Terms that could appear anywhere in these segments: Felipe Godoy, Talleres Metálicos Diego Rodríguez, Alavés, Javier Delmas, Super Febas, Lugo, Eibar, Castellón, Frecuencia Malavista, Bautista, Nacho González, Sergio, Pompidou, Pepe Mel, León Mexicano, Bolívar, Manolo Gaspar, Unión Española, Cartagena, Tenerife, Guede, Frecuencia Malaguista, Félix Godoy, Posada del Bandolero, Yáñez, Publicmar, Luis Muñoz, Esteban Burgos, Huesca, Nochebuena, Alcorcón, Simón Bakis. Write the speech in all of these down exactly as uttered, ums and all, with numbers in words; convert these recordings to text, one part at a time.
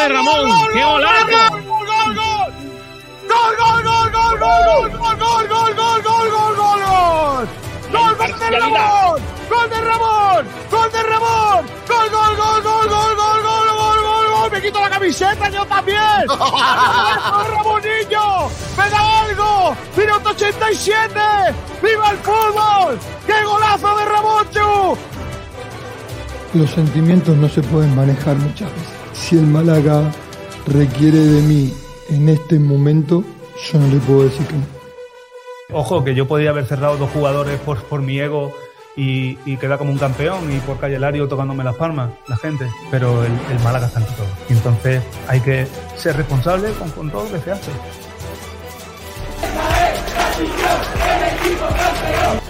de Ramón. ¡Qué golazo! ¡Gol, gol, gol! ¡Gol, gol, gol, gol, gol, gol, gol, gol, gol, gol, gol, gol! ¡Gol de Ramón! ¡Gol de Ramón! ¡Gol de Ramón! ¡Gol, gol, gol, gol, gol, gol, gol, gol, gol, gol! ¡Me quito la camiseta yo también! ¡Ramonillo! ¡Me da algo! ¡Minuto ochenta y siete! ¡Viva el fútbol! ¡Qué golazo de Ramonchu! Los sentimientos no se pueden manejar muchas veces. Si el Málaga requiere de mí en este momento, yo no le puedo decir que no. Ojo, que yo podía haber cerrado dos jugadores por, por mi ego y, y quedar como un campeón y por Calle Lario tocándome las palmas, la gente. Pero el, el Málaga está ante todo. Y entonces hay que ser responsable con, con todo lo que se hace. Esta es la visión del equipo campeón.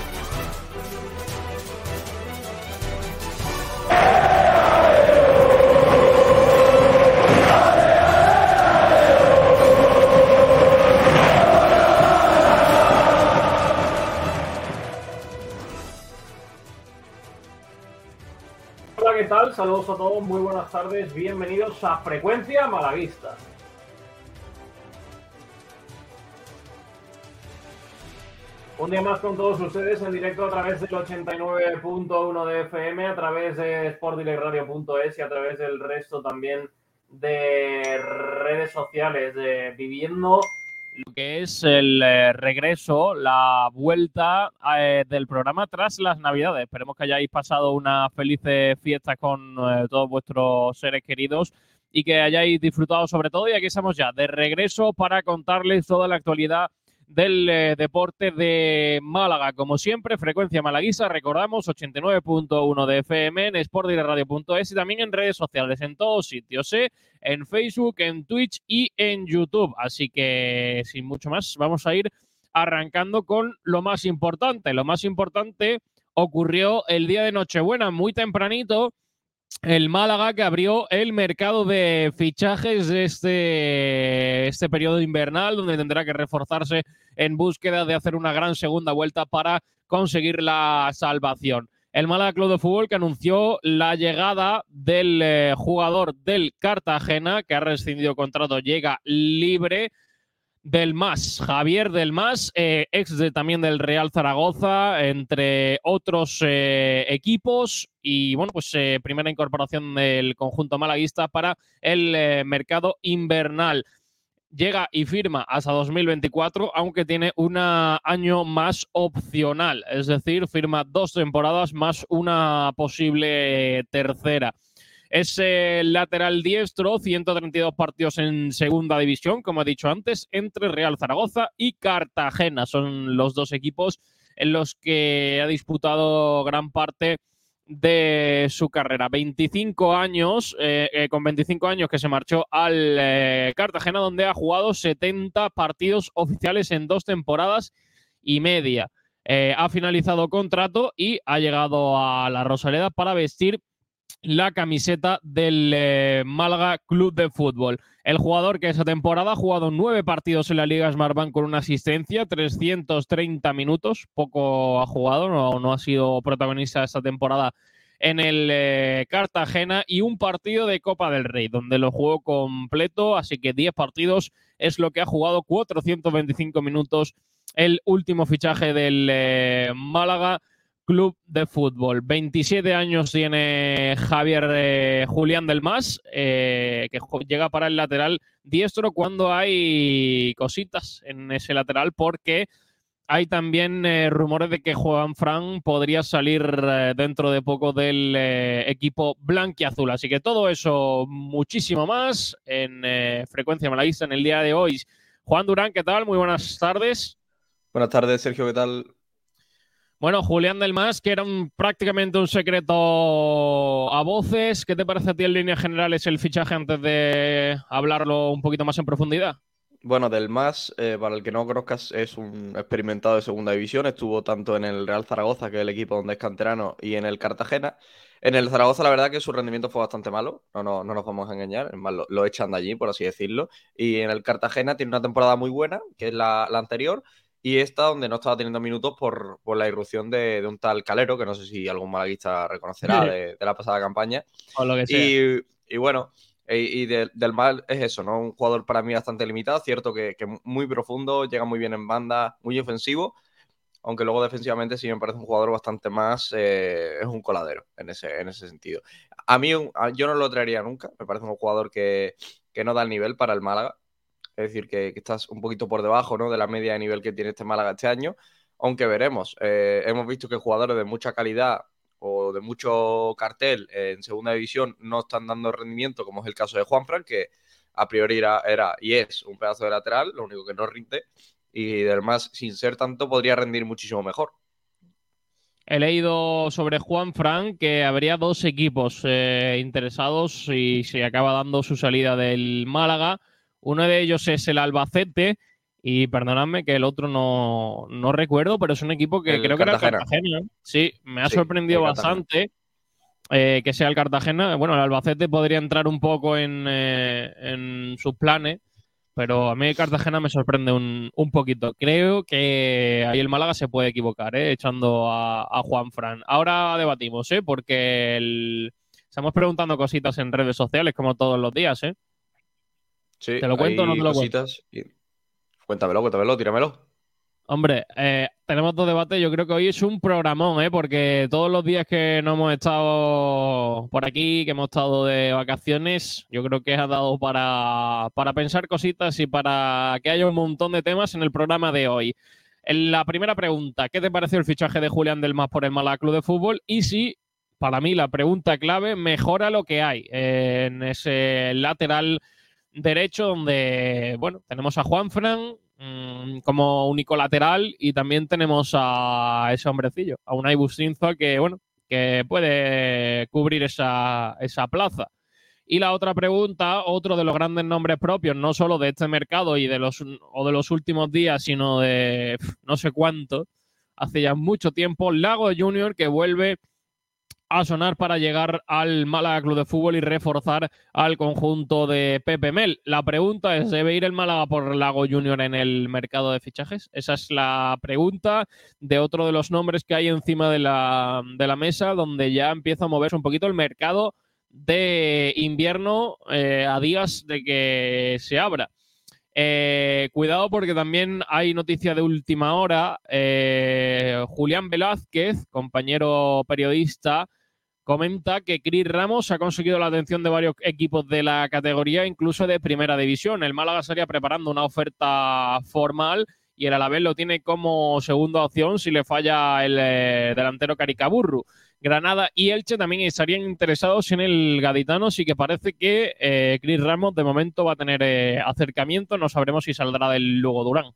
Saludos a todos, muy buenas tardes, bienvenidos a Frecuencia Malaguista. Un día más con todos ustedes en directo a través del ochenta y nueve punto uno de F M, a través de sport direct radio punto es y a través del resto también de redes sociales, de viviendo lo que es el eh, regreso, la vuelta eh, del programa tras las Navidades. Esperemos que hayáis pasado unas felices fiestas con eh, todos vuestros seres queridos y que hayáis disfrutado sobre todo. Y aquí estamos ya, de regreso para contarles toda la actualidad del eh, deporte de Málaga. Como siempre, Frecuencia Malaguisa, recordamos, ochenta y nueve punto uno de F M, en sport direct radio punto es y también en redes sociales, en todos sitios, ¿eh? En Facebook, en Twitch y en YouTube. Así que, sin mucho más, vamos a ir arrancando con lo más importante. Lo más importante ocurrió el día de Nochebuena, muy tempranito, el Málaga, que abrió el mercado de fichajes de este, este periodo invernal, donde tendrá que reforzarse en búsqueda de hacer una gran segunda vuelta para conseguir la salvación. El Málaga Club de Fútbol, que anunció la llegada del eh, jugador del Cartagena, que ha rescindido contrato, llega libre, Delmas, Javier Delmas, eh, ex de, también del Real Zaragoza, entre otros eh, equipos. Y bueno, pues eh, primera incorporación del conjunto malaguista para el eh, mercado invernal. Llega y firma hasta dos mil veinticuatro, aunque tiene un año más opcional. Es decir, firma dos temporadas más una posible tercera. Es eh, lateral diestro, ciento treinta y dos partidos en segunda división, como he dicho antes, entre Real Zaragoza y Cartagena. Son los dos equipos en los que ha disputado gran parte de su carrera. veinticinco años, eh, eh, con veinticinco años que se marchó al eh, Cartagena, donde ha jugado setenta partidos oficiales en dos temporadas y media. Eh, ha finalizado contrato y ha llegado a La Rosaleda para vestir la camiseta del eh, Málaga Club de Fútbol. El jugador que esa temporada ha jugado nueve partidos en la Liga Smartbank con una asistencia, trescientos treinta minutos, poco ha jugado, no, no ha sido protagonista esta temporada en el eh, Cartagena, y un partido de Copa del Rey, donde lo jugó completo, así que diez partidos es lo que ha jugado, cuatrocientos veinticinco minutos, el último fichaje del eh, Málaga Club de Fútbol. veintisiete años tiene Javier eh, Julián Delmas, eh, que llega para el lateral diestro cuando hay cositas en ese lateral, porque hay también eh, rumores de que Juan Fran podría salir eh, dentro de poco del eh, equipo blanquiazul. Así que todo eso, muchísimo más en eh, Frecuencia Malaguista en el día de hoy. Juan Durán, ¿qué tal? Muy buenas tardes. Buenas tardes, Sergio, ¿qué tal? Bueno, Julián Delmas, que era un, prácticamente un secreto a voces. ¿Qué te parece a ti en líneas generales el fichaje antes de hablarlo un poquito más en profundidad? Bueno, Delmas, eh, para el que no conozcas, es un experimentado de segunda división. Estuvo tanto en el Real Zaragoza, que es el equipo donde es canterano, y en el Cartagena. En el Zaragoza, la verdad que su rendimiento fue bastante malo, no, no, no nos vamos a engañar. Es más, lo, lo echan de allí, por así decirlo. Y en el Cartagena tiene una temporada muy buena, que es la, la anterior, y esta donde no estaba teniendo minutos por, por la irrupción de, de un tal Calero, que no sé si algún malaguista reconocerá de, de la pasada campaña. O lo que sea. Y, y bueno, Y de, del mal es eso, ¿no? Un jugador para mí bastante limitado, cierto que, que muy profundo, llega muy bien en banda, muy ofensivo, aunque luego defensivamente sí me parece un jugador bastante más, eh, es un coladero en ese, en ese sentido. A mí, yo no lo traería nunca, me parece un jugador que, que no da el nivel para el Málaga, es decir, que, que estás un poquito por debajo, ¿no?, de la media de nivel que tiene este Málaga este año, aunque veremos, eh, hemos visto que jugadores de mucha calidad o de mucho cartel en segunda división no están dando rendimiento, como es el caso de Juan Fran, que a priori era, era y es un pedazo de lateral, lo único que no rinde, y además, sin ser tanto, podría rendir muchísimo mejor. He leído sobre Juan Fran que habría dos equipos eh, interesados y se acaba dando su salida del Málaga. Uno de ellos es el Albacete, y perdonadme que el otro no, no recuerdo, pero es un equipo que el creo Cartagena. que era el Cartagena. Sí, me ha sí, sorprendido bastante eh, que sea el Cartagena. Bueno, el Albacete podría entrar un poco en, eh, en sus planes, pero a mí el Cartagena me sorprende un, un poquito. Creo que ahí el Málaga se puede equivocar, ¿eh? echando a, a Juan Fran. Ahora debatimos, ¿eh? porque el... estamos preguntando cositas en redes sociales como todos los días. ¿eh? Sí, ¿Te lo cuento o no te lo cositas. cuento? Cuéntamelo, cuéntamelo, tíramelo. Hombre, eh, tenemos dos debates. Yo creo que hoy es un programón, ¿eh? porque todos los días que no hemos estado por aquí, que hemos estado de vacaciones, yo creo que ha dado para, para pensar cositas y para que haya un montón de temas en el programa de hoy. En la primera pregunta, ¿qué te pareció el fichaje de Juan Delmas por el Málaga Club de Fútbol? Y si, para mí, la pregunta clave, mejora lo que hay en ese lateral derecho, donde, bueno, tenemos a Juan Fran mmm, como único lateral y también tenemos a ese hombrecillo, a Unai Bustinza, que, bueno, que puede cubrir esa, esa plaza. Y la otra pregunta, otro de los grandes nombres propios, no solo de este mercado y de los, o de los últimos días, sino de pff, no sé cuánto, hace ya mucho tiempo, Lago Junior, que vuelve a sonar para llegar al Málaga Club de Fútbol y reforzar al conjunto de Pepe Mel. La pregunta es, ¿debe ir el Málaga por Lago Junior en el mercado de fichajes? Esa es la pregunta de otro de los nombres que hay encima de la, de la mesa, donde ya empieza a moverse un poquito el mercado de invierno eh, a días de que se abra. Eh, cuidado porque también hay noticia de última hora. Eh, Julián Velázquez, compañero periodista, comenta que Chris Ramos ha conseguido la atención de varios equipos de la categoría, incluso de primera división. El Málaga estaría preparando una oferta formal y el Alavés lo tiene como segunda opción si le falla el eh, delantero Caricaburru. Granada y Elche también estarían interesados en el gaditano, así que parece que eh, Chris Ramos de momento va a tener eh, acercamiento. No sabremos si saldrá del Lugo Durán.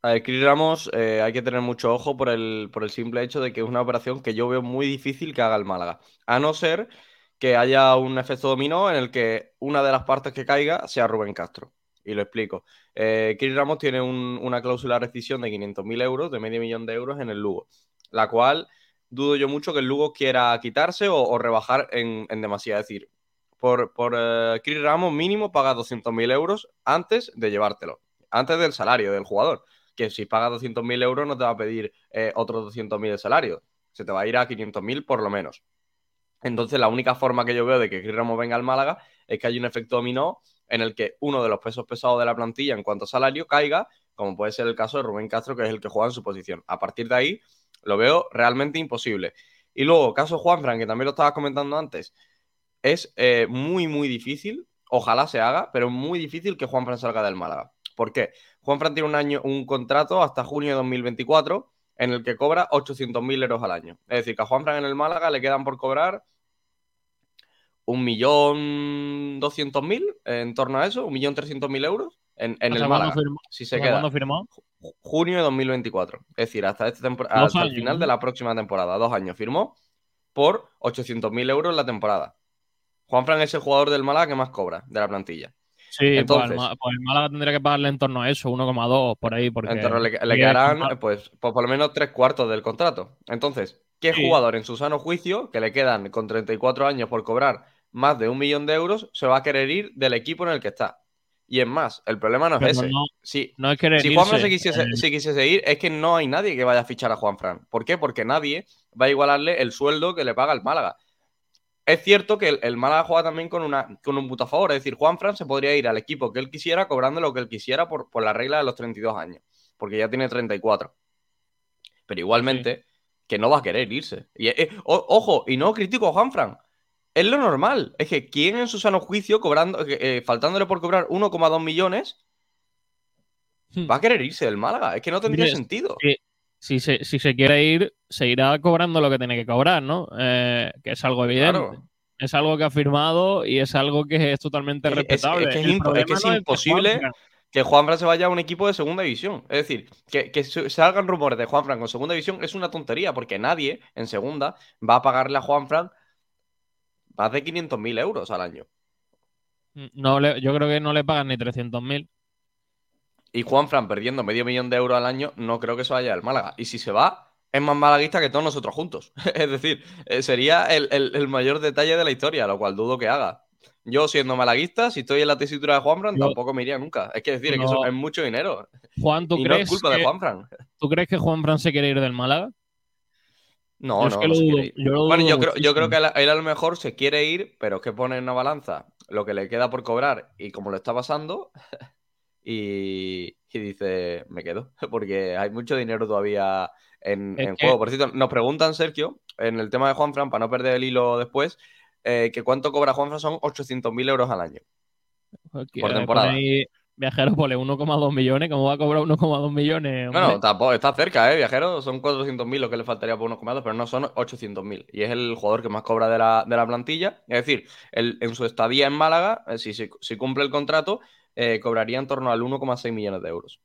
A ver, Chris Ramos, eh, hay que tener mucho ojo por el, por el simple hecho de que es una operación que yo veo muy difícil que haga el Málaga, a no ser que haya un efecto dominó en el que una de las partes que caiga sea Rubén Castro. Y lo explico. Eh, Chris Ramos tiene un, una cláusula de rescisión de quinientos mil euros, de medio millón de euros en el Lugo, la cual dudo yo mucho que el Lugo quiera quitarse o, o rebajar en, en demasía. Es decir, por, por eh, Chris Ramos mínimo paga doscientos mil euros antes de llevártelo, antes del salario del jugador. Que si pagas doscientos mil euros no te va a pedir eh, otros doscientos mil de salario, se te va a ir a quinientos mil por lo menos. Entonces la única forma que yo veo de que Chris Ramos venga al Málaga es que haya un efecto dominó en el que uno de los pesos pesados de la plantilla en cuanto a salario caiga, como puede ser el caso de Rubén Castro, que es el que juega en su posición. A partir de ahí lo veo realmente imposible. Y luego, caso Juanfran, que también lo estabas comentando antes, es eh, muy, muy difícil, ojalá se haga, pero muy difícil que Juanfran salga del Málaga. ¿Por qué? Juanfran tiene un año, un contrato hasta junio de dos mil veinticuatro en el que cobra ochocientos mil euros al año. Es decir, que a Juanfran en el Málaga le quedan por cobrar un millón doscientos mil, en torno a eso, un millón trescientos mil euros en, en el Málaga. Firmó, si se queda. ¿Cuándo firmó? Junio de dos mil veinticuatro, es decir, hasta, este tempor- hasta el final de la próxima temporada, dos años, firmó por ochocientos mil euros la temporada. Juanfran es el jugador del Málaga que más cobra de la plantilla. Sí, entonces, pues, el, pues el Málaga tendría que pagarle en torno a eso, uno coma dos por ahí. Porque en torno le, le quedarán pues, pues por lo menos tres cuartos del contrato. Entonces, ¿qué sí. jugador en su sano juicio, que le quedan con treinta y cuatro años por cobrar más de un millón de euros, se va a querer ir del equipo en el que está? Y es más, el problema no es Pero ese. No, si no es si Juanfran se quisiese, eh... se quisiese ir, es que no hay nadie que vaya a fichar a Juanfran. ¿Por qué? Porque nadie va a igualarle el sueldo que le paga el Málaga. Es cierto que el, el Málaga juega también con, una, con un puto a favor. Es decir, Juan Fran se podría ir al equipo que él quisiera cobrando lo que él quisiera por, por la regla de los treinta y dos años. Porque ya tiene treinta y cuatro. Pero igualmente, sí, que no va a querer irse. Y, eh, o, ojo, y no critico a Juan Fran. Es lo normal. Es que ¿quién en su sano juicio, cobrando, eh, faltándole por cobrar uno coma dos millones, sí, va a querer irse del Málaga? Es que no tendría sí, sentido. Sí. Si se, si se quiere ir, se irá cobrando lo que tiene que cobrar, ¿no? Eh, que es algo evidente. Claro. Es algo que ha firmado y es algo que es totalmente es, respetable. Es, es, que es, imp- es, que es no imposible es que Juan, que Juan Fran se vaya a un equipo de segunda división. Es decir, que, que salgan rumores de Juan Fran con segunda división es una tontería, porque nadie en segunda va a pagarle a Juan Fran más de quinientos mil euros al año. No, yo creo que no le pagan ni trescientos mil. Y Juan Fran perdiendo medio millón de euros al año, no creo que se vaya del Málaga. Y si se va, es más malaguista que todos nosotros juntos. Es decir, sería el, el, el mayor detalle de la historia, lo cual dudo que haga. Yo, siendo malaguista, si estoy en la tesitura de Juan Fran, yo... tampoco me iría nunca. Es que decir, no. es que eso es mucho dinero. Juan, ¿tú y crees no es culpa que... de Juan Fran. ¿Tú crees que Juan Fran se quiere ir del Málaga? No, yo no. Es que no lo, se yo bueno, yo creo, yo creo que él, él a lo mejor se quiere ir, pero es que pone en una balanza lo que le queda por cobrar y como lo está pasando... Y, y dice, me quedo, porque hay mucho dinero todavía en, en que... juego. Por cierto, nos preguntan, Sergio, en el tema de Juan Fran, para no perder el hilo después, eh, que cuánto cobra Juan Fran son ochocientos mil euros al año. Okay, por temporada. Viajero, pone uno coma dos millones, ¿cómo va a cobrar uno coma dos millones? Hombre? Bueno, tampoco, está cerca, ¿eh, Viajero? Son cuatrocientos mil lo que le faltaría por uno coma dos, pero no son ochocientos mil. Y es el jugador que más cobra de la, de la plantilla. Es decir, el, en su estadía en Málaga, si, si, si cumple el contrato, eh, cobraría en torno al uno coma seis millones de euros.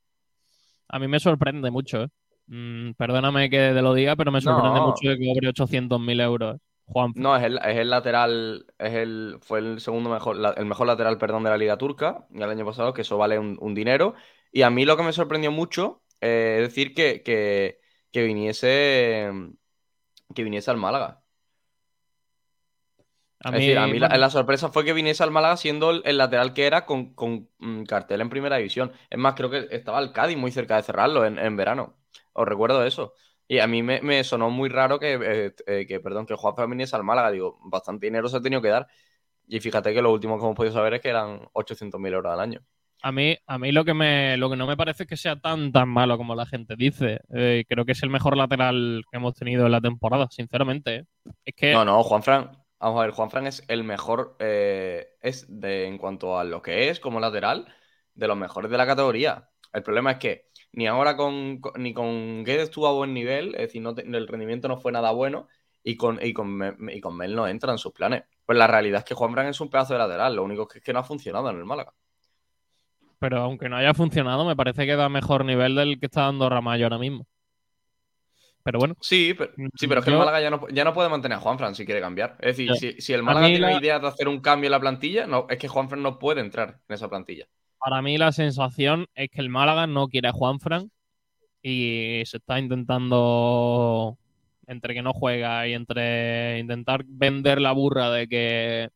A mí me sorprende mucho, ¿eh? Mm, perdóname que te lo diga, pero me sorprende no. mucho que cobre ochocientos mil euros. Juan. No, es el, es el lateral, es el, fue el segundo mejor, la, el mejor lateral, perdón, de la Liga Turca el año pasado, que eso vale un, un dinero. Y a mí lo que me sorprendió mucho eh, es decir que, que, que viniese que viniese al Málaga. A mí, es decir, a mí bueno. la, la sorpresa fue que viniese al Málaga siendo el, el lateral que era con, con um, cartel en primera división. Es más, creo que estaba el Cádiz muy cerca de cerrarlo en, en verano. Os recuerdo eso. Y a mí me, me sonó muy raro que, eh, eh, que perdón, que Juan Fran viniese al Málaga. Digo, bastante dinero se ha tenido que dar. Y fíjate que lo último que hemos podido saber es que eran ochocientos mil euros al año. A mí, a mí lo que me, lo que no me parece es que sea tan tan malo como la gente dice. Eh, creo que es el mejor lateral que hemos tenido en la temporada, sinceramente. ¿eh? Es que... No, no, Juan Fran. Vamos a ver, Juan Fran es el mejor, eh, es de en cuanto a lo que es como lateral, de los mejores de la categoría. El problema es que ni ahora con, con ni con Guedes estuvo a buen nivel, es decir, no te, el rendimiento no fue nada bueno y con, y, con, y con Mel no entra en sus planes. Pues la realidad es que Juan Fran es un pedazo de lateral, lo único que es que no ha funcionado en el Málaga. Pero aunque no haya funcionado, me parece que da mejor nivel del que está dando Ramallo ahora mismo. Pero bueno. Sí, pero, sí, pero es que yo... el Málaga ya no, ya no puede mantener a Juan Fran si quiere cambiar. Es decir, sí. si, si el Málaga tiene la idea de hacer un cambio en la plantilla, no, es que Juan Fran no puede entrar en esa plantilla. Para mí la sensación es que el Málaga no quiere a Juanfran y se está intentando, entre que no juega y entre intentar vender la burra de que,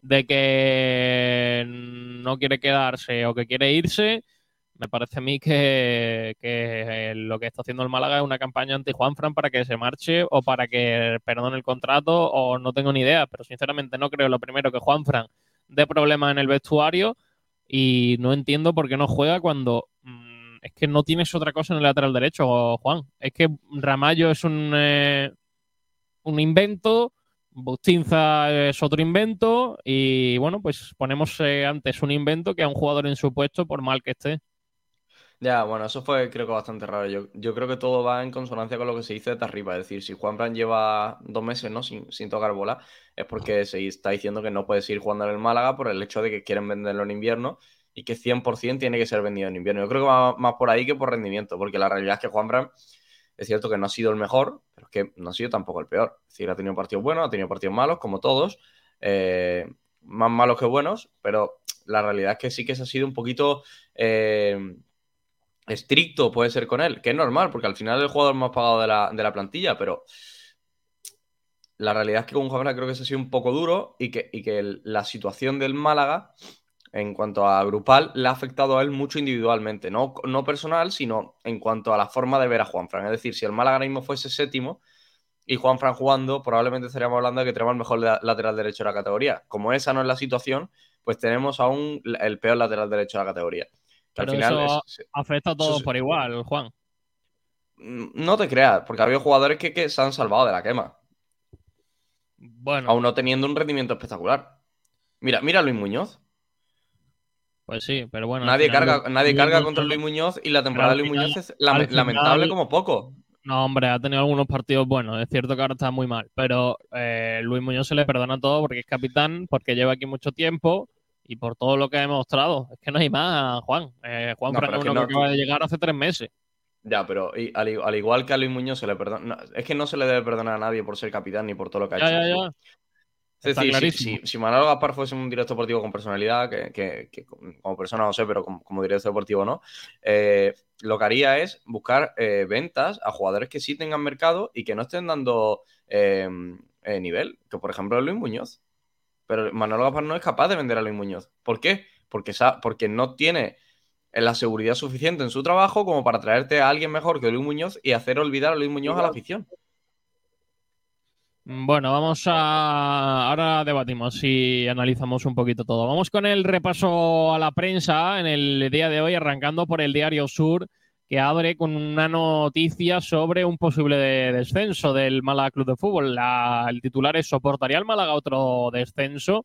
de que no quiere quedarse o que quiere irse, me parece a mí que, que lo que está haciendo el Málaga es una campaña anti Juanfran para que se marche o para que perdone el contrato o no tengo ni idea, pero sinceramente no creo, lo primero, que Juanfran dé problemas en el vestuario. Y no entiendo por qué no juega cuando mmm, es que no tienes otra cosa en el lateral derecho, Juan. Es que Ramallo es un, eh, un invento, Bustinza es otro invento y bueno, pues ponemos eh, antes un invento que a un jugador en su puesto por mal que esté. Ya, bueno, eso fue creo que bastante raro. Yo, yo creo que todo va en consonancia con lo que se dice de arriba. Es decir, si Juan Fran lleva dos meses no sin, sin tocar bola, es porque se está diciendo que no puede seguir jugando en el Málaga por el hecho de que quieren venderlo en invierno y que cien por ciento tiene que ser vendido en invierno. Yo creo que va más por ahí que por rendimiento, porque la realidad es que Juan Fran es cierto que no ha sido el mejor, pero es que no ha sido tampoco el peor. Es decir, ha tenido partidos buenos, ha tenido partidos malos, como todos, eh, más malos que buenos, pero la realidad es que sí que se ha sido un poquito... Eh, estricto puede ser con él, que es normal, porque al final es el jugador más pagado de la, de la plantilla, pero la realidad es que con Juan Fran creo que se ha sido un poco duro y que, y que el, la situación del Málaga, en cuanto a grupal, le ha afectado a él mucho individualmente, no, no personal, sino en cuanto a la forma de ver a Juan Fran. Es decir, si el Málaga ahora mismo fuese séptimo, y Juan Fran jugando, probablemente estaríamos hablando de que tenemos el mejor lateral derecho de la categoría. Como esa no es la situación, pues tenemos aún el peor lateral derecho de la categoría. Que Pero al final eso es, afecta a todos eso, por igual, Juan. No te creas, porque ha habido jugadores que, que se han salvado de la quema. Bueno. Aún no teniendo un rendimiento espectacular. Mira, mira a Luis Muñoz. Pues sí, pero bueno. Nadie final, carga, nadie Luis carga Luis contra Luis Muñoz y la temporada de Luis final, Muñoz es la, final, lamentable como poco. No, hombre, ha tenido algunos partidos buenos. Es cierto que ahora está muy mal, pero eh, Luis Muñoz se le perdona todo porque es capitán, porque lleva aquí mucho tiempo y por todo lo que ha demostrado. Es que no hay más, Juan. Eh, Juan no, Fran es uno que, no, que acaba de llegar hace tres meses. Ya, pero y, al, al igual que a Luis Muñoz se le perdona... No, es que no se le debe perdonar a nadie por ser capitán ni por todo lo que ha ya, hecho. Ya, ya. Es decir, si, si, si Manolo Gaspar fuese un director deportivo con personalidad, que, que, que como persona no sé, pero como, como director deportivo no, eh, lo que haría es buscar eh, ventas a jugadores que sí tengan mercado y que no estén dando eh, eh, nivel, que por ejemplo es Luis Muñoz. Pero Manolo Gaspar no es capaz de vender a Luis Muñoz. ¿Por qué? Porque, porque no tiene la seguridad suficiente en su trabajo como para traerte a alguien mejor que Luis Muñoz y hacer olvidar a Luis Muñoz a la afición. Bueno, vamos a... ahora debatimos y analizamos un poquito todo. Vamos con el repaso a la prensa en el día de hoy, arrancando por el Diario Sur, que abre con una noticia sobre un posible descenso del Málaga Club de Fútbol. La... El titular es: ¿soportaría el Málaga otro descenso?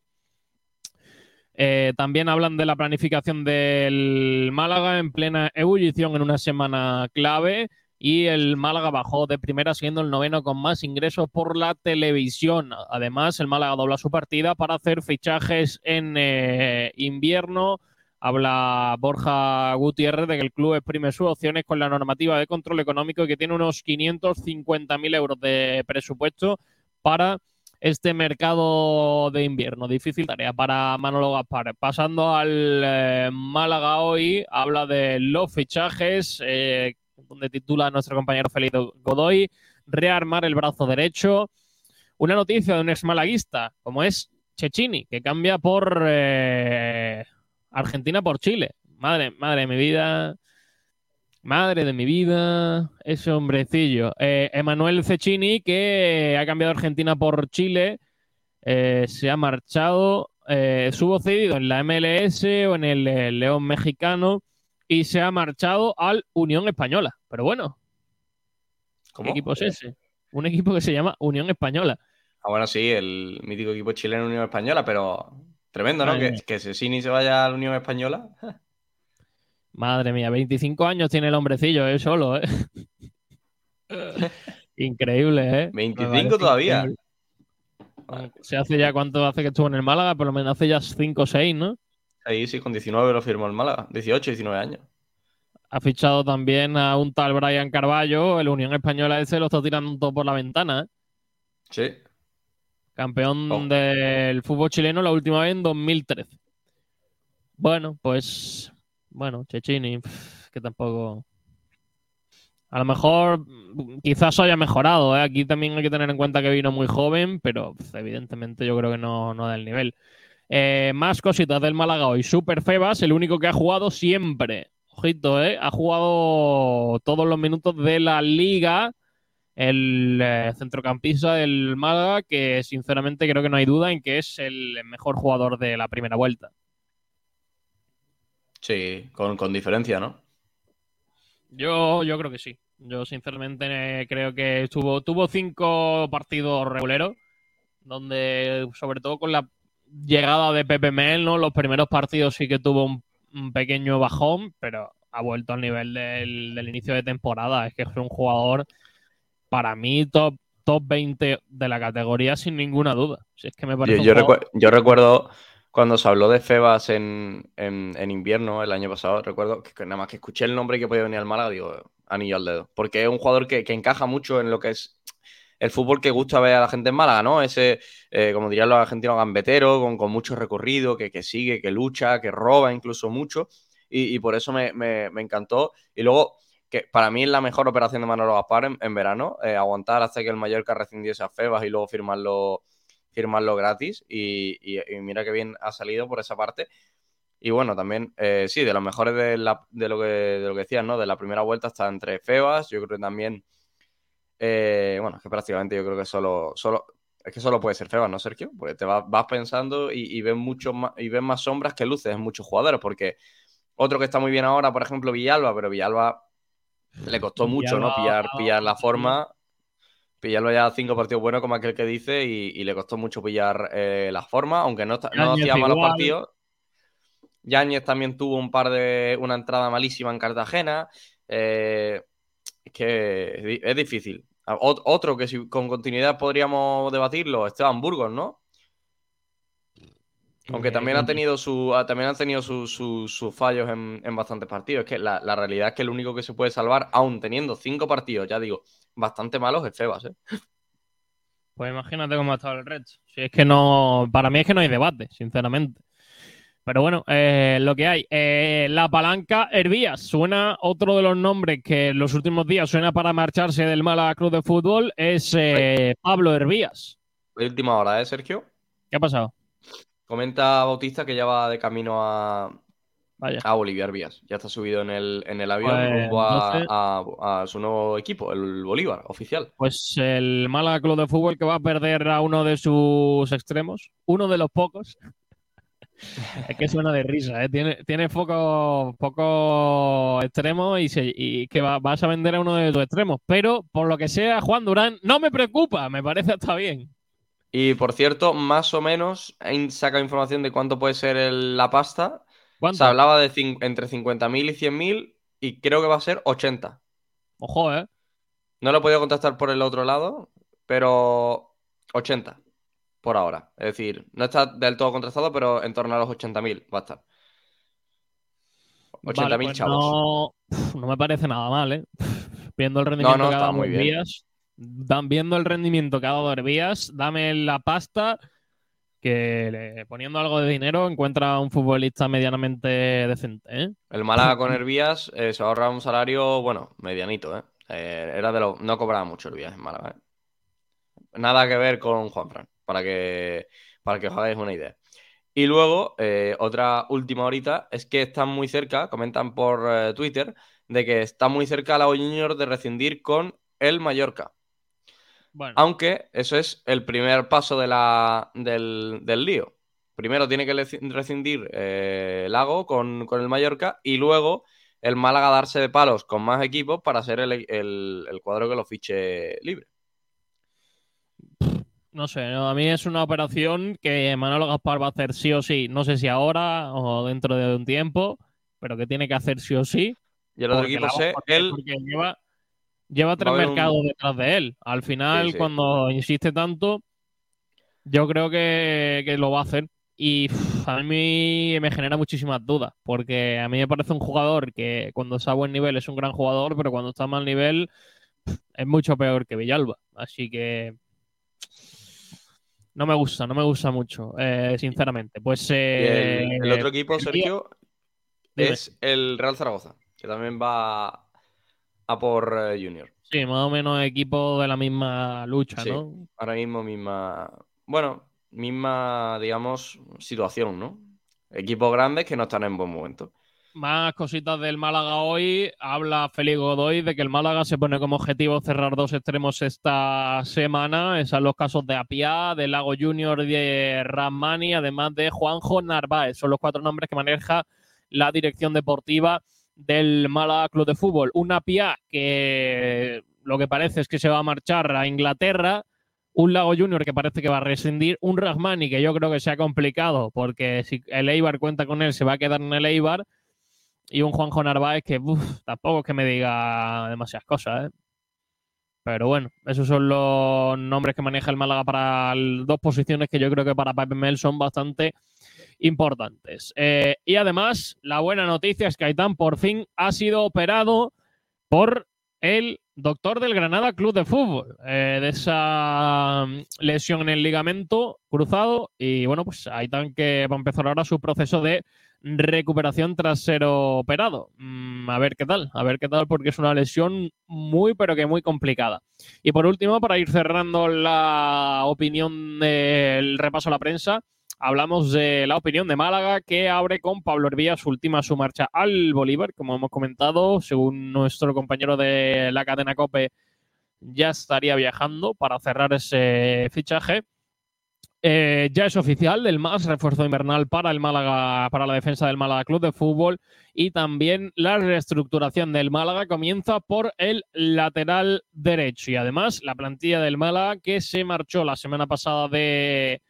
Eh, también hablan de la planificación del Málaga en plena ebullición en una semana clave. Y el Málaga bajó de primera siendo el noveno con más ingresos por la televisión. Además, el Málaga dobla su partida para hacer fichajes en eh, invierno. Habla Borja Gutiérrez de que el club exprime sus opciones con la normativa de control económico y que tiene unos quinientos cincuenta mil euros de presupuesto para este mercado de invierno. Difícil tarea para Manolo Gaspar. Pasando al eh, Málaga hoy, habla de los fichajes... Eh, donde titula nuestro compañero Felipe Godoy, rearmar el brazo derecho. Una noticia de un exmalaguista, como es Cecchini, que cambia por eh, Argentina por Chile. Madre, madre de mi vida, madre de mi vida, ese hombrecillo. Eh, Emanuel Cecchini, que ha cambiado Argentina por Chile, eh, se ha marchado, eh, estuvo cedido en la M L S o en el, el León mexicano, y se ha marchado al Unión Española. Pero bueno, ¿cómo? ¿Qué equipo es ese? Un equipo que se llama Unión Española. Ah, bueno, sí, el mítico equipo chileno Unión Española, pero tremendo, ¿no? Madre que Cecchini se vaya a la Unión Española. Madre mía, veinticinco años tiene el hombrecillo, él solo, ¿eh? Increíble, ¿eh? veinticinco todavía. Increíble. Se hace ya, ¿cuánto hace que estuvo en el Málaga? Por lo menos hace ya cinco o seis, ¿no? Ahí sí, con diecinueve lo firmó el Málaga. dieciocho, diecinueve años. Ha fichado también a un tal Brian Carballo. El Unión Española ese lo está tirando todo por la ventana. Sí. Campeón oh. del fútbol chileno la última vez en dos mil trece. Bueno, pues... Bueno, Cecchini, que tampoco... A lo mejor quizás haya mejorado, ¿eh? Aquí también hay que tener en cuenta que vino muy joven, pero evidentemente yo creo que no, no da el nivel. Eh, más cositas del Málaga hoy. Super Febas, el único que ha jugado siempre. Ojito, ¿eh? Ha jugado todos los minutos de la Liga. El eh, centrocampista del Málaga, que sinceramente creo que no hay duda en que es el mejor jugador de la primera vuelta. Sí, con, con diferencia, ¿no? Yo, yo creo que sí. Yo sinceramente creo que estuvo, tuvo cinco partidos reguleros, donde sobre todo con la llegada de Pepe Mel, ¿no? Los primeros partidos sí que tuvo un, un pequeño bajón, pero ha vuelto al nivel del, del inicio de temporada. Es que es un jugador, para mí, top, top veinte de la categoría, sin ninguna duda. Si es que me parece yo, yo, recu- yo recuerdo cuando se habló de Febas en, en, en invierno, el año pasado, recuerdo que nada más que escuché el nombre que podía venir al Málaga, digo, anillo al dedo. Porque es un jugador que, que encaja mucho en lo que es el fútbol que gusta ver a la gente en Málaga, ¿no? Ese, eh, como dirían los argentinos, gambetero, con, con mucho recorrido, que, que sigue, que lucha, que roba incluso mucho. Y, y por eso me, me, me encantó. Y luego, que para mí es la mejor operación de Manolo Gaspar en, en verano, eh, aguantar hasta que el Mallorca rescindiese a Febas y luego firmarlo, firmarlo gratis. Y, y, y mira qué bien ha salido por esa parte. Y bueno, también, eh, sí, de los mejores de, la, de, lo que, de lo que decías, ¿no? De la primera vuelta está entre Febas, yo creo que también... Eh, bueno, es que prácticamente yo creo que solo, solo es que solo puede ser Febas, ¿no, Sergio? Porque te vas, vas pensando y, y ves mucho más, y ves más sombras que luces en muchos jugadores, porque otro que está muy bien ahora, por ejemplo, Villalba, pero Villalba le costó mucho, Villalba... ¿no? Pillar, pillar la forma. Villalba ya cinco partidos buenos, como aquel que dice, y, y le costó mucho pillar eh, la forma, aunque no, está, no hacía malos partidos. Yáñez también tuvo un par de una entrada malísima en Cartagena. Eh, es que es difícil. Ot- otro que si con continuidad podríamos debatirlo, Esteban Burgos, ¿no? Aunque también ha tenido su también ha tenido sus su, su fallos en, en bastantes partidos. Es que la, la realidad es que el único que se puede salvar, aún teniendo cinco partidos, ya digo, bastante malos, es Febas, ¿eh? Pues imagínate cómo ha estado el resto. Si es que no, para mí es que no hay debate, sinceramente. Pero bueno, eh, lo que hay. Eh, la palanca Hervías. Suena otro de los nombres que en los últimos días suena para marcharse del Málaga Club de Fútbol. Es eh, Pablo Hervías. La última hora, ¿eh, Sergio? ¿Qué ha pasado? Comenta Bautista que ya va de camino a, a Bolivia Hervías. Ya está subido en el, en el avión pues, rumbo a, entonces... a, a su nuevo equipo, el Bolívar, oficial. Pues el Málaga Club de Fútbol que va a perder a uno de sus extremos. Uno de los pocos. Es que suena de risa, ¿eh? Tiene, tiene poco, poco extremo y, se, y que va, vas a vender a uno de tus extremos. Pero, por lo que sea, Juan Durán no me preocupa, me parece hasta bien. Y, por cierto, más o menos, he sacado información de cuánto puede ser el, la pasta. ¿Cuánto? Se hablaba de cin- entre cincuenta mil y cien mil y creo que va a ser ochenta. Ojo, ¿eh? No lo he podido contactar por el otro lado, pero ochenta. Por ahora. Es decir, no está del todo contrastado, pero en torno a los ochenta mil va a estar. ochenta mil vale, pues chavos. No, no me parece nada mal, ¿eh? Viendo el rendimiento no, no, que ha dado Hervías, viendo el rendimiento que ha dado Hervías, dame la pasta que le, poniendo algo de dinero encuentra un futbolista medianamente decente, ¿eh? El Málaga con Hervías eh, se ahorra un salario, bueno, medianito, ¿eh? eh era de lo, no cobraba mucho Hervías en Málaga, ¿eh? Nada que ver con Juan Fran. Para que, para que os hagáis una idea. Y luego, eh, otra última horita, es que están muy cerca, comentan por eh, Twitter, de que está muy cerca Lago Junior de rescindir con el Mallorca. Bueno. Aunque eso es el primer paso de la, del, del lío. Primero tiene que rescindir eh, Lago con, con el Mallorca y luego el Málaga darse de palos con más equipos para ser el, el, el cuadro que lo fiche libre. No sé, no, a mí es una operación que Manolo Gaspar va a hacer sí o sí. No sé si ahora o dentro de un tiempo, pero que tiene que hacer sí o sí. Y el otro equipo sé, él... Porque lleva, lleva tres mercados un... detrás de él. Al final, sí, sí. Cuando insiste tanto, yo creo que, que lo va a hacer. Y uff, a mí me genera muchísimas dudas, porque a mí me parece un jugador que cuando está a buen nivel es un gran jugador, pero cuando está a mal nivel es mucho peor que Villalba. Así que... No me gusta, no me gusta mucho, eh, sinceramente. Pues eh, el, el otro equipo, Sergio, dime. Es el Real Zaragoza, que también va a por eh, Junior. Sí, más o menos equipo de la misma lucha, sí, ¿no? Ahora mismo misma, bueno, misma, digamos, situación, ¿no? Equipos grandes que no están en buen momento. Más cositas del Málaga hoy. Habla Félix Godoy de que el Málaga se pone como objetivo cerrar dos extremos esta semana. Esos son los casos de Apiá, de Lago Junior, de Rahmani, además de Juanjo Narváez. Son los cuatro nombres que maneja la dirección deportiva del Málaga Club de Fútbol. Un Apiá que lo que parece es que se va a marchar a Inglaterra. Un Lago Junior que parece que va a rescindir. Un Rahmani que yo creo que se ha complicado porque si el Eibar cuenta con él se va a quedar en el Eibar. Y un Juanjo Narváez que uf, tampoco es que me diga demasiadas cosas, ¿eh? Pero bueno, esos son los nombres que maneja el Málaga para el, dos posiciones que yo creo que para Pepe Mel son bastante importantes. Eh, y además, la buena noticia es que Aitán por fin ha sido operado por el doctor del Granada Club de Fútbol. Eh, de esa lesión en el ligamento cruzado. Y bueno, pues Aitán que va a empezar ahora su proceso de... recuperación tras ser operado. Mm, a ver qué tal, a ver qué tal, porque es una lesión muy, pero que muy complicada. Y por último, para ir cerrando la opinión del repaso a la prensa, hablamos de la opinión de Málaga, que abre con Pablo Hervías, última su marcha al Bolívar, como hemos comentado, según nuestro compañero de la cadena COPE, ya estaría viajando para cerrar ese fichaje. Eh, ya es oficial el más refuerzo invernal para el Málaga, para la defensa del Málaga Club de Fútbol, y también la reestructuración del Málaga comienza por el lateral derecho. Y además la plantilla del Málaga, que se marchó la semana pasada de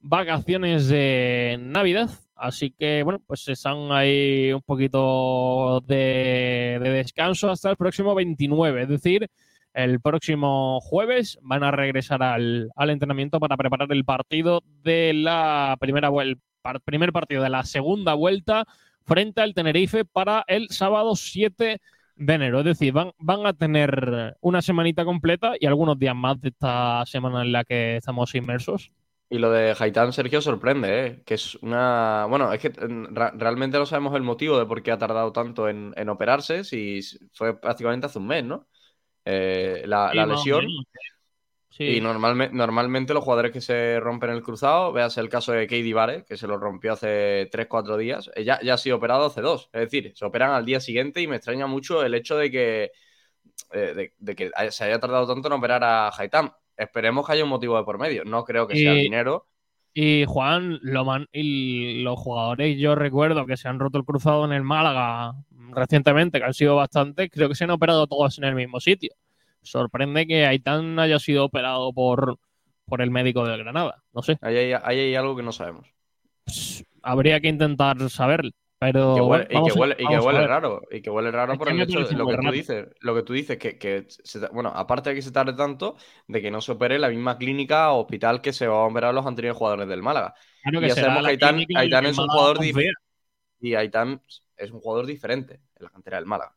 vacaciones de Navidad, así que bueno, pues están ahí un poquito de, de descanso hasta el próximo veintinueve, es decir, el próximo jueves van a regresar al, al entrenamiento para preparar el partido de la primera el par, primer partido de la segunda vuelta frente al Tenerife para el sábado siete de enero. Es decir, van, van a tener una semanita completa y algunos días más de esta semana en la que estamos inmersos. Y lo de Aitán, Sergio, sorprende, ¿eh? Que es una... Bueno, es que ra- realmente no sabemos el motivo de por qué ha tardado tanto en, en operarse, si fue prácticamente hace un mes, ¿no? Eh, la, sí, la lesión sí. Y normalme- normalmente los jugadores que se rompen el cruzado, véase el caso de Katie Vare, que se lo rompió hace tres cuatro días, eh, ya, ya ha sido operado hace dos, es decir, se operan al día siguiente, y me extraña mucho el hecho de que, eh, de, de que se haya tardado tanto en operar a Aitán. Esperemos que haya un motivo de por medio, no creo que y, sea dinero. Y Juan, lo man- y los jugadores, yo recuerdo que se han roto el cruzado en el Málaga recientemente, que han sido bastantes, creo que se han operado todos en el mismo sitio. Sorprende que Aitán haya sido operado por, por el médico del Granada, no sé. Ahí hay, ahí hay algo que no sabemos. Pues, habría que intentar saberlo, pero... Y que huele, bueno, y que huele, a, y que huele raro, y que huele raro por el hecho de lo que tú dices, lo que tú dices, que, que se, bueno, aparte de que se tarde tanto, de que no se opere la misma clínica o hospital que se va a operar los anteriores jugadores del Málaga. Claro que y ya sabemos que Aitán, Aitán es un jugador diferente. Y Aitán... es un jugador diferente en la cantera del Málaga,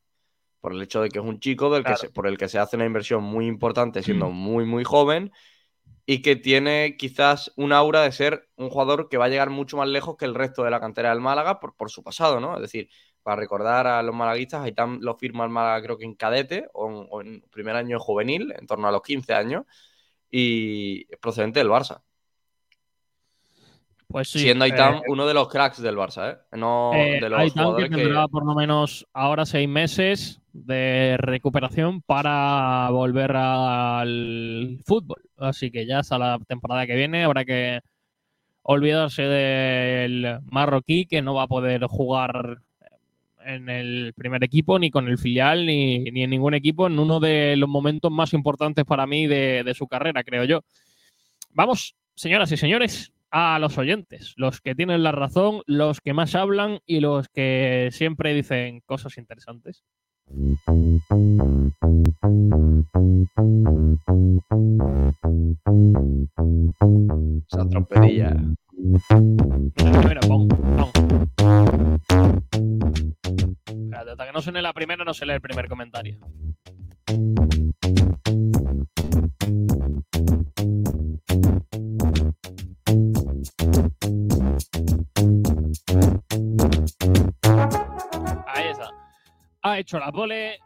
por el hecho de que es un chico del claro. que se, por el que se hace una inversión muy importante siendo mm. muy muy joven, y que tiene quizás un aura de ser un jugador que va a llegar mucho más lejos que el resto de la cantera del Málaga por, por su pasado, ¿no? Es decir, para recordar a los malaguistas, Aitán lo firma el Málaga creo que en cadete o en, o en primer año juvenil, en torno a los quince años, y procedente del Barça. Pues sí, siendo Aitán eh, uno de los cracks del Barça, ¿eh? No eh, de los Aitán jugadores que tendrá que... por lo menos ahora seis meses de recuperación para volver al fútbol. Así que ya hasta la temporada que viene habrá que olvidarse del marroquí, que no va a poder jugar en el primer equipo, ni con el filial, ni, ni en ningún equipo, en uno de los momentos más importantes para mí de, de su carrera, creo yo. Vamos, señoras y señores, a los oyentes, los que tienen la razón, los que más hablan y los que siempre dicen cosas interesantes. Esa trompetilla. Mira, pon, pon. Hasta que no suene la primera, no se lee el primer comentario. Ahí está. Ha hecho la pole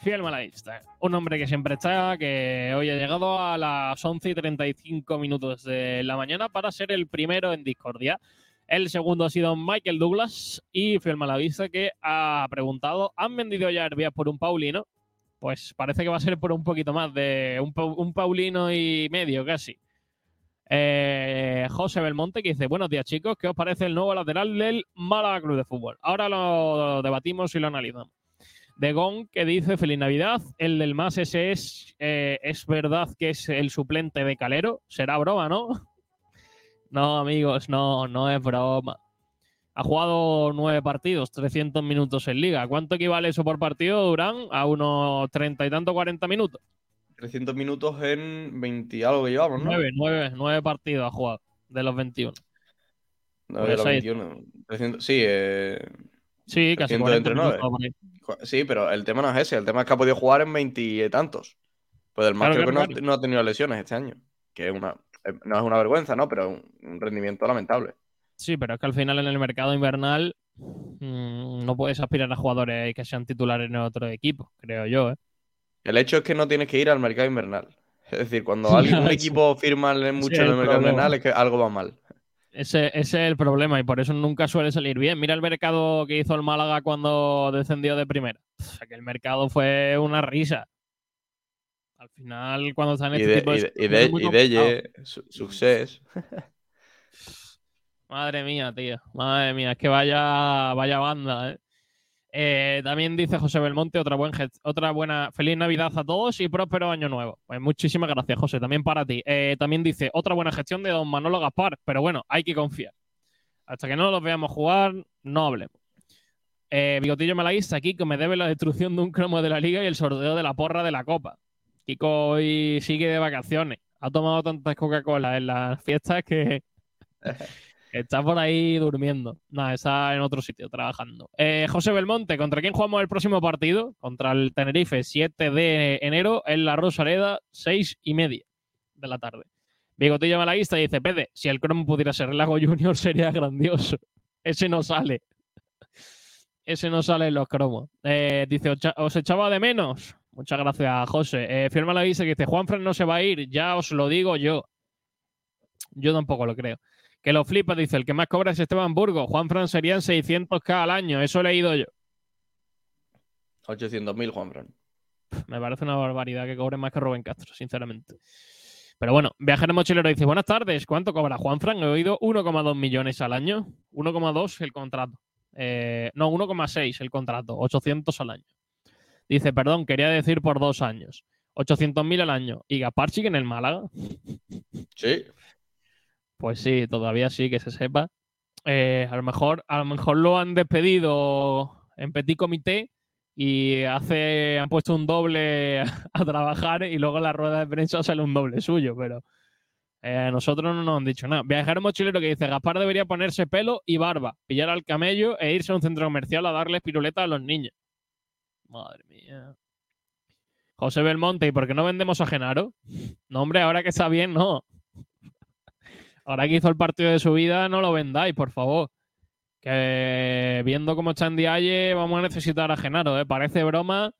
fiel malaguista. Un hombre que siempre está, que hoy ha llegado a las once y treinta y cinco minutos de la mañana para ser el primero en discordia. El segundo ha sido Michael Douglas, y fiel malaguista que ha preguntado: ¿han vendido ya Hervías por un paulino? Pues parece que va a ser por un poquito más de un, un paulino y medio casi. Eh, José Belmonte, que dice: buenos días, chicos, ¿qué os parece el nuevo lateral del Málaga Club de Fútbol? Ahora lo debatimos y lo analizamos. De Gong, que dice: feliz Navidad, el del Más ese es, eh, es verdad que es el suplente de Calero, será broma, ¿no? No, amigos, no, no es broma. Ha jugado nueve partidos, trescientos minutos en Liga. ¿Cuánto equivale eso por partido, Durán? A unos treinta y tanto, cuarenta minutos. trescientos minutos en veinte algo que llevamos, ¿no? nueve, nueve, nueve partidos ha jugado de los veintiuno. No, de los veintiuno. trescientos, sí, eh... sí, casi cuarenta minutos. Sí, pero el tema no es ese. El tema es que ha podido jugar en veinte tantos. Pues el más claro, creo que, que no, ha, no ha tenido lesiones este año. Que es una, no es una vergüenza, ¿no? Pero un, un rendimiento lamentable. Sí, pero es que al final en el mercado invernal mmm, no puedes aspirar a jugadores que sean titulares en otro equipo, creo yo, ¿eh? El hecho es que no tienes que ir al mercado invernal. Es decir, cuando alguien, un equipo firma mucho sí, en el mercado problema. invernal, es que algo va mal. Ese, ese es el problema, y por eso nunca suele salir bien. Mira el mercado que hizo el Málaga cuando descendió de primera. O sea, que el mercado fue una risa. Al final, cuando salen este de, tipo de... Y de, y de, de su, suceso. Madre mía, tío. Madre mía, es que vaya, vaya banda, ¿eh? Eh, también dice José Belmonte, otra, buen, otra buena... Feliz Navidad a todos y próspero año nuevo. Pues muchísimas gracias, José. También para ti. Eh, también dice, otra buena gestión de don Manolo Gaspar. Pero bueno, hay que confiar. Hasta que no los veamos jugar, no hablemos. Eh, Bigotillo Malaguista, Kiko, me debe la destrucción de un cromo de la Liga y el sorteo de la porra de la Copa. Kiko hoy sigue de vacaciones. Ha tomado tantas Coca-Cola en las fiestas que... Está por ahí durmiendo. No, está en otro sitio, trabajando. Eh, José Belmonte, ¿contra quién jugamos el próximo partido? Contra el Tenerife, siete de enero, en La Rosaleda, seis y media de la tarde. Bigotillo Malaguista dice, Pede, si el cromo pudiera ser el Lago Junior sería grandioso. Ese no sale. Ese no sale en los cromos. Eh, dice, os echaba de menos. Muchas gracias, José. Eh, Fiel Malaguista que dice, Juan Fran no se va a ir, ya os lo digo yo. Yo tampoco lo creo. Que lo flipa, dice, el que más cobra es Esteban Burgos. Juan Fran serían seiscientos k al año. Eso he leído yo. ochocientos mil, Juan Fran. Me parece una barbaridad que cobre más que Rubén Castro, sinceramente. Pero bueno, Viajero Mochilero dice, buenas tardes, ¿cuánto cobra Juan Fran? He oído uno coma dos millones al año. uno coma dos el contrato. Eh, no, uno coma seis el contrato. ochocientos al año. Dice, perdón, quería decir por dos años. ochocientos mil al año. ¿Y Gaspar sigue en el Málaga? Sí. Pues sí, todavía sí, que se sepa. Eh, a lo mejor, a lo mejor lo han despedido en petit comité y hace, han puesto un doble a trabajar y luego en la rueda de prensa sale un doble suyo, pero eh, a nosotros no nos han dicho nada. Viajero Mochilero que dice, Gaspar debería ponerse pelo y barba, pillar al camello e irse a un centro comercial a darles piruletas a los niños. Madre mía. José Belmonte, ¿y por qué no vendemos a Genaro? No, hombre, ahora que está bien, no. Ahora que hizo el partido de su vida, no lo vendáis, por favor. Que viendo cómo está en Dialle, vamos a necesitar a Genaro, ¿eh? Parece broma,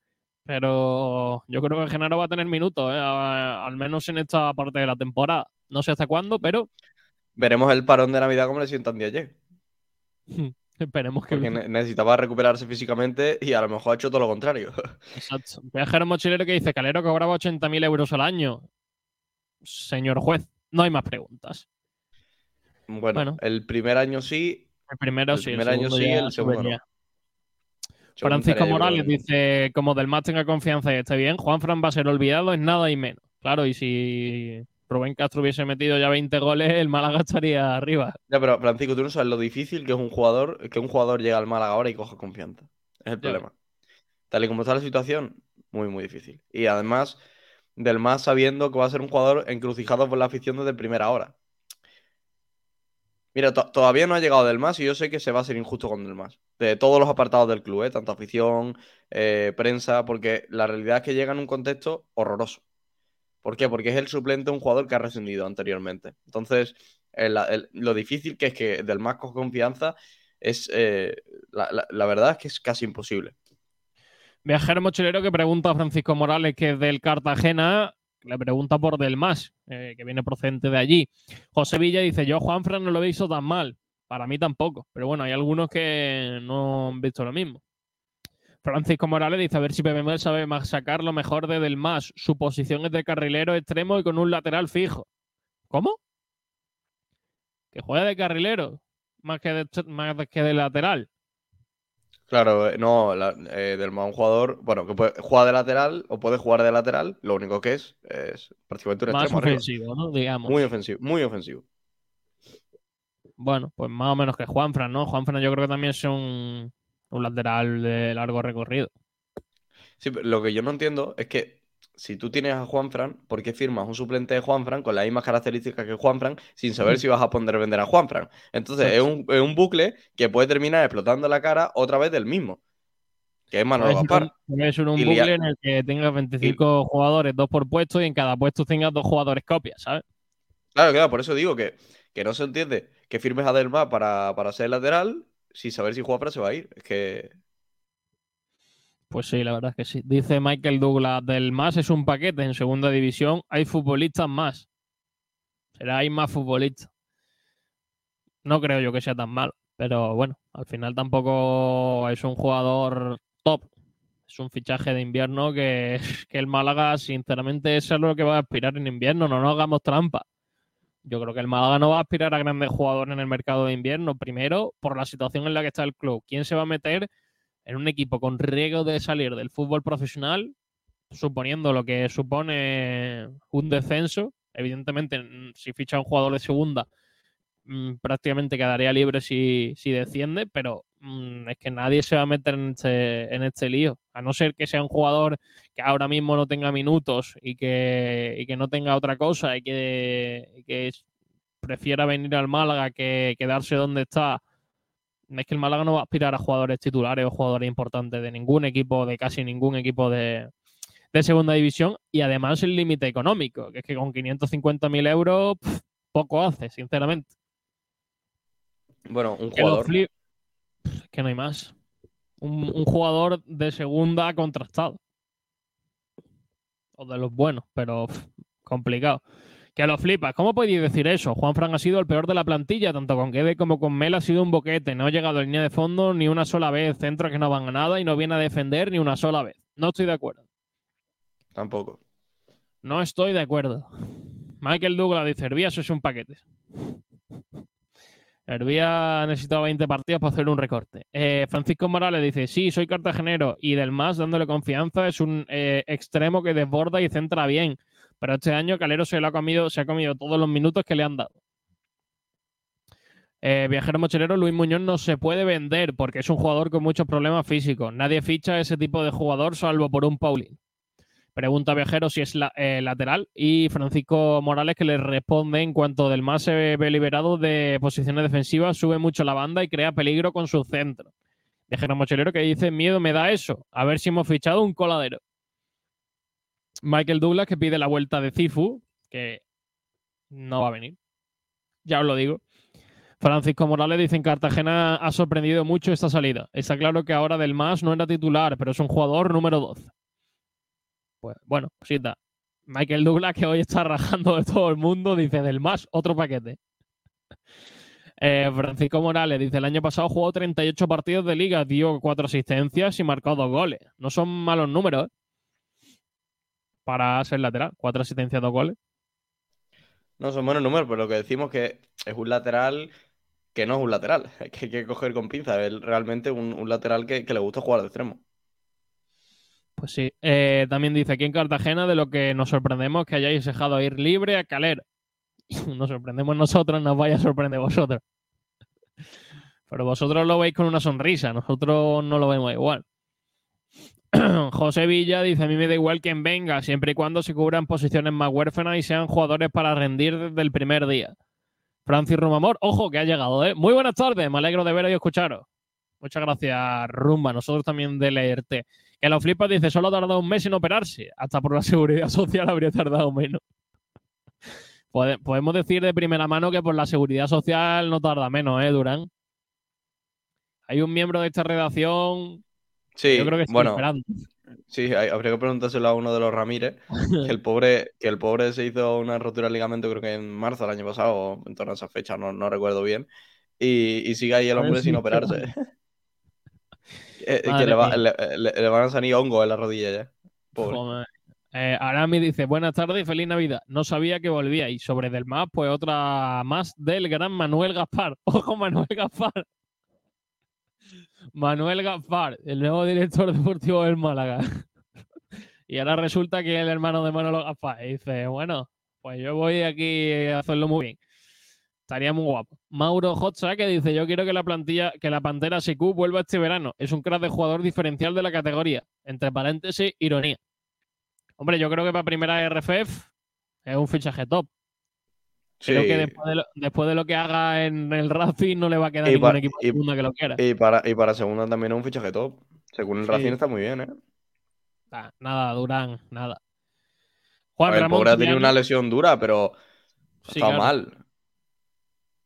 pero yo creo que Genaro va a tener minutos, ¿eh? Al menos en esta parte de la temporada. No sé hasta cuándo, pero... Veremos el parón de Navidad como le sienta en Dialle. Esperemos que... Porque necesitaba recuperarse físicamente y a lo mejor ha hecho todo lo contrario. Exacto. Viajero Mochilero que dice, Calero cobraba ochenta mil euros al año. Señor juez, no hay más preguntas. Bueno, bueno, el primer año sí. El primero el sí. Primer el año sí, el segundo no. Francisco Morales dice: como del más tenga confianza y esté bien, Juan Fran va a ser olvidado, es nada y menos. Claro, y si Rubén Castro hubiese metido ya veinte goles, el Málaga estaría arriba. Ya, pero Francisco, tú no sabes lo difícil que es un jugador, que un jugador llega al Málaga ahora y coja confianza. Es el problema. Ya. Tal y como está la situación, muy, muy difícil. Y además, del más sabiendo que va a ser un jugador encrucijado por la afición desde primera hora. Mira, to- todavía no ha llegado Delmas y yo sé que se va a ser injusto con Delmas. De todos los apartados del club, ¿eh? Tanto afición, eh, prensa, porque la realidad es que llega en un contexto horroroso. ¿Por qué? Porque es el suplente de un jugador que ha rescindido anteriormente. Entonces, el, el, lo difícil que es que Delmas coja confianza es, eh, la, la, la verdad es que es casi imposible. Viajero Mochilero que pregunta a Francisco Morales, que es del Cartagena... Le pregunta por Delmas, eh, que viene procedente de allí. José Villa dice, yo Juanfran no lo he visto tan mal. Para mí tampoco. Pero bueno, hay algunos que no han visto lo mismo. Francisco Morales dice, a ver si Pepe Mel sabe más sacar lo mejor de Delmas. Su posición es de carrilero extremo y con un lateral fijo. ¿Cómo? ¿Que juega de carrilero más que de, más que de lateral? Claro, no, la, eh, Delmas es un jugador, bueno, que puede, juega de lateral o puede jugar de lateral, lo único que es, es prácticamente un más extremo. Más ofensivo, arriba, ¿no? Digamos. Muy ofensivo, muy ofensivo. Bueno, pues más o menos que Juanfran, ¿no? Juanfran yo creo que también es un, un lateral de largo recorrido. Sí, pero lo que yo no entiendo es que si tú tienes a Juanfran, ¿por qué firmas un suplente de Juanfran con las mismas características que Juanfran sin saber si vas a poder vender a Juanfran? Entonces sí. es, un, es un bucle que puede terminar explotando la cara otra vez del mismo, que es Manolo Gaspar. Es un, un bucle lia... en el que tengas veinticinco y... jugadores, dos por puesto, y en cada puesto tengas dos jugadores copias, ¿sabes? Claro, claro, por eso digo que, que no se entiende que firmes a Delmas para, para ser lateral sin saber si Juanfran se va a ir. Es que... Pues sí, la verdad es que sí. Dice Michael Douglas, Delmas es un paquete en segunda división. Hay futbolistas más. Será hay más futbolistas. No creo yo que sea tan malo. Pero bueno, al final tampoco es un jugador top. es un fichaje de invierno que, que el Málaga, sinceramente, es lo que va a aspirar en invierno. No nos hagamos trampa. Yo creo que el Málaga no va a aspirar a grandes jugadores en el mercado de invierno. Primero, por la situación en la que está el club. ¿Quién se va a meter en un equipo con riesgo de salir del fútbol profesional, suponiendo lo que supone un descenso? Evidentemente, si ficha un jugador de segunda, mmm, prácticamente quedaría libre si, si desciende, pero mmm, es que nadie se va a meter en este, en este lío, a no ser que sea un jugador que ahora mismo no tenga minutos y que, y que no tenga otra cosa y que, y que prefiera venir al Málaga que quedarse donde está. Es que el Málaga no va a aspirar a jugadores titulares o jugadores importantes de ningún equipo, de casi ningún equipo de... de segunda división, y además el límite económico, que es que con quinientos cincuenta mil euros pff, poco hace, sinceramente. Bueno, un jugador... Flip... Pff, que no hay más. Un, un jugador de segunda contrastado. O de los buenos, pero pff, complicado. Que lo flipas. ¿Cómo podéis decir eso? Juan Fran ha sido el peor de la plantilla, tanto con Guede como con Mel ha sido un boquete. No ha llegado a línea de fondo ni una sola vez. Centros que no van a nada y no viene a defender ni una sola vez. No estoy de acuerdo. Tampoco. No estoy de acuerdo. Michael Douglas dice, Hervías es un paquete. Hervías necesitaba veinte partidos para hacer un recorte. Eh, Francisco Morales dice, sí, soy cartagenero. Y Delmas, dándole confianza, es un eh, extremo que desborda y centra bien. Pero este año Calero se lo ha comido, se ha comido todos los minutos que le han dado. Eh, viajero mochilero, Luis Muñoz no se puede vender porque es un jugador con muchos problemas físicos. Nadie ficha a ese tipo de jugador salvo por un Paulín. Pregunta a Viajero si es la, eh, lateral, y Francisco Morales que le responde, en cuanto Delmas se ve liberado de posiciones defensivas, sube mucho la banda y crea peligro con su centro. Viajero Mochilero que dice, miedo me da eso, a ver si hemos fichado un coladero. Michael Douglas que pide la vuelta de Cifu, que no va a venir, ya os lo digo. Francisco Morales dice, en Cartagena ha sorprendido mucho esta salida. Está claro que ahora Delmas no era titular, pero es un jugador número doce. Pues bueno, cosita. Michael Douglas, que hoy está rajando de todo el mundo, dice, Delmas, otro paquete. eh, Francisco Morales dice, el año pasado jugó treinta y ocho partidos de liga, dio cuatro asistencias y marcó dos goles. No son malos números, ¿eh? Para ser lateral, cuatro asistencias, dos goles. No son buenos números, pero lo que decimos que es un lateral que no es un lateral, que hay que coger con pinza. Es realmente un, un lateral que, que le gusta jugar de extremo. Pues sí, eh, también dice, aquí en Cartagena de lo que nos sorprendemos que hayáis dejado ir libre a Calero. Nos sorprendemos nosotros, nos vaya a sorprender vosotros. Pero vosotros lo veis con una sonrisa, nosotros no lo vemos igual. José Villa dice, a mí me da igual quien venga, siempre y cuando se cubran posiciones más huérfanas y sean jugadores para rendir desde el primer día. Francis Rumamor, ojo que ha llegado, ¿eh? Muy buenas tardes, me alegro de veros y escucharos. Muchas gracias, Rumba, nosotros también de leerte. Que los flipas dice, solo ha tardado un mes en operarse. Hasta por la seguridad social habría tardado menos. Podemos decir de primera mano que por la seguridad social no tarda menos, ¿eh, Durán? Hay un miembro de esta redacción... Sí, yo creo que bueno, esperando. Sí, hay, habría que preguntárselo a uno de los Ramírez. Que el pobre, que el pobre se hizo una rotura de ligamento, creo que en marzo del año pasado, o en torno a esa fecha, no, no recuerdo bien. Y, y sigue ahí el hombre sin operarse. Eh, que le, va, le, le, le van a salir hongos en la rodilla ya. Pobre. Eh, Arami dice, buenas tardes y feliz Navidad. No sabía que volvíais. Sobre Delmas, pues otra más del gran Manuel Gaspar. Ojo, Manuel Gaspar. Manuel Gaspar, el nuevo director deportivo del Málaga. Y ahora resulta que es el hermano de Manolo Gaspar. Y dice, bueno, pues yo voy aquí a hacerlo muy bien. Estaría muy guapo. Mauro Hotza que dice, yo quiero que la plantilla, que la Pantera C Q vuelva este verano. Es un crack de jugador diferencial de la categoría. Entre paréntesis, ironía. Hombre, yo creo que para primera R F F es un fichaje top. Sí. Creo que después de, lo, después de lo que haga en el Racing no le va a quedar y ningún para, equipo de segunda que lo quiera. Y para, y para segunda también es un fichaje top. Según el sí. Racing está muy bien, ¿eh? Nah, nada, Durán, nada. Juan Ramón. Pobre ha tenido una lesión dura, pero sí, está claro. Mal.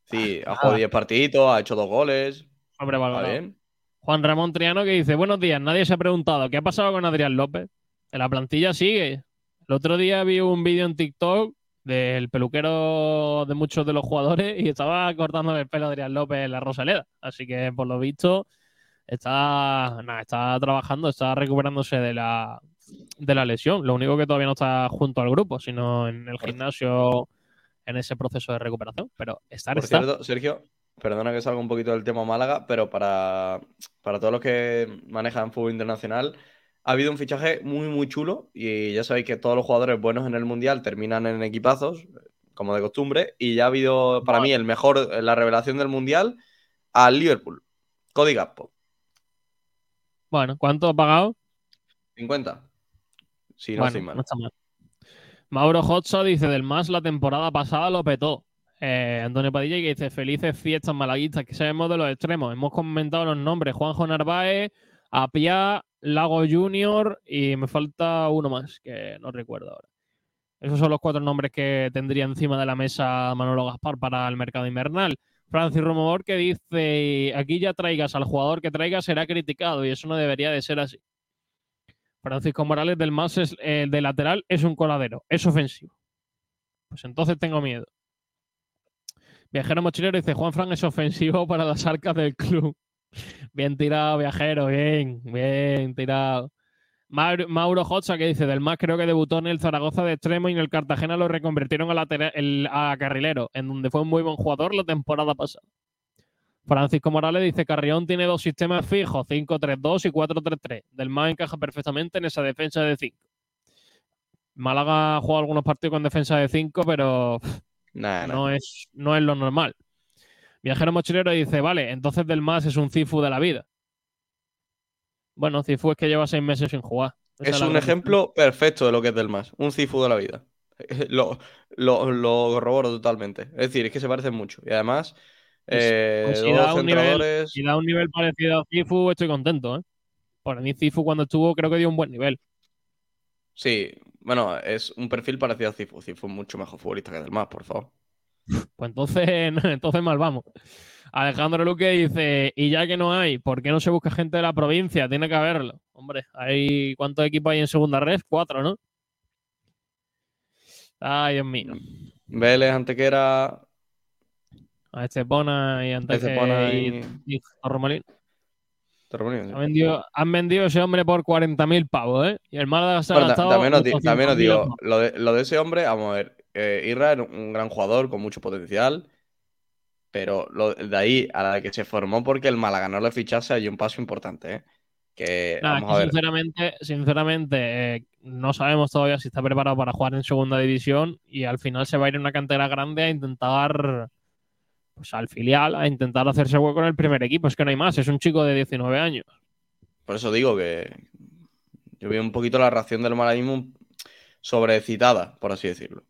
Sí, ha jugado diez partiditos, ha hecho dos goles. Hombre, valorado. Bien. Juan Ramón Triano que dice, buenos días, nadie se ha preguntado ¿qué ha pasado con Adrián López? En la plantilla sigue. El otro día vi un vídeo en TikTok del peluquero de muchos de los jugadores y estaba cortándome el pelo a Adrián López en La Rosaleda. Así que, por lo visto, está, nah, está trabajando, está recuperándose de la, de la lesión. Lo único que todavía no está junto al grupo, sino en el gimnasio, en ese proceso de recuperación. Pero estar, está. Por cierto, Sergio, perdona que salga un poquito del tema Málaga, pero para, para todos los que manejan fútbol internacional, ha habido un fichaje muy, muy chulo. Y ya sabéis que todos los jugadores buenos en el Mundial terminan en equipazos, como de costumbre. Y ya ha habido, para vale. mí, el mejor, la revelación del Mundial al Liverpool. Cody Gakpo. Bueno, ¿cuánto ha pagado? cincuenta. Sí, no, bueno, sin mal. No está mal. Mauro Hotso dice, Delmas la temporada pasada lo petó. Eh, Antonio Padilla que dice, felices fiestas malaguistas, que sabemos de los extremos. Hemos comentado los nombres, Juanjo Narváez, Apiá, Lago Junior y me falta uno más, que no recuerdo ahora. Esos son los cuatro nombres que tendría encima de la mesa Manolo Gaspar para el mercado invernal. Francis Rumor que dice, aquí ya traigas al jugador que traigas será criticado y eso no debería de ser así. Francisco Morales del Mas es, eh, de lateral es un coladero, es ofensivo. Pues entonces tengo miedo. Viajero Mochilero dice, Juan Fran es ofensivo para las arcas del club. Bien tirado, Viajero, bien, bien tirado. Mauro, Mauro Hotza que dice, del Mas creo que debutó en el Zaragoza de extremo y en el Cartagena lo reconvirtieron a, lateral, el, a carrilero, en donde fue un muy buen jugador la temporada pasada. Francisco Morales dice, Carrión tiene dos sistemas fijos, cinco tres dos y cuatro tres tres. Del Mas encaja perfectamente en esa defensa de cinco. Málaga ha jugado algunos partidos con defensa de cinco, pero nah, nah. No, es, no es lo normal. Viajero Mochilero dice, vale, entonces Del Mas es un Cifu de la vida. Bueno, Cifu es que lleva seis meses sin jugar. Esa es un ejemplo que... perfecto de lo que es Del Mas, un Cifu de la vida. Lo, lo, lo corroboro totalmente. Es decir, es que se parecen mucho y además... Eh, pues si, da un nivel, si da un nivel parecido a Cifu, estoy contento, ¿eh? Para mí Cifu cuando estuvo creo que dio un buen nivel. Sí, bueno, es un perfil parecido a Cifu. Cifu es mucho mejor futbolista que Delmas, por favor. Pues entonces, entonces mal vamos. Alejandro Luque dice, y ya que no hay, ¿por qué no se busca gente de la provincia? Tiene que haberlo. Hombre, hay ¿cuántos equipos hay en segunda red? Cuatro, ¿no? Ay, Dios mío. Vélez, Antequera... A Estepona y Antequera y, y... y Torremolino. Torremolino, sí. Han vendido, han vendido ese hombre por cuarenta mil pavos, ¿eh? Y el Málaga se ha gastado... También os digo, también os digo lo, de, lo de ese hombre, vamos a ver, eh, Irra era un gran jugador con mucho potencial, pero lo, de ahí a la que se formó porque el Málaga no le fichase hay un paso importante, ¿eh? Que, nah, vamos que a ver. Sinceramente, sinceramente eh, no sabemos todavía si está preparado para jugar en segunda división y al final se va a ir a una cantera grande a intentar... Pues al filial, a intentar hacerse hueco en el primer equipo. Es que no hay más, es un chico de diecinueve años. Por eso digo que yo vi un poquito la reacción del malaguismo sobrecitada, por así decirlo.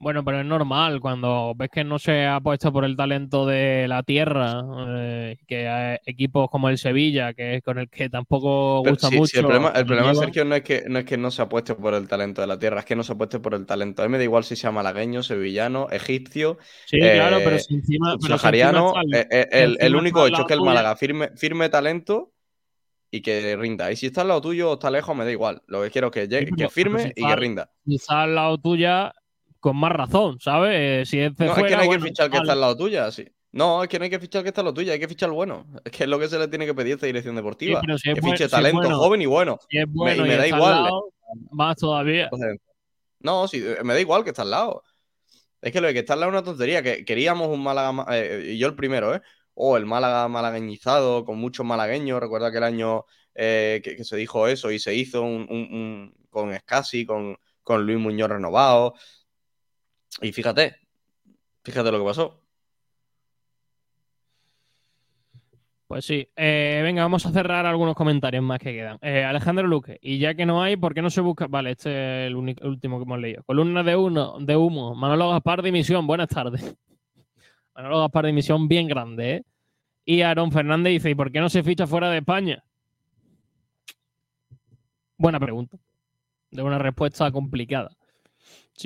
Bueno, pero es normal cuando ves que no se ha puesto por el talento de la tierra, eh, que hay equipos como el Sevilla, que es con el que tampoco gusta sí, mucho. Sí, el problema, el problema Sergio, no es, que, no es que no se apueste por el talento de la tierra, es que no se apueste por el talento. A mí me da igual si sea malagueño, sevillano, egipcio, sí, eh, claro, pero si encima, subsahariano. Pero si encima sale, eh, el, el único hecho es que el Málaga firme, firme talento y que rinda. Y si está al lado tuyo o está lejos, me da igual. Lo que quiero es que, llegue, sí, pero, que firme si está, y que rinda. Si está al lado tuya... Con más razón, ¿sabes? Si es de no, fuera, es que no hay bueno, que fichar que vale. está al lado tuya. Sí. No, es que no hay que fichar que está al lado tuya, hay que fichar bueno. Es que es lo que se le tiene que pedir a esta dirección deportiva. Sí, si que fiche buen, talento si bueno, joven y bueno. Si es bueno me, y me da igual. Lado, más todavía. No, sí, me da igual que está al lado. Es que lo de que está al lado es una tontería. Que queríamos un Málaga, eh, y yo el primero, ¿eh? O oh, el Málaga malagueñizado, con muchos malagueños. Recuerda que el año eh, que, que se dijo eso y se hizo un, un, un, con Escasi, con, con Luis Muñoz renovado. Y fíjate, fíjate lo que pasó. Pues sí, eh, venga, vamos a cerrar algunos comentarios más que quedan. Eh, Alejandro Luque, y ya que no hay, ¿por qué no se busca? Vale, este es el, único, el último que hemos leído. Columna de, uno, de humo, Manolo Gaspar de Misión, buenas tardes. Manolo Gaspar de Misión, bien grande, ¿eh? Y Aaron Fernández dice, ¿y por qué no se ficha fuera de España? Buena pregunta, de una respuesta complicada.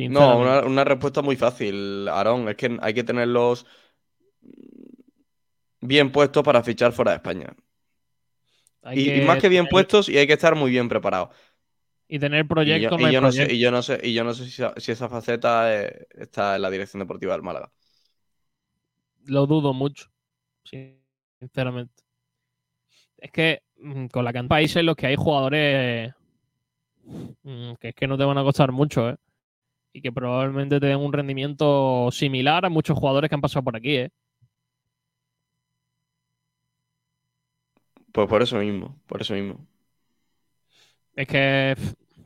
No, una, una respuesta muy fácil, Aarón. Es que hay que tenerlos bien puestos para fichar fuera de España. Y, y más que bien tener... puestos, y hay que estar muy bien preparados. Y tener proyectos. Y yo, y yo, no, proyecto. sé, y yo no sé, y yo no sé si, si esa faceta eh, está en la dirección deportiva del Málaga. Lo dudo mucho, sinceramente. es que con la cantidad de países en los que hay jugadores que es que no te van a costar mucho, ¿eh? Y que probablemente te den un rendimiento similar a muchos jugadores que han pasado por aquí, ¿eh? Pues por eso mismo, por eso mismo. Es que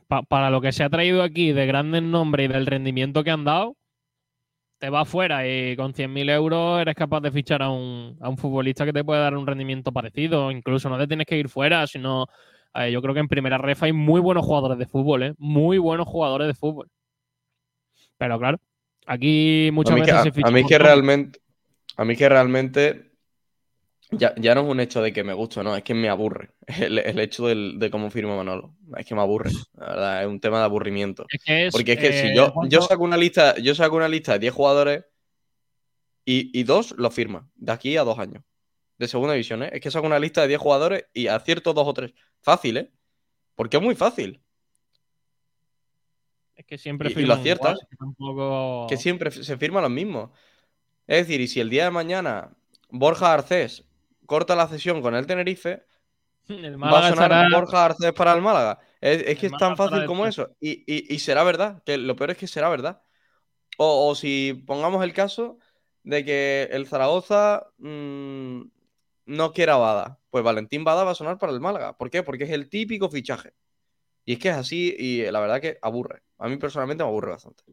pa- para lo que se ha traído aquí de grandes nombres y del rendimiento que han dado, te vas fuera y con cien mil euros eres capaz de fichar a un, a un futbolista que te puede dar un rendimiento parecido. Incluso no te tienes que ir fuera, sino... Eh, yo creo que en primera ref hay muy buenos jugadores de fútbol, ¿eh? Muy buenos jugadores de fútbol. Pero claro, aquí muchas veces que, a, se ficha... A mí que realmente... A mí que realmente... Ya, ya no es un hecho de que me guste, no, es que me aburre. El, el hecho del, de cómo firma Manolo. Es que me aburre. La verdad, es un tema de aburrimiento. Es que es, Porque es que eh, si yo, cuando... yo saco una lista, yo saco una lista de diez jugadores y, y dos los firman. De aquí a dos años. De segunda división, ¿eh? Es que saco una lista de diez jugadores y acierto dos o tres. Fácil, ¿eh? Porque es muy fácil. Es que siempre firman. Y lo aciertas. Igual, que, tampoco... que siempre se firman los mismos. Es decir, y si el día de mañana Borja Arcés corta la cesión con el Tenerife, el va a sonar será... Borja Arcés para el Málaga. Es, es que el es tan fácil como el... eso. Y, y, y será verdad, que lo peor es que será verdad. O, o si pongamos el caso de que el Zaragoza mmm, no quiera Bada, pues Valentín Bada va a sonar para el Málaga. ¿Por qué? Porque es el típico fichaje. Y es que es así y la verdad que aburre. A mí personalmente me aburre bastante.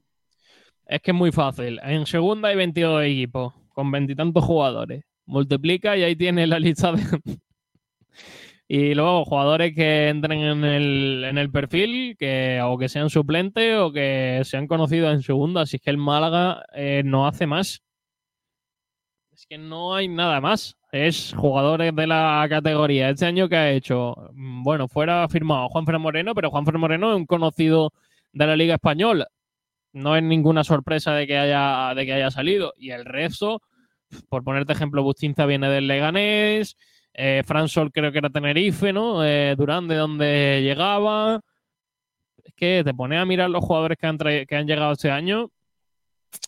Es que es muy fácil. En segunda hay veintidós equipos con veintitantos jugadores. Multiplica y ahí tienes la lista de... Y luego jugadores que entren en el, en el perfil, que o que sean suplentes o que sean conocidos en segunda. Así que el Málaga eh, no hace más. Es que no hay nada más. Es jugadores de la categoría. Este año que ha hecho, bueno, fuera firmado Juan Fran Moreno, pero Juan Fran Moreno es un conocido de la Liga Española. No es ninguna sorpresa de que haya, de que haya salido. Y el resto... Por ponerte ejemplo, Bustinza viene del Leganés, eh, Fran Sol creo que era Tenerife, ¿no? Eh, Durán de donde llegaba. Es que te pones a mirar los jugadores que han, tra- que han llegado este año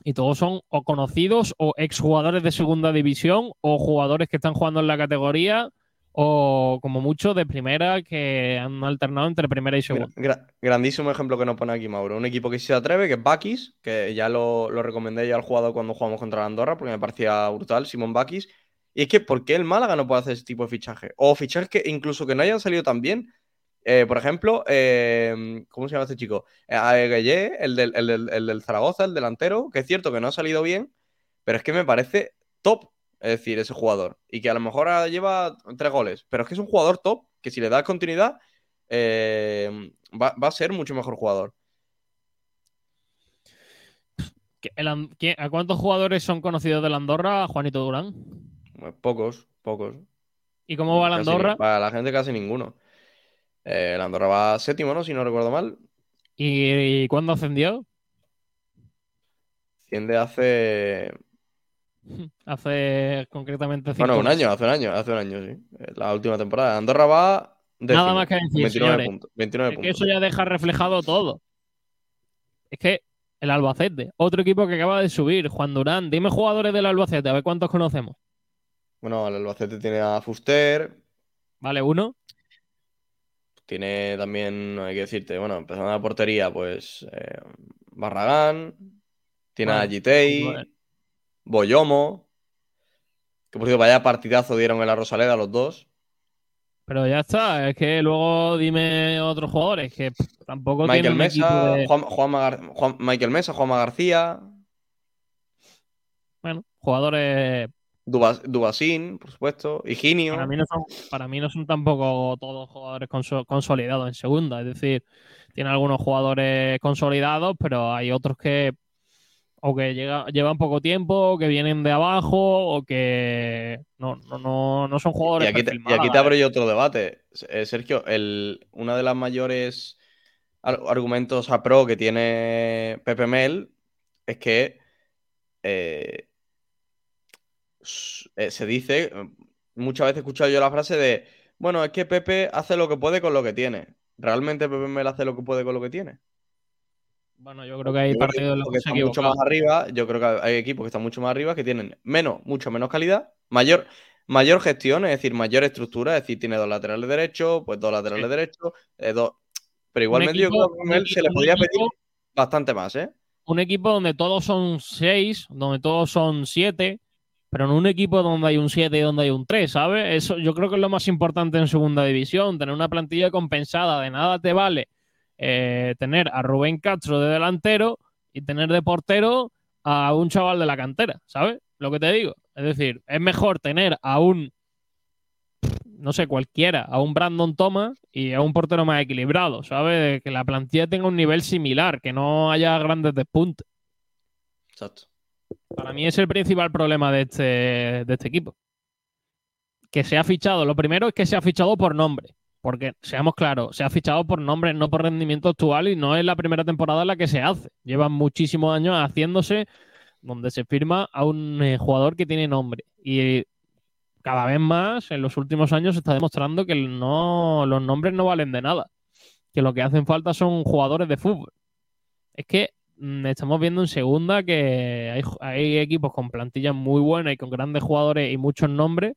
y todos son o conocidos o exjugadores de segunda división o jugadores que están jugando en la categoría o como mucho de primera que han alternado entre primera y segunda. Mira, gra- grandísimo ejemplo que nos pone aquí Mauro. Un equipo que se atreve, que es Bakis, que ya lo, lo recomendé ya al jugador cuando jugamos contra la Andorra porque me parecía brutal, Simón Bakis. Y es que ¿por qué el Málaga no puede hacer ese tipo de fichaje? O fichajes que incluso que no hayan salido tan bien. Eh, por ejemplo, eh, ¿cómo se llama este chico? Eh, Gueye, el del, el, del, el del Zaragoza, el delantero, que es cierto que no ha salido bien, pero es que me parece top. Es decir, ese jugador. Y que a lo mejor lleva tres goles. Pero es que es un jugador top. Que si le das continuidad, eh, va, va a ser mucho mejor jugador. El, ¿A cuántos jugadores son conocidos de la Andorra, Juanito Durán? Pues pocos, pocos. ¿Y cómo va la Andorra? Casi, para la gente casi ninguno. Eh, la Andorra va séptimo, ¿no? Si no recuerdo mal. ¿Y, y cuándo ascendió? Asciende hace... Hace concretamente cinco Bueno, un año, hace un año, hace un año, sí. La última temporada. Andorra va décimo, nada más que decir, veintinueve puntos. veintinueve es puntos. Que eso ya deja reflejado todo. Es que el Albacete, otro equipo que acaba de subir, Juan Durán. Dime jugadores del Albacete, a ver cuántos conocemos. Bueno, el Albacete tiene a Fuster. Vale, uno. Tiene también, hay que decirte, bueno, empezando la portería, pues eh, Barragán. Tiene bueno, a Gitei. Bueno. Boyomo, que por cierto vaya partidazo dieron en La Rosaleda los dos. Pero ya está, es que luego dime otros jugadores que tampoco Michael tienen Mesa, de... Juan, Juanma Gar... Juan, Michael Mesa, Juanma García. Bueno, jugadores... Dubas, Dubasín, por supuesto, Higinio. Para mí no son, para mí no son tampoco todos jugadores conso- consolidados en segunda, es decir, tienen algunos jugadores consolidados, pero hay otros que... o que llega, llevan poco tiempo, o que vienen de abajo, o que no, no, no, no son jugadores. Y aquí te, y aquí te abro yo otro debate. Eh, Sergio, el, una de las mayores argumentos a pro que tiene Pepe Mel es que eh, se dice, muchas veces he escuchado yo la frase de, bueno, es que Pepe hace lo que puede con lo que tiene. ¿Realmente Pepe Mel hace lo que puede con lo que tiene? Bueno, yo creo que hay partidos en los que están mucho más arriba. Yo creo que hay equipos que están mucho más arriba que tienen menos, mucho menos calidad, mayor, mayor gestión, es decir, mayor estructura, es decir, tiene dos laterales derechos, pues dos laterales sí. derechos, eh, dos... Pero igualmente yo creo que a él se le podría pedir bastante más, ¿eh? Un equipo donde todos son seis, donde todos son siete, pero en un equipo donde hay un siete y donde hay un tres, ¿sabes? Eso yo creo que es lo más importante en segunda división, tener una plantilla compensada. De nada te vale eh, tener a Rubén Castro de delantero y tener de portero a un chaval de la cantera, ¿sabes? Lo que te digo. Es decir, es mejor tener a un, no sé, cualquiera, a un Brandon Thomas y a un portero más equilibrado, ¿sabes? Que la plantilla tenga un nivel similar, que no haya grandes despuntes. Exacto. Para mí es el principal problema de este, de este equipo. Que se ha fichado, lo primero es que se ha fichado por nombre, porque seamos claros, se ha fichado por nombre, no por rendimiento actual, y no es la primera temporada en la que se hace. Llevan muchísimos años haciéndose, donde se firma a un eh, jugador que tiene nombre. Y eh, cada vez más, en los últimos años, se está demostrando que no, los nombres no valen de nada. Que lo que hacen falta son jugadores de fútbol. Es que mmm, estamos viendo en segunda que hay, hay equipos con plantillas muy buenas y con grandes jugadores y muchos nombres.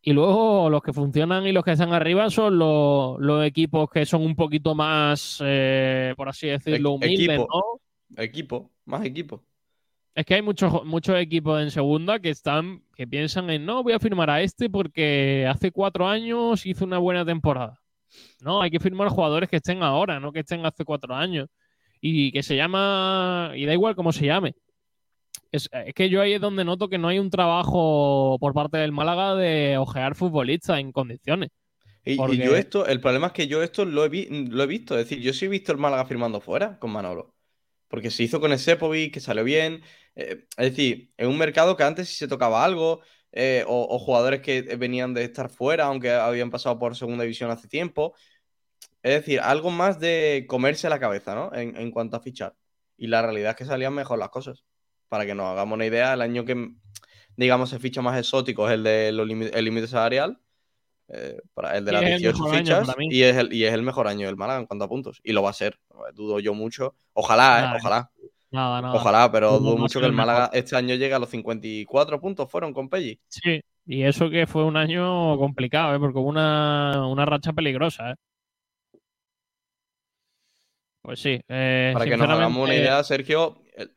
Y luego los que funcionan y los que están arriba son los, los equipos que son un poquito más, eh, por así decirlo, humildes, equipo, ¿no? Equipo, más equipo. Es que hay muchos muchos equipos en segunda que están que piensan en no, voy a firmar a este porque hace cuatro años hizo una buena temporada. No, hay que firmar jugadores que estén ahora, no que estén hace cuatro años. Y que se llama... Y da igual cómo se llame. Es, es que yo ahí es donde noto que no hay un trabajo por parte del Málaga de ojear futbolistas en condiciones. Y, porque... y yo esto, el problema es que yo esto lo he, vi, lo he visto. Es decir, yo sí he visto el Málaga firmando fuera con Manolo. Porque se hizo con el Sepovic, que salió bien. Eh, es decir, en un mercado que antes sí se tocaba algo, eh, o, o jugadores que venían de estar fuera, aunque habían pasado por segunda división hace tiempo. Es decir, algo más de comerse la cabeza, ¿no? En, en cuanto a fichar. Y la realidad es que salían mejor las cosas. Para que nos hagamos una idea, el año que, digamos, se ficha más exótico es el de los lim- el límite salarial, eh, para el de las dieciocho fichas, y es, el, y es el mejor año del Málaga en cuanto a puntos, y lo va a ser, dudo yo mucho, ojalá, nada, eh, ojalá, nada, nada. ojalá, pero dudo mucho que el Málaga mejor. Este año llegue a los cincuenta y cuatro puntos, fueron con Pelli. Sí, y eso que fue un año complicado, ¿eh? Porque hubo una, una racha peligrosa. ¿eh? Pues sí. Eh, para que nos hagamos una idea, Sergio, el,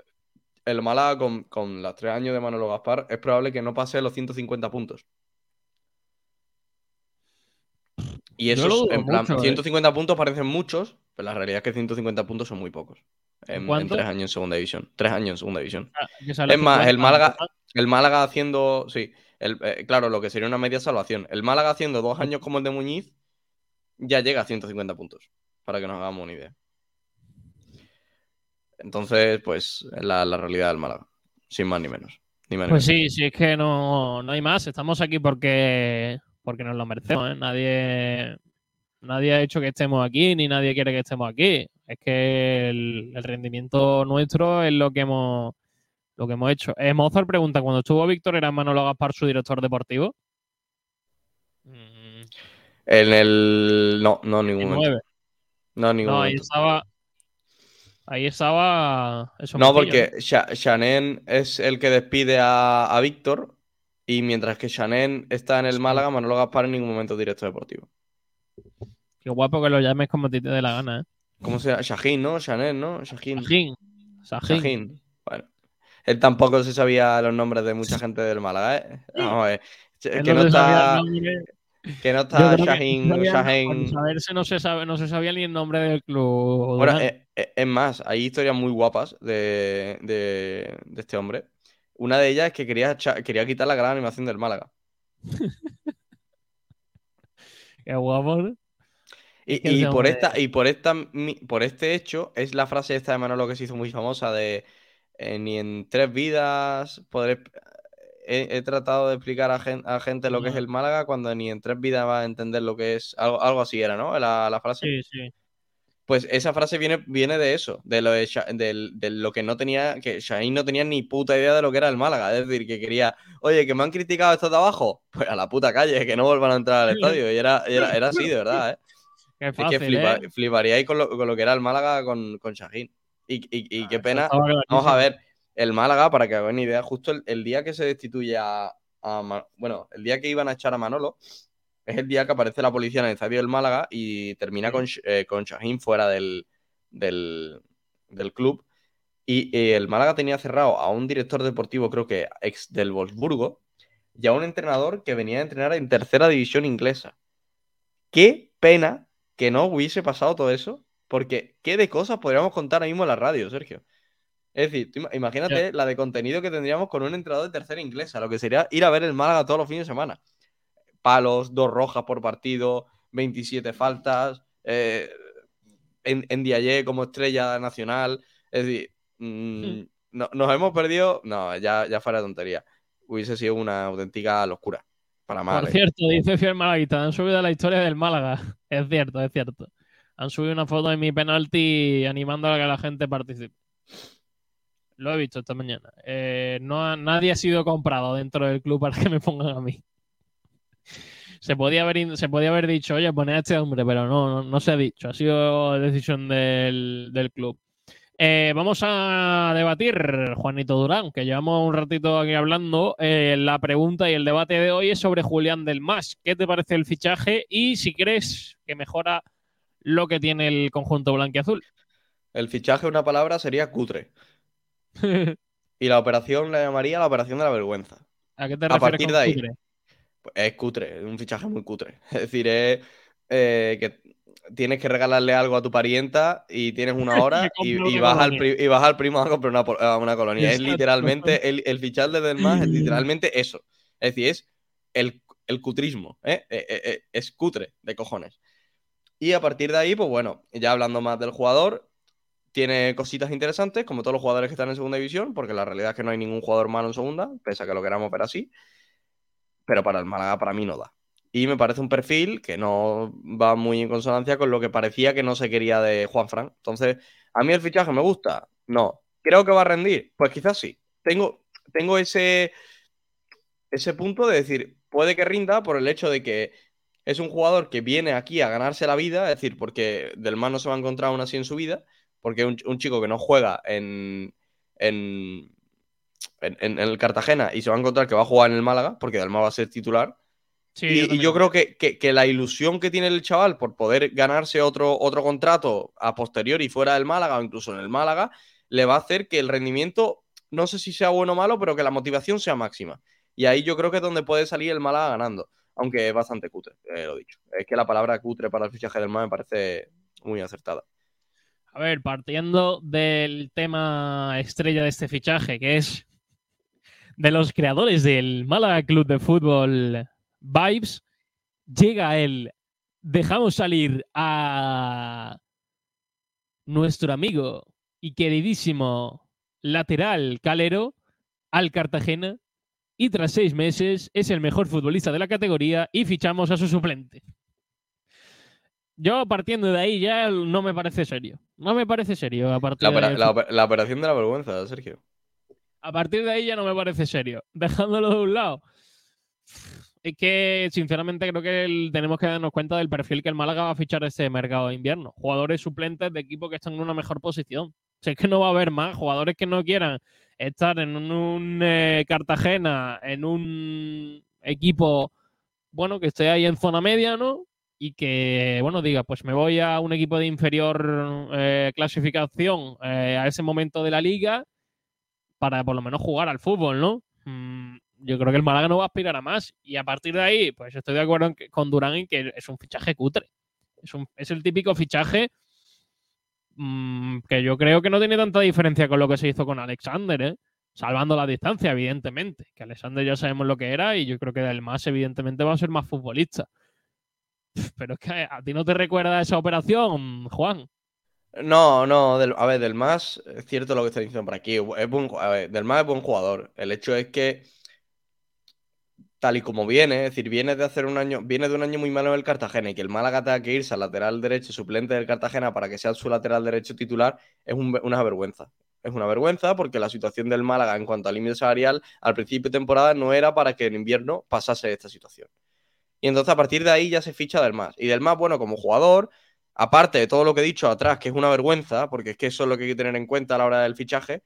el Málaga con, con los tres años de Manolo Gaspar es probable que no pase los ciento cincuenta puntos. Y esos, en plan, mucho, ciento cincuenta eh. puntos parecen muchos, pero la realidad es que ciento cincuenta puntos son muy pocos. En, en tres años en segunda división. Tres años en segunda división. Ah, es más, el Málaga, el Málaga haciendo... Sí, el, eh, claro, lo que sería una media salvación. El Málaga haciendo dos años como el de Muñiz ya llega a ciento cincuenta puntos, para que nos hagamos una idea. Entonces, pues, es la, la realidad del Málaga. Sin más ni menos. Ni más pues ni menos. sí, sí, es que no, no hay más. Estamos aquí porque... Porque nos lo merecemos, ¿eh? Nadie, nadie ha hecho que estemos aquí, ni nadie quiere que estemos aquí. Es que el, el rendimiento nuestro es lo que hemos lo que hemos hecho. Eh, Mozart pregunta, ¿cuando estuvo Víctor era Manolo Gaspar su director deportivo? En el... No, no en ningún momento. No, en ningún no, momento. Ahí estaba... Ahí estaba... Eso no, porque Sh- Shannon es el que despide a, a Víctor... Y mientras que Shannon está en el Málaga, Manolo Gaspar en ningún momento directo deportivo. Qué guapo que lo llames como te dé la gana, ¿eh? ¿Cómo se llama? Shahin, ¿no? Shannon, ¿no? Shahin. Shahin. Shahin. Shahin. Bueno. Él tampoco se sabía los nombres de mucha gente del Málaga, ¿eh? Vamos a ver. Que no está... Que no está Shahin. No Shahin... Saberse no se sabe, no se sabía ni el nombre del club. Bueno, es, es más, hay historias muy guapas de, de, de este hombre. Una de ellas es que quería, cha- quería quitar la gran animación del Málaga. Qué guapo, ¿no? Y, Qué y por esta, y por esta mi, por este hecho, es la frase esta de Manolo que se hizo muy famosa de eh, ni en tres vidas podré he, he tratado de explicar a, gen- a gente lo no. que es el Málaga cuando ni en tres vidas va a entender lo que es. Algo, algo así era, ¿no? La, la frase. Sí, sí. Pues esa frase viene, viene de eso, de lo, de, de, de lo que no tenía, que Shahin no tenía ni puta idea de lo que era el Málaga. Es decir, que quería, oye, que me han criticado estos de abajo, pues a la puta calle, que no vuelvan a entrar al estadio. Y era, era, era así, de verdad, ¿eh? Qué fácil, es que flipa, ¿eh? Fliparía ahí con lo, con lo que era el Málaga con, con Shahin. Y, y, y ah, qué pena. Vamos a ver, el Málaga, para que hagan idea, justo el, el día que se destituye a, a Man... bueno, el día que iban a echar a Manolo es el día que aparece la policía en el estadio del Málaga y termina con, eh, con Shahin fuera del, del, del club. Y eh, el Málaga tenía cerrado a un director deportivo, creo que ex del Wolfsburgo, y a un entrenador que venía a entrenar en tercera división inglesa. Qué pena que no hubiese pasado todo eso, porque qué de cosas podríamos contar ahora mismo en la radio, Sergio. Es decir, tú imagínate sí. la de contenido que tendríamos con un entrenador de tercera inglesa, lo que sería ir a ver el Málaga todos los fines de semana. Palos, dos rojas por partido, veintisiete faltas, eh, en, en Diallé como estrella nacional. Es decir, mmm, sí. no, nos hemos perdido... No, ya, ya fuera de tontería. Hubiese sido una auténtica locura. Para Málaga. Por cierto, dice Fiel Malaguita, han subido la historia del Málaga. Es cierto, es cierto. Han subido una foto de mi penalti animando a que la gente participe. Lo he visto esta mañana. Eh, no, nadie ha sido comprado dentro del club para que me pongan a mí. Se podía haber, se podía haber dicho, oye, poned a este hombre, pero no, no, no se ha dicho. Ha sido decisión del, del club. Eh, vamos a debatir, Juanito Durán, que llevamos un ratito aquí hablando. Eh, la pregunta y el debate de hoy es sobre Julián Delmas. ¿Qué te parece el fichaje y si crees que mejora lo que tiene el conjunto blanquiazul? El fichaje, una palabra, sería cutre. Y la operación la llamaría la operación de la vergüenza. ¿A qué te refieres? A partir con de ahí. Cutre? Pues es cutre, es un fichaje muy cutre. Es decir, es eh, que... tienes que regalarle algo a tu parienta y tienes una hora y, y, vas al pri- y vas al primo a comprar una, una colonia. Exacto. Es literalmente, el, el fichar de Delmas es literalmente eso. Es decir, es el, el cutrismo, ¿eh? Es, es, es cutre de cojones. Y a partir de ahí, pues bueno, ya hablando más del jugador, tiene cositas interesantes, como todos los jugadores que están en segunda división, porque la realidad es que no hay ningún jugador malo en segunda, pese a que lo queramos ver así. Pero para el Málaga, para mí, no da. Y me parece un perfil que no va muy en consonancia con lo que parecía que no se quería de Juan Fran. Entonces, ¿a mí el fichaje me gusta? No. ¿Creo que va a rendir? Pues quizás sí. Tengo, tengo ese, ese punto de decir, puede que rinda por el hecho de que es un jugador que viene aquí a ganarse la vida, es decir, porque Delmas no se va a encontrar aún así en su vida, porque es un, un chico que no juega en... en, en, en el Cartagena y se va a encontrar que va a jugar en el Málaga, porque Delmas va a ser titular. Sí, y yo, y yo creo que, que, que la ilusión que tiene el chaval por poder ganarse otro, otro contrato a posteriori fuera del Málaga o incluso en el Málaga, le va a hacer que el rendimiento, no sé si sea bueno o malo, pero que la motivación sea máxima. Y ahí yo creo que es donde puede salir el Málaga ganando, aunque es bastante cutre, eh, lo dicho. Es que la palabra cutre para el fichaje del Málaga me parece muy acertada. A ver, partiendo del tema estrella de este fichaje, que es de los creadores del Málaga Club de Fútbol... Vibes, llega el dejamos salir a nuestro amigo y queridísimo lateral Calero al Cartagena y tras seis meses es el mejor futbolista de la categoría y fichamos a su suplente. Yo partiendo de ahí ya no me parece serio. No me parece serio. A partir la, opera- de... la, op- la operación de la vergüenza, Sergio. A partir de ahí ya no me parece serio. Dejándolo de un lado. Es que, sinceramente, creo que el, tenemos que darnos cuenta del perfil que el Málaga va a fichar este mercado de invierno. Jugadores suplentes de equipos que están en una mejor posición. O sea, es que no va a haber más jugadores que no quieran estar en un, un eh, Cartagena, en un equipo, bueno, que esté ahí en zona media, ¿no? Y que, bueno, diga, pues me voy a un equipo de inferior eh, clasificación eh, a ese momento de la liga para por lo menos jugar al fútbol, ¿no? Mm. Yo creo que el Málaga no va a aspirar a más. Y a partir de ahí, pues estoy de acuerdo en que, con Durán en que es un fichaje cutre. Es, un, es el típico fichaje mmm, que yo creo que no tiene tanta diferencia con lo que se hizo con Alexander, ¿eh? Salvando la distancia, evidentemente. Que Alexander ya sabemos lo que era y yo creo que Delmas, evidentemente, va a ser más futbolista. Pero es que a ti no te recuerda esa operación, Juan. No, no, del, a ver, Delmas, es cierto lo que está diciendo por aquí. Es buen, a ver, Delmas es buen jugador. El hecho es que tal y como viene, es decir, viene de hacer un año, viene de un año muy malo en el Cartagena y que el Málaga tenga que irse al lateral derecho suplente del Cartagena para que sea su lateral derecho titular, es un, una vergüenza. Es una vergüenza porque la situación del Málaga en cuanto al límite salarial al principio de temporada no era para que en invierno pasase esta situación. Y entonces a partir de ahí ya se ficha Delmas. Y Delmas, bueno, como jugador, aparte de todo lo que he dicho atrás, que es una vergüenza, porque es que eso es lo que hay que tener en cuenta a la hora del fichaje,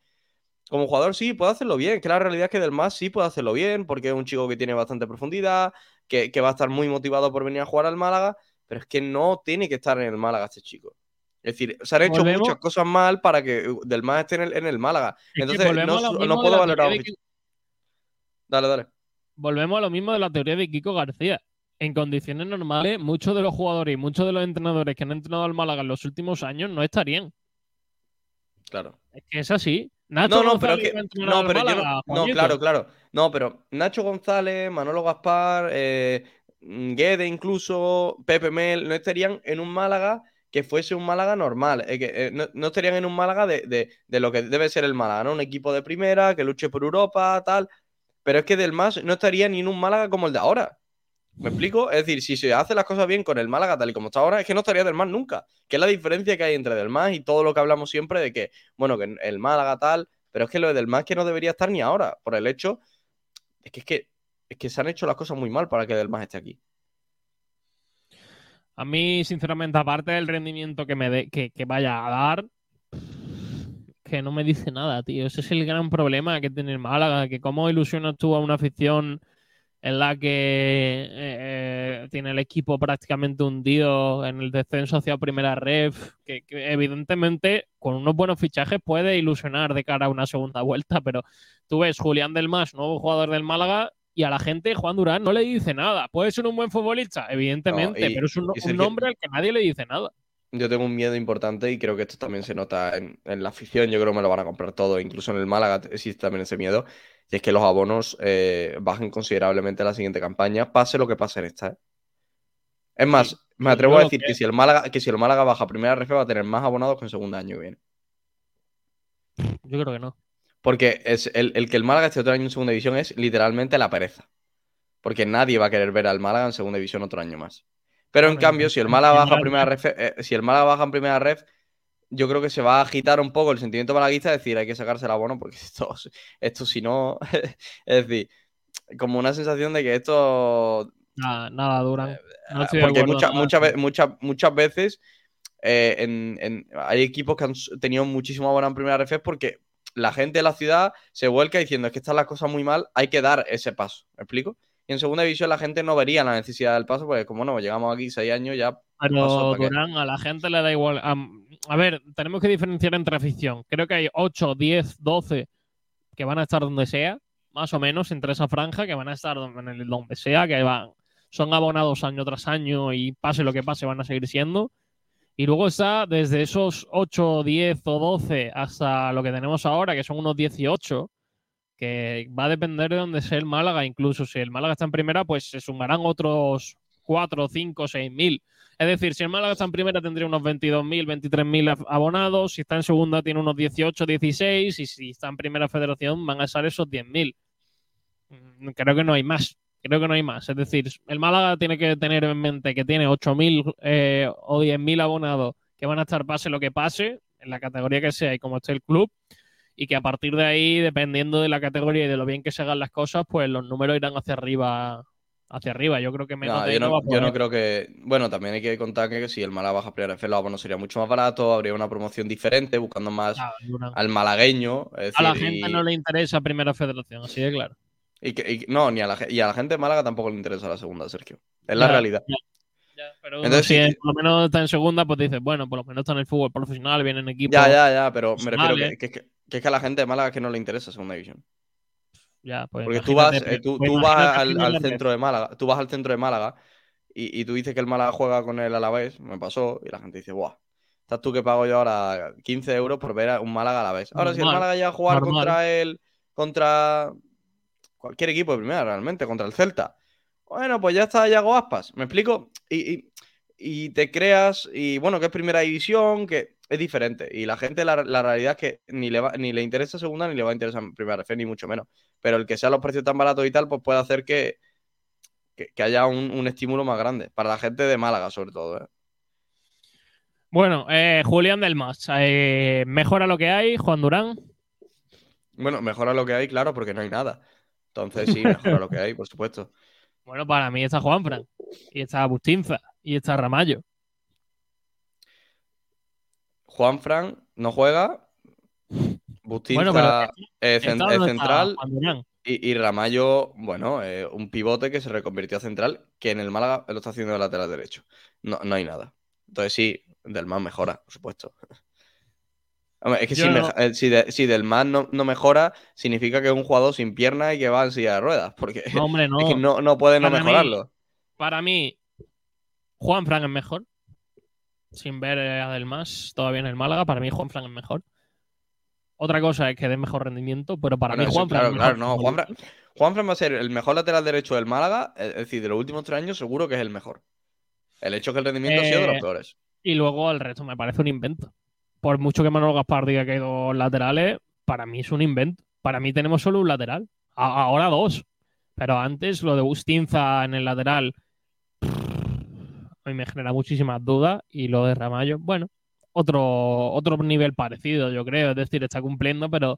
Como jugador sí, puede hacerlo bien, que la realidad es que Delmas sí puede hacerlo bien, porque es un chico que tiene bastante profundidad, que, que va a estar muy motivado por venir a jugar al Málaga, pero es que no tiene que estar en el Málaga este chico. Es decir, se han hecho volvemos. muchas cosas mal para que Delmas esté en el, en el Málaga. Es Entonces no, no puedo valorar. De... Dale, dale. Volvemos a lo mismo de la teoría de Kiko García. En condiciones normales, muchos de los jugadores y muchos de los entrenadores que han entrenado al Málaga en los últimos años no estarían. Claro. Es que es así. Nacho no, no, pero que, no, pero Málaga, yo no, no, claro, claro. No, pero Nacho González, Manolo Gaspar, eh, Guede incluso, Pepe Mel, no estarían en un Málaga que fuese un Málaga normal. Eh, que, eh, no, no estarían en un Málaga de, de, de lo que debe ser el Málaga, ¿no? Un equipo de primera, que luche por Europa, tal. Pero es que Delmas no estaría ni en un Málaga como el de ahora. ¿Me explico? Es decir, si se hace las cosas bien con el Málaga tal y como está ahora, es que no estaría Delmas nunca. Que es la diferencia que hay entre Delmas y todo lo que hablamos siempre de que, bueno, que el Málaga tal, pero es que lo de Delmas que no debería estar ni ahora, por el hecho es que, es que es que se han hecho las cosas muy mal para que Delmas esté aquí. A mí, sinceramente, aparte del rendimiento que me de, que, que vaya a dar, que no me dice nada, tío. Ese es el gran problema que tiene el Málaga, que cómo ilusionas tú a una afición en la que eh, tiene el equipo prácticamente hundido en el descenso hacia primera ref, que, que evidentemente con unos buenos fichajes puede ilusionar de cara a una segunda vuelta, pero tú ves Julián Delmas, nuevo jugador del Málaga, y a la gente Juan Durán no le dice nada. Puede ser un buen futbolista, evidentemente, no, y, pero es un, Sergio, un nombre al que nadie le dice nada. Yo tengo un miedo importante y creo que esto también se nota en, en la afición, yo creo que me lo van a comprar todo, incluso en el Málaga existe también ese miedo. Y es que los abonos eh, bajen considerablemente la siguiente campaña, pase lo que pase en esta. ¿eh? Es más, sí, me atrevo no a decir que... Que, si el Málaga, que si el Málaga baja a primera ref va a tener más abonados que en segundo año que viene. Yo creo que no. Porque es el, el que el Málaga esté otro año en segunda división es literalmente la pereza. Porque nadie va a querer ver al Málaga en segunda división otro año más. Pero en no, cambio, si el Málaga baja a primera ref, eh, si el Málaga baja en primera ref, yo creo que se va a agitar un poco el sentimiento malaguista, es decir, hay que sacarse el abono porque esto, esto si no... es decir, como una sensación de que esto... Nada, nada dura. No estoy porque de acuerdo, mucha, nada. Mucha, mucha, muchas veces eh, en, en, hay equipos que han tenido muchísimo abono en primera ref porque la gente de la ciudad se vuelca diciendo es que están las cosas muy mal, hay que dar ese paso, ¿me explico? Y en segunda división la gente no vería la necesidad del paso porque como no, llegamos aquí seis años ya... Pero Durán, a la gente le da igual... A, a ver, tenemos que diferenciar entre afición. Creo que hay ocho, diez, doce que van a estar donde sea, más o menos, entre esa franja, que van a estar donde, donde sea, que van, son abonados año tras año y pase lo que pase van a seguir siendo. Y luego está desde esos ocho, diez o doce hasta lo que tenemos ahora, que son unos dieciocho, que va a depender de dónde sea el Málaga. Incluso si el Málaga está en primera, pues se sumarán otros... cuatro, cinco, seis mil. Es decir, si el Málaga está en primera tendría unos veintidós mil, veintitrés mil abonados. Si está en segunda tiene unos dieciocho, dieciséis. Y si está en primera federación van a estar esos diez mil. Creo que no hay más. Creo que no hay más. Es decir, el Málaga tiene que tener en mente que tiene ocho mil eh, o diez mil abonados que van a estar pase lo que pase, en la categoría que sea y como esté el club. Y que a partir de ahí, dependiendo de la categoría y de lo bien que se hagan las cosas, pues los números irán hacia arriba... hacia arriba, yo creo que menos no, yo, no, yo no creo que... Bueno, también hay que contar que si el Málaga baja a primera ref, el abono sería mucho más barato, habría una promoción diferente, buscando más ah, una... al malagueño. Es a decir, la gente y... no le interesa primera federación, así de claro. Y, que, y no, ni a la, y a la gente de Málaga tampoco le interesa la segunda, Sergio. Es ya, la realidad. Ya, ya, pero entonces, si es, por lo menos está en segunda, pues dices, bueno, por lo menos está en el fútbol profesional, viene en equipo. Ya, ya, ya, pero me refiero que, que, que, que es que a la gente de Málaga que no le interesa segunda división. Ya, pues porque tú vas, eh, tú, pues tú vas al, al centro de Málaga, tú vas al centro de Málaga y, y tú dices que el Málaga juega con el Alavés, me pasó, y la gente dice, guau, estás tú que pago yo ahora quince euros por ver a un Málaga Alavés. Ahora normal, si el Málaga llega a jugar normal. contra el, contra cualquier equipo de primera, realmente, contra el Celta. Bueno, pues ya está, ya hago aspas, ¿me explico? Y, y, y te creas, y bueno, que es primera división, que es diferente. Y la gente, la, la realidad es que ni le va, ni le interesa segunda, ni le va a interesar primera ref, ni mucho menos. Pero el que sean los precios tan baratos y tal, pues puede hacer que, que, que haya un, un estímulo más grande. Para la gente de Málaga, sobre todo. ¿eh? Bueno, eh, Julián Delmas, eh, ¿mejora lo que hay, Juan Durán? Bueno, mejora lo que hay, claro, porque no hay nada. Entonces sí, mejora lo que hay, por supuesto. Bueno, para mí está Juan Fran, y está Bustinza, y está Ramallo. Juan Fran no juega... Bustinza, bueno, eh, cent no central y, y Ramallo, bueno, eh, un pivote que se reconvirtió a central, que en el Málaga lo está haciendo de lateral derecho. No, no hay nada. Entonces sí, Delmas mejora, por supuesto. Hombre, es que si, no... me, si, de, si Delmas no, no mejora, significa que es un jugador sin piernas y que va en silla de ruedas, porque no, hombre, no. Es que no, no puede no para mejorarlo. Mí, para mí, Juan Fran es mejor. Sin ver a Delmas todavía en el Málaga, para mí Juan Fran es mejor. Otra cosa es que dé mejor rendimiento, pero para bueno, mí Juan Fran... Claro, claro, no, Juan Fran, Juan Fran va a ser el mejor lateral derecho del Málaga, es decir, de los últimos tres años seguro que es el mejor. El hecho es que el rendimiento eh, ha sido de los peores. Y luego el resto me parece un invento. Por mucho que Manolo Gaspar diga que hay dos laterales, para mí es un invento. Para mí tenemos solo un lateral. A ahora dos. Pero antes lo de Bustinza en el lateral a mí me genera muchísimas dudas. Y lo de Ramallo, bueno... Otro, otro nivel parecido, yo creo. Es decir, está cumpliendo, pero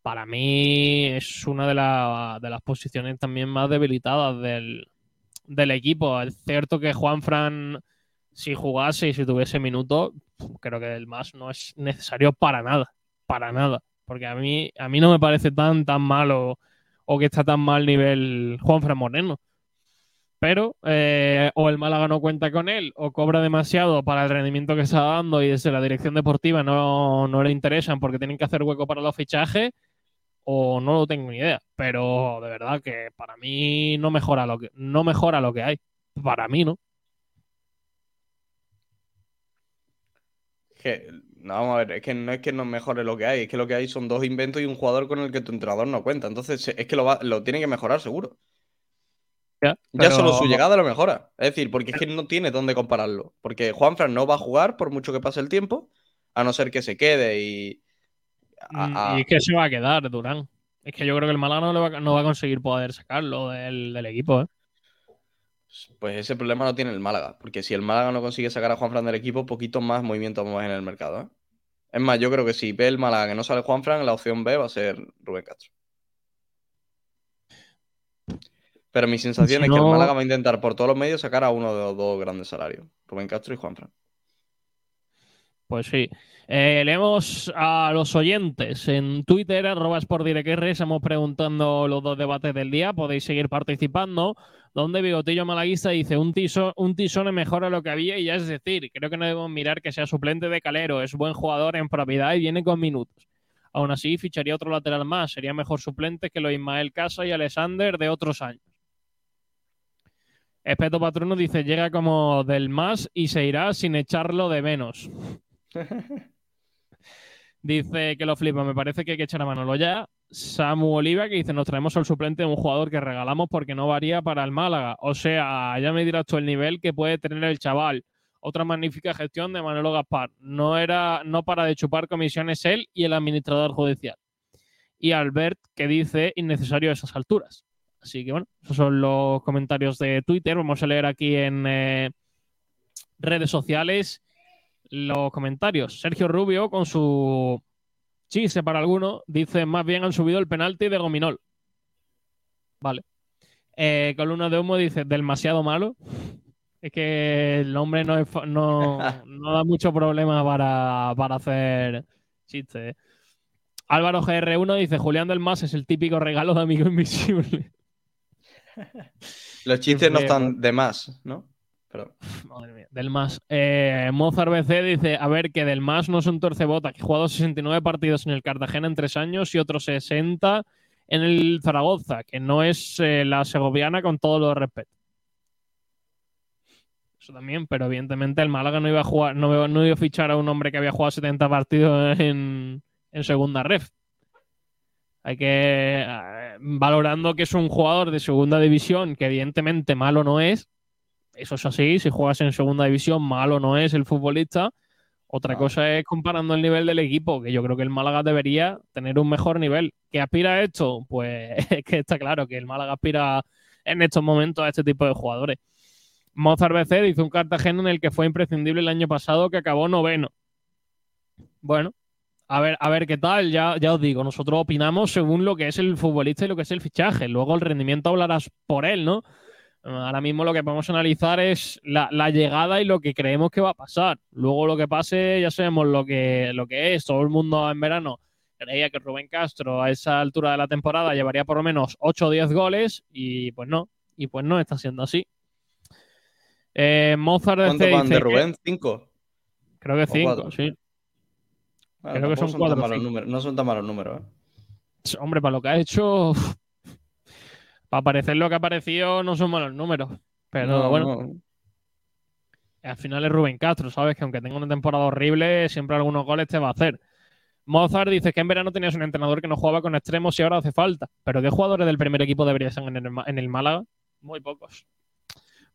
para mí es una de, la, de las posiciones también más debilitadas del, del equipo. Es cierto que Juan Fran, si jugase y si tuviese minutos, creo que el más no es necesario para nada. Para nada. Porque a mí, a mí no me parece tan, tan malo o que está tan mal nivel Juan Fran Moreno. Pero eh, o el Málaga no cuenta con él o cobra demasiado para el rendimiento que está dando y desde la dirección deportiva no, no le interesan porque tienen que hacer hueco para los fichajes o no lo tengo ni idea. Pero de verdad que para mí no mejora lo que, no mejora lo que hay. Para mí, ¿no? Que, no, vamos a ver, es que no es que no mejore lo que hay, es que lo que hay son dos inventos y un jugador con el que tu entrenador no cuenta. Entonces es que lo, va, lo tiene que mejorar seguro. Ya, pero... ya solo su llegada lo mejora. Es decir, porque es que no tiene dónde compararlo. Porque Juanfran no va a jugar por mucho que pase el tiempo, a no ser que se quede y... A, a... Y es que se va a quedar, Durán. Es que yo creo que el Málaga no, le va, no va a conseguir poder sacarlo del, del equipo, ¿eh? Pues ese problema lo tiene el Málaga. Porque si el Málaga no consigue sacar a Juanfran del equipo, poquito más movimiento más en el mercado, ¿eh? Es más, yo creo que si ve el Málaga que no sale Juanfran, la opción B va a ser Rubén Castro. Pero mi sensación si es no... que el Málaga va a intentar por todos los medios sacar a uno de los dos grandes salarios. Rubén Castro y Juanfran. Pues sí. Eh, leemos a los oyentes en Twitter, arroba sportdirectr. Estamos preguntando los dos debates del día. Podéis seguir participando. Donde Bigotillo Malaguista dice, un tiso, un tisone mejora lo que había y ya es decir, creo que no debemos mirar que sea suplente de Calero. Es buen jugador en propiedad y viene con minutos. Aún así, ficharía otro lateral más. Sería mejor suplente que los Ismael Casa y Alexander de otros años. Espeto Patrono dice, llega como Delmas y se irá sin echarlo de menos. Dice que lo flipa, me parece que hay que echar a Manolo ya. Samu Oliva que dice, nos traemos al suplente de un jugador que regalamos porque no varía para el Málaga. O sea, ya me dirás tú el nivel que puede tener el chaval. Otra magnífica gestión de Manolo Gaspar. No era, no para de chupar comisiones él y el administrador judicial. Y Albert que dice, innecesario a esas alturas. Así que bueno, esos son los comentarios de Twitter. Vamos a leer aquí en eh, redes sociales los comentarios. Sergio Rubio, con su chiste para alguno, dice más bien han subido el penalti de Gominol. Vale. Eh, Columna de Humo dice demasiado malo. Es que el hombre no, es, no, no da mucho problema para, para hacer chistes. Álvaro G R uno dice Julián Delmas es el típico regalo de amigo invisible. Los chistes no están de más, ¿no? Pero... Madre mía, Delmas. Eh, Mozart B C dice, a ver, que Delmas no es un torcebota, que ha jugado sesenta y nueve partidos en el Cartagena en tres años y otros sesenta en el Zaragoza, que no es eh, la segoviana con todo lo respeto. Eso también, pero evidentemente el Málaga no iba a jugar, no, no iba a fichar a un hombre que había jugado setenta partidos en, en segunda ref. Hay que, valorando que es un jugador de segunda división, que evidentemente malo no es, eso es así, si juegas en segunda división, malo no es el futbolista. Otra ah. cosa es comparando el nivel del equipo, que yo creo que el Málaga debería tener un mejor nivel. ¿Qué aspira a esto? Pues es que está claro que el Málaga aspira en estos momentos a este tipo de jugadores. Mozart B C dice un Cartagena en el que fue imprescindible el año pasado, que acabó noveno. Bueno. A ver, a ver qué tal, ya, ya os digo, nosotros opinamos según lo que es el futbolista y lo que es el fichaje, luego el rendimiento hablarás por él, ¿no? Ahora mismo lo que podemos analizar es la, la llegada y lo que creemos que va a pasar, luego lo que pase ya sabemos lo que, lo que es, todo el mundo en verano creía que Rubén Castro a esa altura de la temporada llevaría por lo menos ocho o diez goles y pues no, y pues no está siendo así. Eh, Mozart de ¿Cuánto van de Rubén? Que... ¿Cinco? Creo que cinco, sí. Ah, creo que son cuatro. Son cinco. No son tan malos números, ¿eh? Hombre, para lo que ha hecho, para parecer lo que ha parecido, no son malos números. Pero no, bueno, no. Al final es Rubén Castro, ¿sabes? Que aunque tenga una temporada horrible, siempre algunos goles te va a hacer. Mozart dice que en verano tenías un entrenador que no jugaba con extremos y ahora hace falta. ¿Pero qué jugadores del primer equipo deberían estar en el, en el Málaga? Muy pocos.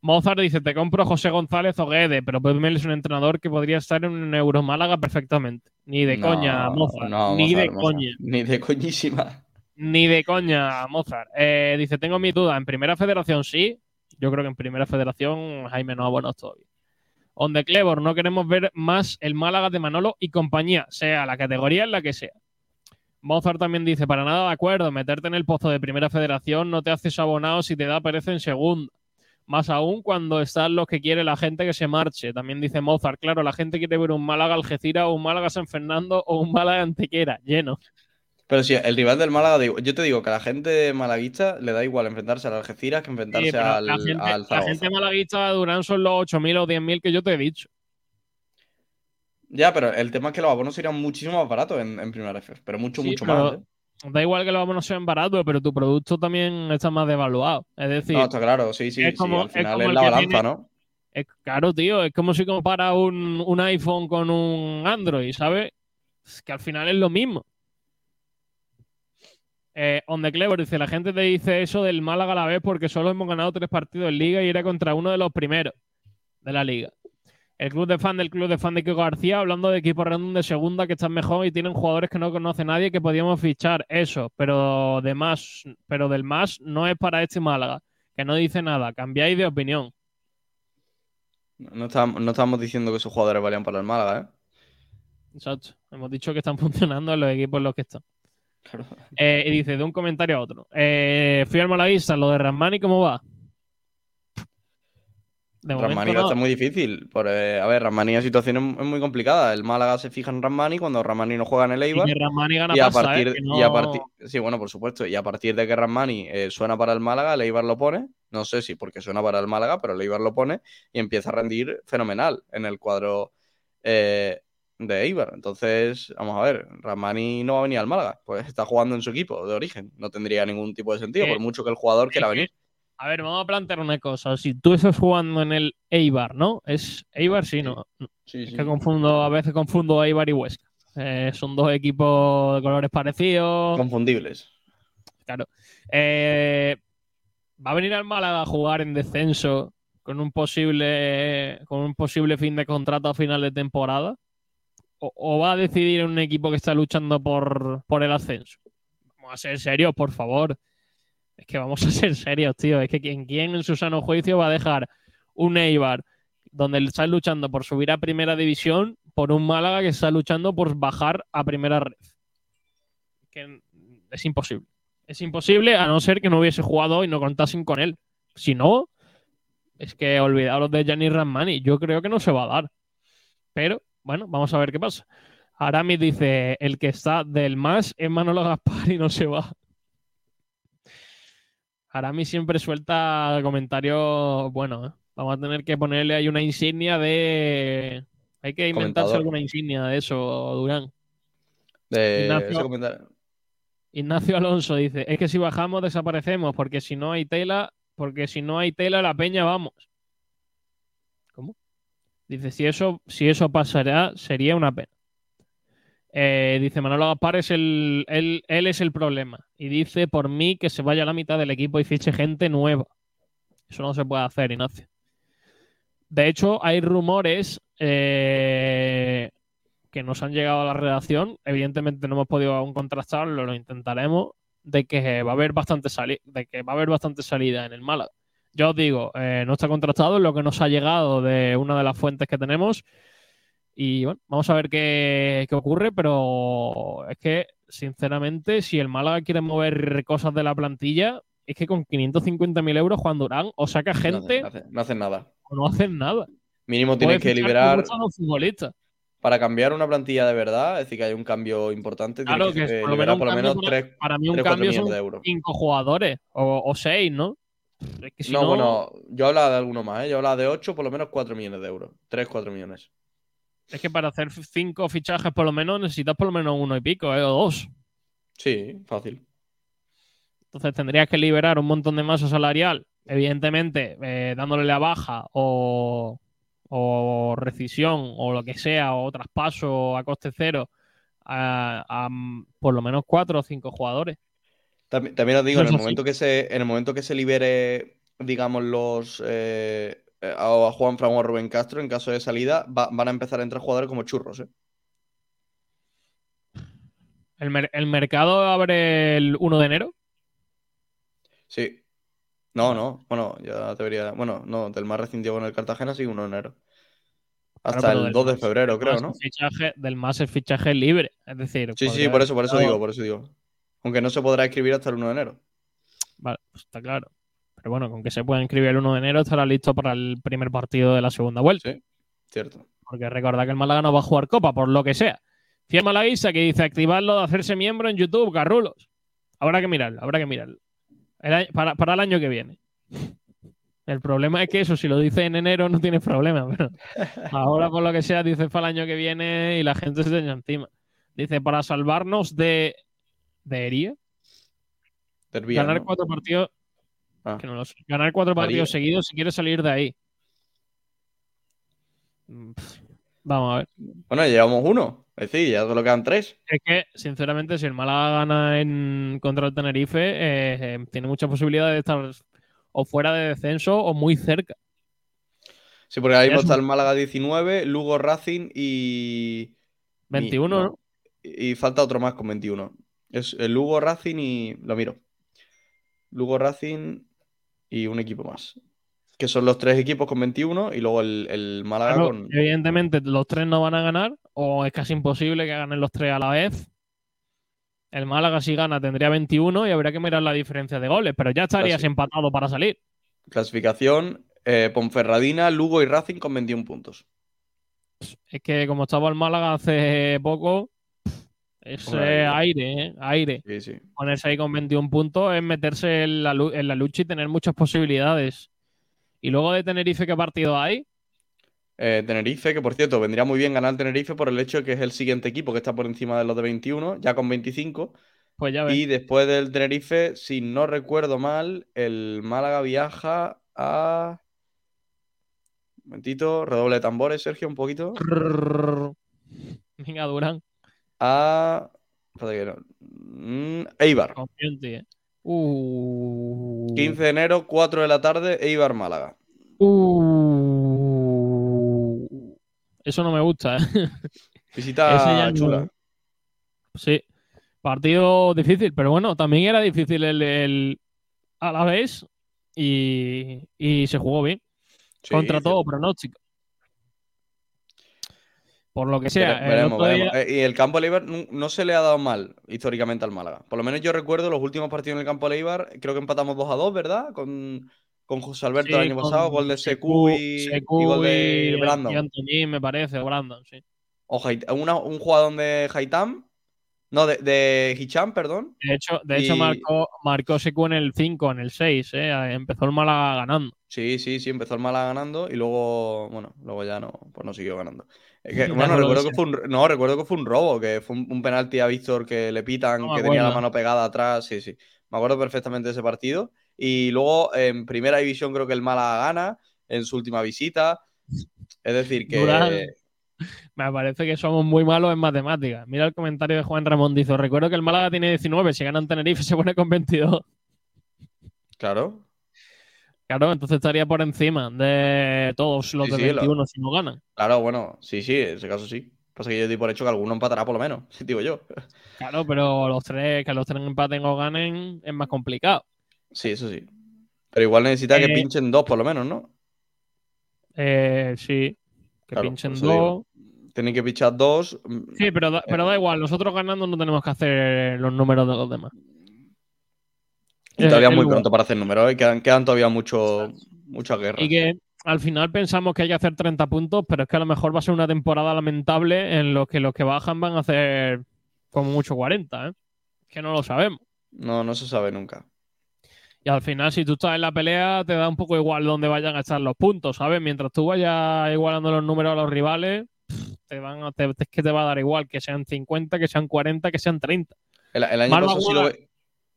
Mozart dice, te compro José González o Guede, pero Pepe Mel es un entrenador que podría estar en un Euro Málaga perfectamente. Ni de no, coña, Mozart. No, ni Mozart, de Mozart. coña. Ni de coñísima. Ni de coña, Mozart. Eh, dice, tengo mis dudas. En Primera Federación sí. Yo creo que en Primera Federación hay menos abonos todavía. On the Clebor, no queremos ver más el Málaga de Manolo y compañía, sea la categoría en la que sea. Mozart también dice, para nada de acuerdo, meterte en el pozo de Primera Federación no te haces abonado si te da pereza en segunda. Más aún cuando están los que quiere la gente que se marche. También dice Mozart, claro, la gente quiere ver un Málaga Algeciras o un Málaga San Fernando o un Málaga Antequera, lleno. Pero sí, el rival del Málaga, yo te digo que a la gente malaguista le da igual enfrentarse al Algeciras que enfrentarse sí, al, la gente, al Zaragoza. La gente malaguista, Durán, son los ocho mil o diez mil que yo te he dicho. Ya, pero el tema es que los abonos serían muchísimo más baratos en, en Primera F, pero mucho, sí, mucho pero... más, ¿eh? Da igual que los abonos sean baratos, pero tu producto también está más devaluado. Es decir... No, está claro, sí, sí. Es como, sí. Al final es, es la balanza, tiene... ¿no? Es, claro, tío, es como si comparas un, un iPhone con un Android, ¿sabes? Es que al final es lo mismo. Eh, On the Clever dice, la gente te dice eso del Málaga a la vez porque solo hemos ganado tres partidos en Liga y era contra uno de los primeros de la Liga. El club de fan del club de fan de Kiko García, hablando de equipos random de segunda que están mejor y tienen jugadores que no conoce nadie que podíamos fichar, eso, pero de más, pero del más no es para este Málaga, que no dice nada, cambiáis de opinión. No estábamos, no estábamos diciendo que esos jugadores valían para el Málaga, ¿eh? Exacto, hemos dicho que están funcionando en los equipos en los que están. Claro. Eh, y dice, de un comentario a otro, eh, fui al malaguista, lo de Rahmani, ¿cómo va? Rahmani no. Está muy difícil. Por, eh, a ver, Rahmani la situación es, es muy complicada. El Málaga se fija en Rahmani cuando Rahmani no juega en el Eibar. Y, Rahmani gana y a pasa, partir, eh, no... y a partir, sí, bueno, por supuesto. Y a partir de que Rahmani eh, suena para el Málaga, el Eibar lo pone. No sé si porque suena para el Málaga, pero el Eibar lo pone y empieza a rendir fenomenal en el cuadro eh, de Eibar. Entonces, vamos a ver, Rahmani no va a venir al Málaga. Pues está jugando en su equipo de origen. No tendría ningún tipo de sentido, eh, por mucho que el jugador quiera venir. A ver, vamos a plantear una cosa. Si tú estás jugando en el Eibar, ¿no? ¿Es Eibar? Sí, no. Sí, sí. Es que confundo, a veces confundo Eibar y Huesca. Eh, son dos equipos de colores parecidos. Confundibles. Claro. Eh, va a venir al Málaga a jugar en descenso con un posible, con un posible fin de contrato a final de temporada. O, o va a decidir un equipo que está luchando por, por el ascenso. Vamos a ser serios, por favor. Es que vamos a ser serios, tío. Es que ¿quién, quién en su sano juicio va a dejar un Eibar donde está luchando por subir a Primera División por un Málaga que está luchando por bajar a Primera Red? Es que es imposible. Es imposible a no ser que no hubiese jugado y no contasen con él. Si no, es que olvidaros de Giannis Rahmani. Yo creo que no se va a dar. Pero, bueno, vamos a ver qué pasa. Aramis dice, el que está del más es Manolo Gaspar y no se va. Aramis siempre suelta comentarios, bueno, ¿eh? Vamos a tener que ponerle ahí una insignia de... Hay que inventarse comentador. Alguna insignia de eso, Durán. De Ignacio... ese comentario. Ignacio Alonso dice, es que si bajamos desaparecemos, porque si no hay tela, porque si no hay tela la peña vamos. ¿Cómo? Dice, si eso, si eso pasará, sería una pena. Eh, dice Manolo Gaspar es el, él, él es el problema y dice por mí que se vaya a la mitad del equipo y fiche gente nueva. Eso no se puede hacer, Ignacio. De hecho hay rumores eh, que nos han llegado a la redacción, evidentemente no hemos podido aún contrastarlo, lo intentaremos, de que va a haber bastante salida, de que va a haber bastante salida en el Málaga. Yo os digo, eh, no está contrastado, lo que nos ha llegado de una de las fuentes que tenemos. Y bueno, vamos a ver qué, qué ocurre, pero es que, sinceramente, si el Málaga quiere mover cosas de la plantilla, es que con quinientos cincuenta mil euros, Juan Durán, o saca gente... No hacen no hace nada. O no hacen nada. Mínimo tienes que liberar... para cambiar una plantilla de verdad, es decir, que hay un cambio importante, claro, tiene que, que es, por, liberar, por lo menos tres, para mí un tres, cambio son de cinco jugadores o, o seis, ¿no? Es que si no, no, bueno, yo hablaba de alguno más, ¿eh? Yo hablaba de ocho, por lo menos cuatro millones de euros. tres, cuatro millones. Es que para hacer cinco fichajes por lo menos necesitas por lo menos uno y pico, ¿eh? O dos. Sí, fácil. Entonces tendrías que liberar un montón de masa salarial, evidentemente, eh, dándole la baja o, o rescisión o lo que sea, o traspaso a coste cero a, a por lo menos cuatro o cinco jugadores. También, también os digo, en el, momento que se, en el momento que se libere, digamos, los eh, a Juan Fran o a Rubén Castro, en caso de salida, va, van a empezar a entrar jugadores como churros, ¿eh? ¿El, mer- el mercado abre el uno de enero? Sí. No, no. Bueno, ya debería... Bueno, no, del más rescindido con el Cartagena sí, uno de enero. Hasta claro, el dos de febrero, creo, ¿no? Fichaje, del más el fichaje libre, es decir... Sí, sí, por eso, por eso digo, por eso digo. Aunque no se podrá escribir hasta el uno de enero. Vale, pues está claro. Pero bueno, con que se pueda escribir el uno de enero estará listo para el primer partido de la segunda vuelta. Sí, cierto. Porque recordad que el Málaga no va a jugar Copa, por lo que sea. Fiel malaguista que dice activarlo de hacerse miembro en YouTube, carrulos. Habrá que mirarlo, habrá que mirarlo. El año, para, para el año que viene. El problema es que eso, si lo dice en enero no tienes problema. Pero ahora, por lo que sea, dices para el año que viene y la gente se te echa encima. Dice, para salvarnos de... ¿De herida? Dervía, ganar, ¿no? Cuatro partidos, ah. que no lo sé. Ganar cuatro partidos Daría. seguidos si quieres salir de ahí. Vamos a ver. Bueno, llevamos uno. Es decir, ya solo quedan tres. Es que, sinceramente, si el Málaga gana en... contra el Tenerife, eh, eh, tiene muchas posibilidades de estar o fuera de descenso o muy cerca. Sí, porque ahí mismo está el Málaga diecinueve, Lugo, Racing y... veintiuno, y, ¿no? Y falta otro más con veintiuno. Es el Lugo, Racing y... Lo miro. Lugo, Racing y un equipo más. Que son los tres equipos con veintiuno y luego el, el Málaga claro, con... Evidentemente los tres no van a ganar o es casi imposible que ganen los tres a la vez. El Málaga si gana tendría veintiuno y habrá que mirar la diferencia de goles, pero ya estarías Clasific- empatado para salir. Clasificación, eh, Ponferradina, Lugo y Racing con veintiún puntos. Es que como estaba el Málaga hace poco... Es aire, ¿eh? Aire. Sí, sí. Ponerse ahí con veintiún puntos es meterse en la, en la lucha y tener muchas posibilidades. ¿Y luego de Tenerife qué partido hay? Eh, Tenerife, que por cierto, vendría muy bien ganar Tenerife por el hecho de que es el siguiente equipo que está por encima de los de veintiuno, ya con veinticinco. Pues ya ves. Y después del Tenerife, si no recuerdo mal, el Málaga viaja a... Un momentito, redoble de tambores, Sergio, un poquito. Venga, Durán. A... Eibar. Uh... quince de enero, cuatro de la tarde, Eibar Málaga. Uh... Eso no me gusta, ¿eh? Visita chula. No... Sí. Partido difícil, pero bueno, también era difícil el, el... Alavés y... y se jugó bien. Sí, Contra sí. todo pronóstico. Por lo que sea. Veremos, el otro día... veremos. Y el campo de Eibar no se le ha dado mal históricamente al Málaga. Por lo menos yo recuerdo los últimos partidos en el campo de Eibar, creo que empatamos dos a dos, ¿verdad? Con, con José Alberto sí, el año pasado, gol de Cifu y, y gol de Brandon. Y Antonín, me parece, o Brandon, sí. O Hait- una, un jugador de Aitán, no, de, de Hicham, perdón. De hecho, de y... hecho marcó, marcó Cifu en el cinco, en el seis, ¿eh? Empezó el Málaga ganando. Sí, sí, sí, empezó el Málaga ganando y luego, bueno, luego ya no, pues no siguió ganando. Es que, bueno, recuerdo que, fue un, no, recuerdo que fue un robo, que fue un, un penalti a Víctor que le pitan, no, que tenía la mano pegada atrás, sí, sí. Me acuerdo perfectamente de ese partido. Y luego en primera división creo que el Málaga gana en su última visita. Es decir que... Durán, me parece que somos muy malos en matemáticas. Mira el comentario de Juan Ramón, dice, recuerdo que el Málaga tiene diecinueve, si gana en Tenerife se pone con veintidós. Claro. Claro, entonces estaría por encima de todos los sí, de sí, veintiuno lo... si no ganan. Claro, bueno, sí, sí, en ese caso sí. Pasa que yo digo por hecho que alguno empatará por lo menos, digo yo. Claro, pero los tres, que los tres empaten o ganen es más complicado. Sí, eso sí. Pero igual necesita eh... que pinchen dos por lo menos, ¿no? Eh, sí, que claro, pinchen dos. Digo. Tienen que pinchar dos. Sí, pero da, pero da igual, nosotros ganando no tenemos que hacer los números de los demás. Y todavía es muy lugar. Pronto para hacer números, ¿eh? quedan, quedan todavía mucho, mucha guerra. Y que al final pensamos que hay que hacer treinta puntos, pero es que a lo mejor va a ser una temporada lamentable en la que los que bajan van a hacer como mucho cuarenta, ¿eh? Que no lo sabemos. No, no se sabe nunca. Y al final, si tú estás en la pelea, te da un poco igual dónde vayan a estar los puntos, ¿sabes? Mientras tú vayas igualando los números a los rivales, te van a, te, es que te va a dar igual que sean cincuenta, que sean cuarenta, que sean treinta. El, el año pasado sí lo ve...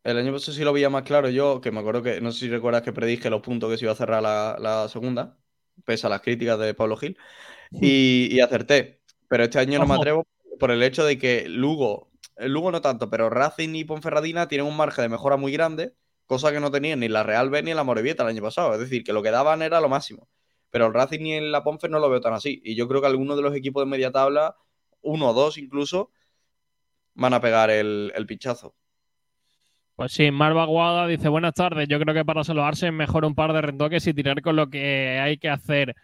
El año pasado sí lo veía más claro yo, que me acuerdo que, no sé si recuerdas que predije los puntos que se iba a cerrar la, la segunda, pese a las críticas de Pablo Gil, y, y acerté. Pero este año Ojo. no me atrevo por el hecho de que Lugo, Lugo no tanto, pero Racing y Ponferradina tienen un margen de mejora muy grande, cosa que no tenían ni la Real B ni la Morevieta el año pasado. Es decir, que lo que daban era lo máximo. Pero el Racing y el la Ponfer no lo veo tan así. Y yo creo que algunos de los equipos de media tabla, uno o dos incluso, van a pegar el, el pinchazo. Pues sí, Marva Guada dice, buenas tardes, yo creo que para salvarse es mejor un par de retoques y tirar con lo que hay que hacer,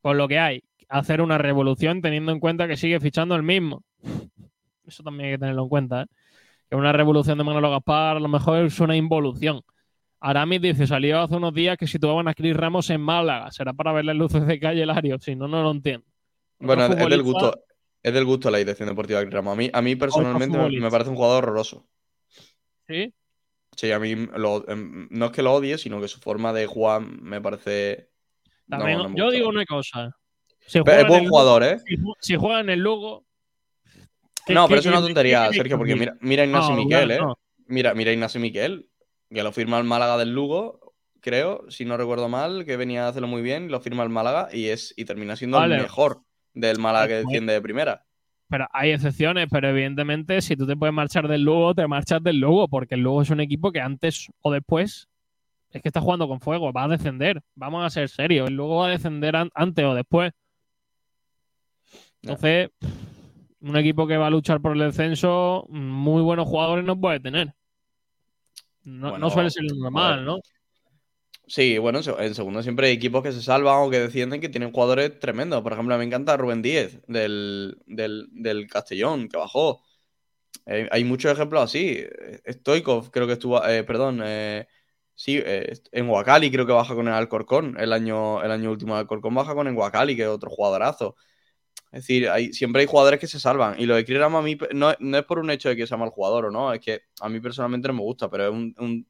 con lo que hay, hacer una revolución teniendo en cuenta que sigue fichando el mismo. Eso también hay que tenerlo en cuenta, ¿eh? Que una revolución de Manolo Gaspar a lo mejor es una involución. Aramis dice, salió hace unos días que situaban a Chris Ramos en Málaga, será para ver las luces de calle Lario, si no, no lo entiendo. Bueno, es del gusto, es del gusto la dirección deportiva de Chris Ramos. A mí, a mí personalmente me parece un jugador horroroso. ¿Sí? Sí, a mí lo, no es que lo odie, sino que su forma de jugar me parece... También, no, no me yo digo una cosa. Si es buen jugador, Lugo, ¿eh? Si, si juega en el Lugo... No, pero es una tontería, que, Sergio, porque mira, mira Ignacio no, Miquel, no, ¿eh? No. Mira, mira Ignacio Miquel, que lo firma el Málaga del Lugo, creo, si no recuerdo mal, que venía a hacerlo muy bien, lo firma el Málaga y es y termina siendo vale. el mejor del Málaga que desciende de primera. Pero hay excepciones, pero evidentemente si tú te puedes marchar del Lugo, te marchas del Lugo, porque el Lugo es un equipo que antes o después es que está jugando con fuego, va a descender, vamos a ser serios, el Lugo va a descender an- antes o después. Entonces, no. un equipo que va a luchar por el descenso, muy buenos jugadores no puede tener. No, bueno, no suele ser normal, ¿no? Sí, bueno, en segundo siempre hay equipos que se salvan o que descienden que tienen jugadores tremendos. Por ejemplo, me encanta Rubén Díez del, del, del Castellón, que bajó. Eh, hay muchos ejemplos así. Stoikov creo que estuvo... Eh, perdón, eh, sí, eh, en Huacali creo que baja con el Alcorcón. El año, el año último del Alcorcón baja con el Huacali, que es otro jugadorazo. Es decir, hay, siempre hay jugadores que se salvan. Y lo de Chris Ramos a mí no, no es por un hecho de que sea mal jugador o no. Es que a mí personalmente no me gusta, pero es un... un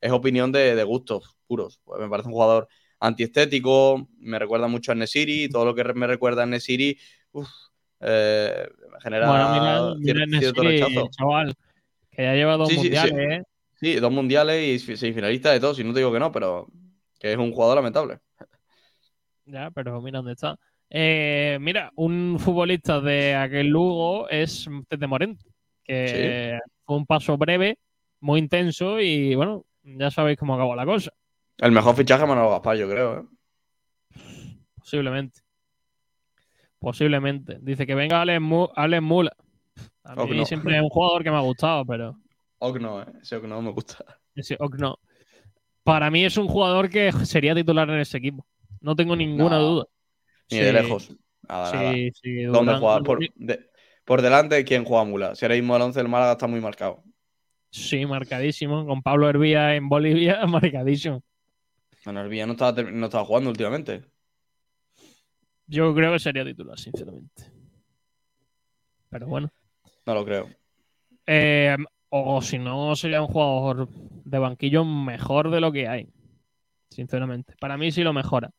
Es opinión de, de gustos puros. Pues me parece un jugador antiestético, me recuerda mucho a Nesiri, todo lo que me recuerda a Nesiri, uff, eh, me genera bueno, mira, mira cierto Nesiri, rechazo. Chaval, que ya lleva dos sí, mundiales, sí, sí. ¿eh? Sí, dos mundiales y seis finalistas de todo, si no te digo que no, pero que es un jugador lamentable. Ya, pero mira dónde está. Eh, mira, un futbolista de aquel Lugo es Tete Morente, que sí. fue un paso breve, muy intenso y bueno, ya sabéis cómo acabó la cosa. El mejor fichaje Manolo Gaspar, yo creo, ¿eh? Posiblemente. Posiblemente. Dice que venga Alex, Mu- Alex Mula. A mí no. siempre es un jugador que me ha gustado, pero... Ock no, ¿eh? Ese Ock no me gusta. Ese Ock no. Para mí es un jugador que sería titular en ese equipo. No tengo ninguna no. duda. Ni sí. de lejos. Nada, nada. Sí, sí, ¿Dónde juega? Por, de, por delante, ¿quién juega Mula? Si ahora mismo el once del Málaga está muy marcado. Sí, marcadísimo. Con Pablo Hervías en Bolivia, marcadísimo. Bueno, Hervías no estaba, no estaba jugando últimamente. Yo creo que sería titular, sinceramente. Pero bueno. No lo creo. Eh, o si no, sería un jugador de banquillo mejor de lo que hay. Sinceramente. Para mí sí lo mejora.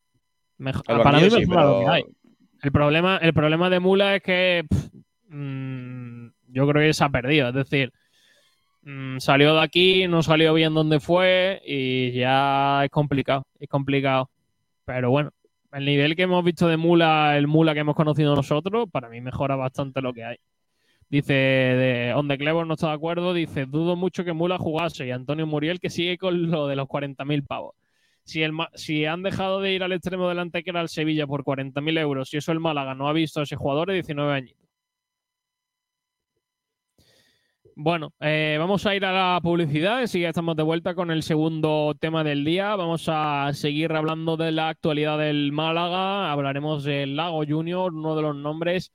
Mejor, para mí sí, mejora pero... lo que hay. El problema, el problema de Mula es que pff, mmm, yo creo que se ha perdido. Es decir... Salió de aquí, no salió bien donde fue y ya es complicado, es complicado. Pero bueno, el nivel que hemos visto de Mula, el Mula que hemos conocido nosotros, para mí mejora bastante lo que hay. Dice, de On The Clever no está de acuerdo, dice, dudo mucho que Mula jugase y Antonio Muriel que sigue con lo de los cuarenta mil pavos. Si, el, si han dejado de ir al extremo delante que era el Sevilla por cuarenta mil euros, y eso el Málaga no ha visto a ese jugador de diecinueve años. Bueno, eh, vamos a ir a la publicidad, enseguida estamos de vuelta con el segundo tema del día. Vamos a seguir hablando de la actualidad del Málaga, hablaremos del Lago Junior, uno de los nombres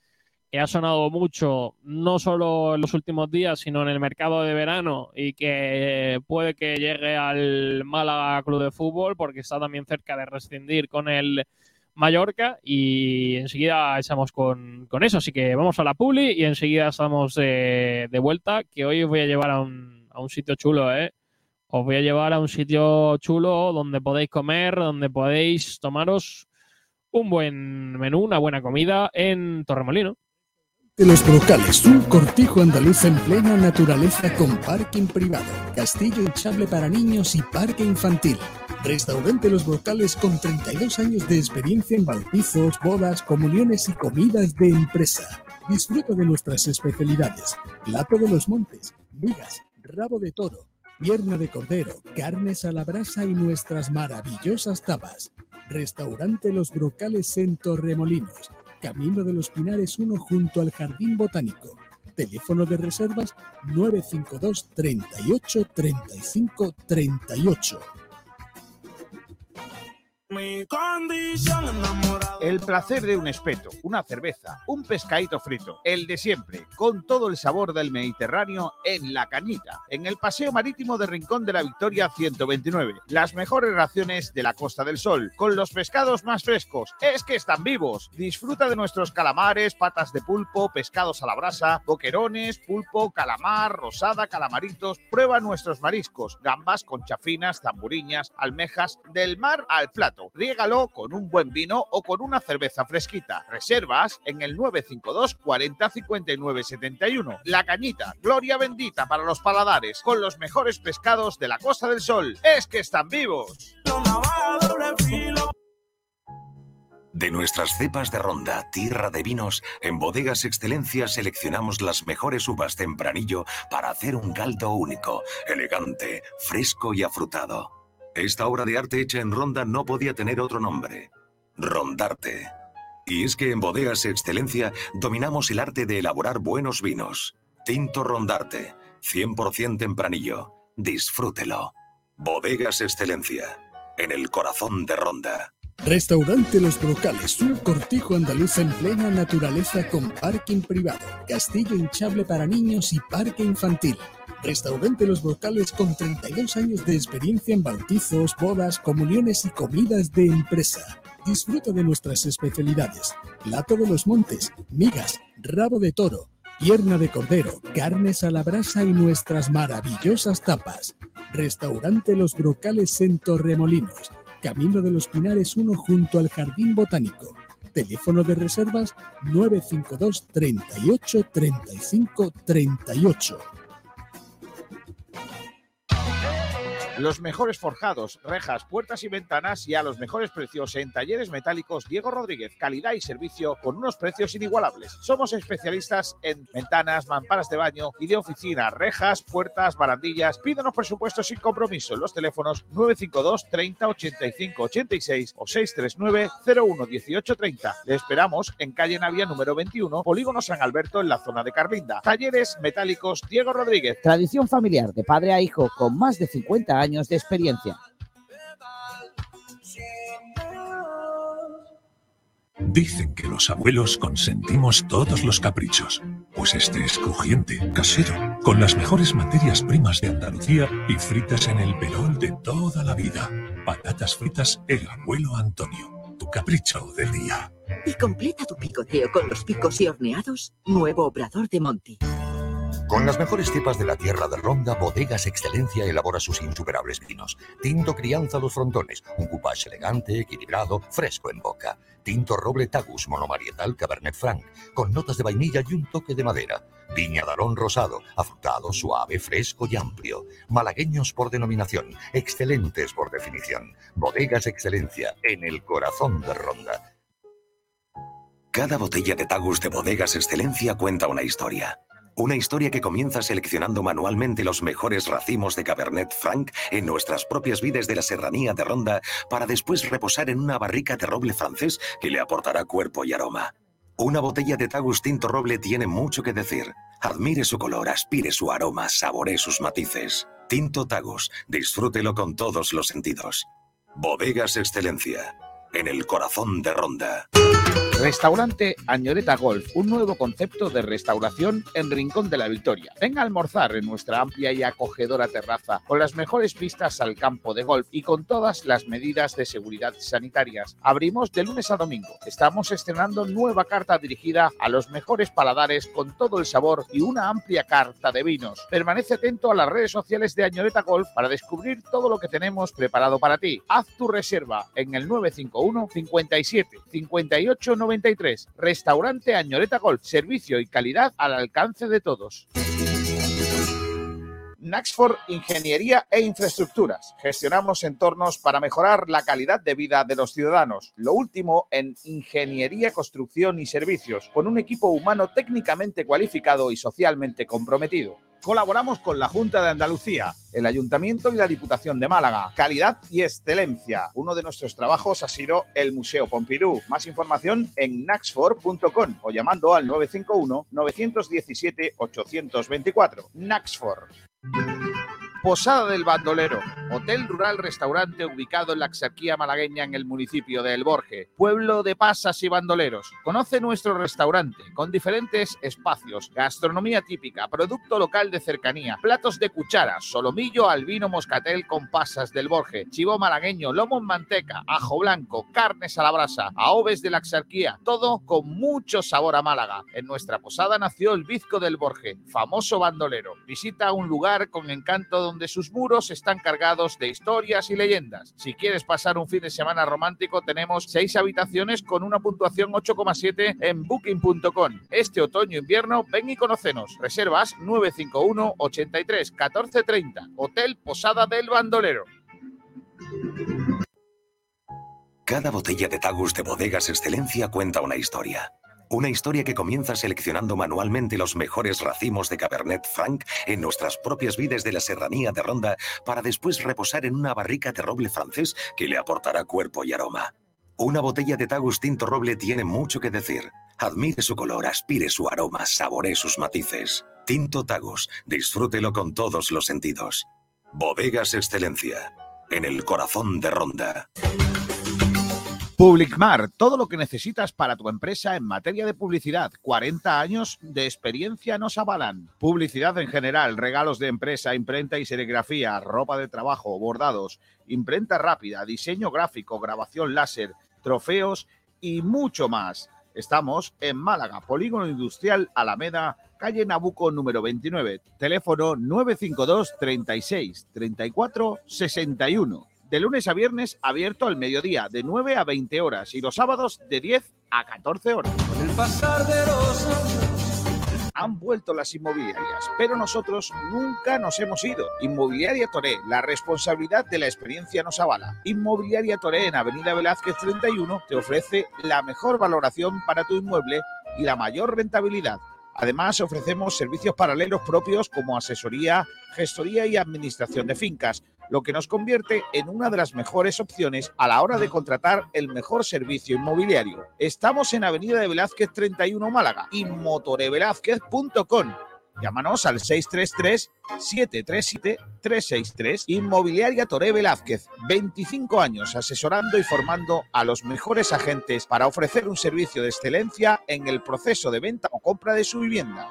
que ha sonado mucho, no solo en los últimos días, sino en el mercado de verano, y que puede que llegue al Málaga Club de Fútbol, porque está también cerca de rescindir con el Mallorca, y enseguida estamos con, con eso. Así que vamos a la publi y enseguida estamos eh, de vuelta, que hoy os voy a llevar a un, a un sitio chulo, ¿eh? Os voy a llevar a un sitio chulo donde podéis comer, donde podéis tomaros un buen menú, una buena comida en Torremolino. De Los Brocales, un cortijo andaluz en plena naturaleza con parking privado, castillo hinchable para niños y parque infantil. Restaurante Los Brocales con treinta y dos años de experiencia en bautizos, bodas, comuniones y comidas de empresa. Disfruta de nuestras especialidades: plato de los montes, migas, rabo de toro, pierna de cordero, carnes a la brasa y nuestras maravillosas tapas. Restaurante Los Brocales en Torremolinos, Camino de los Pinares uno, junto al Jardín Botánico. Teléfono de reservas nueve cinco dos, treinta y ocho, treinta y cinco, treinta y ocho. El placer de un espeto, una cerveza, un pescadito frito, el de siempre, con todo el sabor del Mediterráneo en La Cañita, en el Paseo Marítimo de Rincón de la Victoria ciento veintinueve. Las mejores raciones de la Costa del Sol, con los pescados más frescos. ¡Es que están vivos! Disfruta de nuestros calamares, patas de pulpo, pescados a la brasa, boquerones, pulpo, calamar, rosada, calamaritos. Prueba nuestros mariscos, gambas, conchafinas, zamburiñas, almejas, del mar al plato. Riégalo con un buen vino o con una cerveza fresquita. Reservas en el nueve cinco dos, cuarenta, cincuenta y nueve, setenta y uno. La Cañita, gloria bendita para los paladares, con los mejores pescados de la Costa del Sol. ¡Es que están vivos! De nuestras cepas de Ronda, tierra de vinos, en Bodegas Excelencia seleccionamos las mejores uvas Tempranillo para hacer un caldo único, elegante, fresco y afrutado. Esta obra de arte hecha en Ronda no podía tener otro nombre: Rondarte. Y es que en Bodegas Excelencia dominamos el arte de elaborar buenos vinos. Tinto Rondarte, cien por ciento Tempranillo. Disfrútelo. Bodegas Excelencia, en el corazón de Ronda. Restaurante Los Brocales, un cortijo andaluz en plena naturaleza con parking privado, castillo hinchable para niños y parque infantil. Restaurante Los Brocales con treinta y dos años de experiencia en bautizos, bodas, comuniones y comidas de empresa. Disfruta de nuestras especialidades: plato de los montes, migas, rabo de toro, pierna de cordero, carnes a la brasa y nuestras maravillosas tapas. Restaurante Los Brocales en Torremolinos, Camino de los Pinares uno, junto al Jardín Botánico. Teléfono de reservas nueve cinco dos, treinta y ocho, treinta y cinco, treinta y ocho. Los mejores forjados, rejas, puertas y ventanas, y a los mejores precios en Talleres Metálicos Diego Rodríguez. Calidad y servicio con unos precios inigualables. Somos especialistas en ventanas, mamparas de baño y de oficina, rejas, puertas, barandillas. Pídanos presupuestos sin compromiso en los teléfonos nueve cinco dos, treinta, ochenta y cinco, ochenta y seis o seiscientos treinta y nueve, cero uno, dieciocho treinta. Le esperamos en calle Navia número veintiuno, Polígono San Alberto, en la zona de Carlinda. Talleres Metálicos Diego Rodríguez. Tradición familiar de padre a hijo con más de cincuenta años de experiencia. Dicen que los abuelos consentimos todos los caprichos. Pues este es crujiente, casero, con las mejores materias primas de Andalucía y fritas en el perol de toda la vida. Patatas fritas El Abuelo Antonio, tu capricho del día. Y completa tu picoteo con los picos y horneados Nuevo Obrador de Monti. Con las mejores cepas de la tierra de Ronda, Bodegas Excelencia elabora sus insuperables vinos. Tinto Crianza Los Frontones, un coupage elegante, equilibrado, fresco en boca. Tinto Roble Tagus, monomarietal Cabernet Franc, con notas de vainilla y un toque de madera. Viña Darón Rosado, afrutado, suave, fresco y amplio. Malagueños por denominación, excelentes por definición. Bodegas Excelencia, en el corazón de Ronda. Cada botella de Tagus de Bodegas Excelencia cuenta una historia. Una historia que comienza seleccionando manualmente los mejores racimos de Cabernet Franc en nuestras propias vides de la serranía de Ronda, para después reposar en una barrica de roble francés que le aportará cuerpo y aroma. Una botella de Tagus Tinto Roble tiene mucho que decir. Admire su color, aspire su aroma, saboree sus matices. Tinto Tagus, disfrútelo con todos los sentidos. Bodegas Excelencia, en el corazón de Ronda. Restaurante Añoreta Golf, un nuevo concepto de restauración en Rincón de la Victoria. Venga a almorzar en nuestra amplia y acogedora terraza, con las mejores vistas al campo de golf y con todas las medidas de seguridad sanitarias. Abrimos de lunes a domingo. Estamos estrenando nueva carta dirigida a los mejores paladares con todo el sabor y una amplia carta de vinos. Permanece atento a las redes sociales de Añoreta Golf para descubrir todo lo que tenemos preparado para ti. Haz tu reserva en el nueve cinco uno cincuenta y siete cincuenta y ocho noventa y tres. Restaurante Añoreta Golf. Servicio y calidad al alcance de todos. Naxford Ingeniería e Infraestructuras. Gestionamos entornos para mejorar la calidad de vida de los ciudadanos. Lo último en ingeniería, construcción y servicios, con un equipo humano técnicamente cualificado y socialmente comprometido. Colaboramos con la Junta de Andalucía, el Ayuntamiento y la Diputación de Málaga. Calidad y excelencia. Uno de nuestros trabajos ha sido el Museo Pompidou. Más información en naxfor punto com o llamando al nueve cinco uno, nueve uno siete, ocho dos cuatro. Naxford. Posada del Bandolero, hotel rural-restaurante ubicado en la Axarquía malagueña en el municipio de El Borje, pueblo de pasas y bandoleros. Conoce nuestro restaurante con diferentes espacios, gastronomía típica, producto local de cercanía, platos de cuchara, solomillo al vino moscatel con pasas del Borje, chivo malagueño, lomo en manteca, ajo blanco, carnes a la brasa, aoves de la Axarquía, todo con mucho sabor a Málaga. En nuestra posada nació el bizco del Borje, famoso bandolero. Visita un lugar con encanto donde sus muros están cargados de historias y leyendas. Si quieres pasar un fin de semana romántico, tenemos seis habitaciones con una puntuación ocho coma siete en booking punto com. Este otoño-invierno, ven y conócenos. Reservas nueve cinco uno, ochenta y tres, catorce treinta. Hotel Posada del Bandolero. Cada botella de Tagus de Bodegas Excelencia cuenta una historia. Una historia que comienza seleccionando manualmente los mejores racimos de Cabernet Franc en nuestras propias vides de la serranía de Ronda para después reposar en una barrica de roble francés que le aportará cuerpo y aroma. Una botella de Tagus Tinto Roble tiene mucho que decir. Admire su color, aspire su aroma, saboree sus matices. Tinto Tagus, disfrútelo con todos los sentidos. Bodegas Excelencia, en el corazón de Ronda. Publicmar, todo lo que necesitas para tu empresa en materia de publicidad. cuarenta años de experiencia nos avalan. Publicidad en general, regalos de empresa, imprenta y serigrafía, ropa de trabajo, bordados, imprenta rápida, diseño gráfico, grabación láser, trofeos y mucho más. Estamos en Málaga, Polígono Industrial Alameda, calle Nabuco número veintinueve, teléfono nueve cinco dos, treinta y seis, treinta y cuatro, sesenta y uno. De lunes a viernes, abierto al mediodía, de nueve a veinte horas, y los sábados, de diez a catorce horas. Con el pasar de los años. Han vuelto las inmobiliarias, pero nosotros nunca nos hemos ido. Inmobiliaria Toré, la responsabilidad de la experiencia nos avala. Inmobiliaria Toré, en Avenida Velázquez treinta y uno, te ofrece la mejor valoración para tu inmueble y la mayor rentabilidad. Además, ofrecemos servicios paralelos propios como asesoría, gestoría y administración de fincas, lo que nos convierte en una de las mejores opciones a la hora de contratar el mejor servicio inmobiliario. Estamos en Avenida de Velázquez treinta y uno, Málaga, y motorevelázquez punto com. Llámanos al seis tres tres, siete tres siete, tres seis tres. Inmobiliaria Toré Velázquez, veinticinco años asesorando y formando a los mejores agentes para ofrecer un servicio de excelencia en el proceso de venta o compra de su vivienda.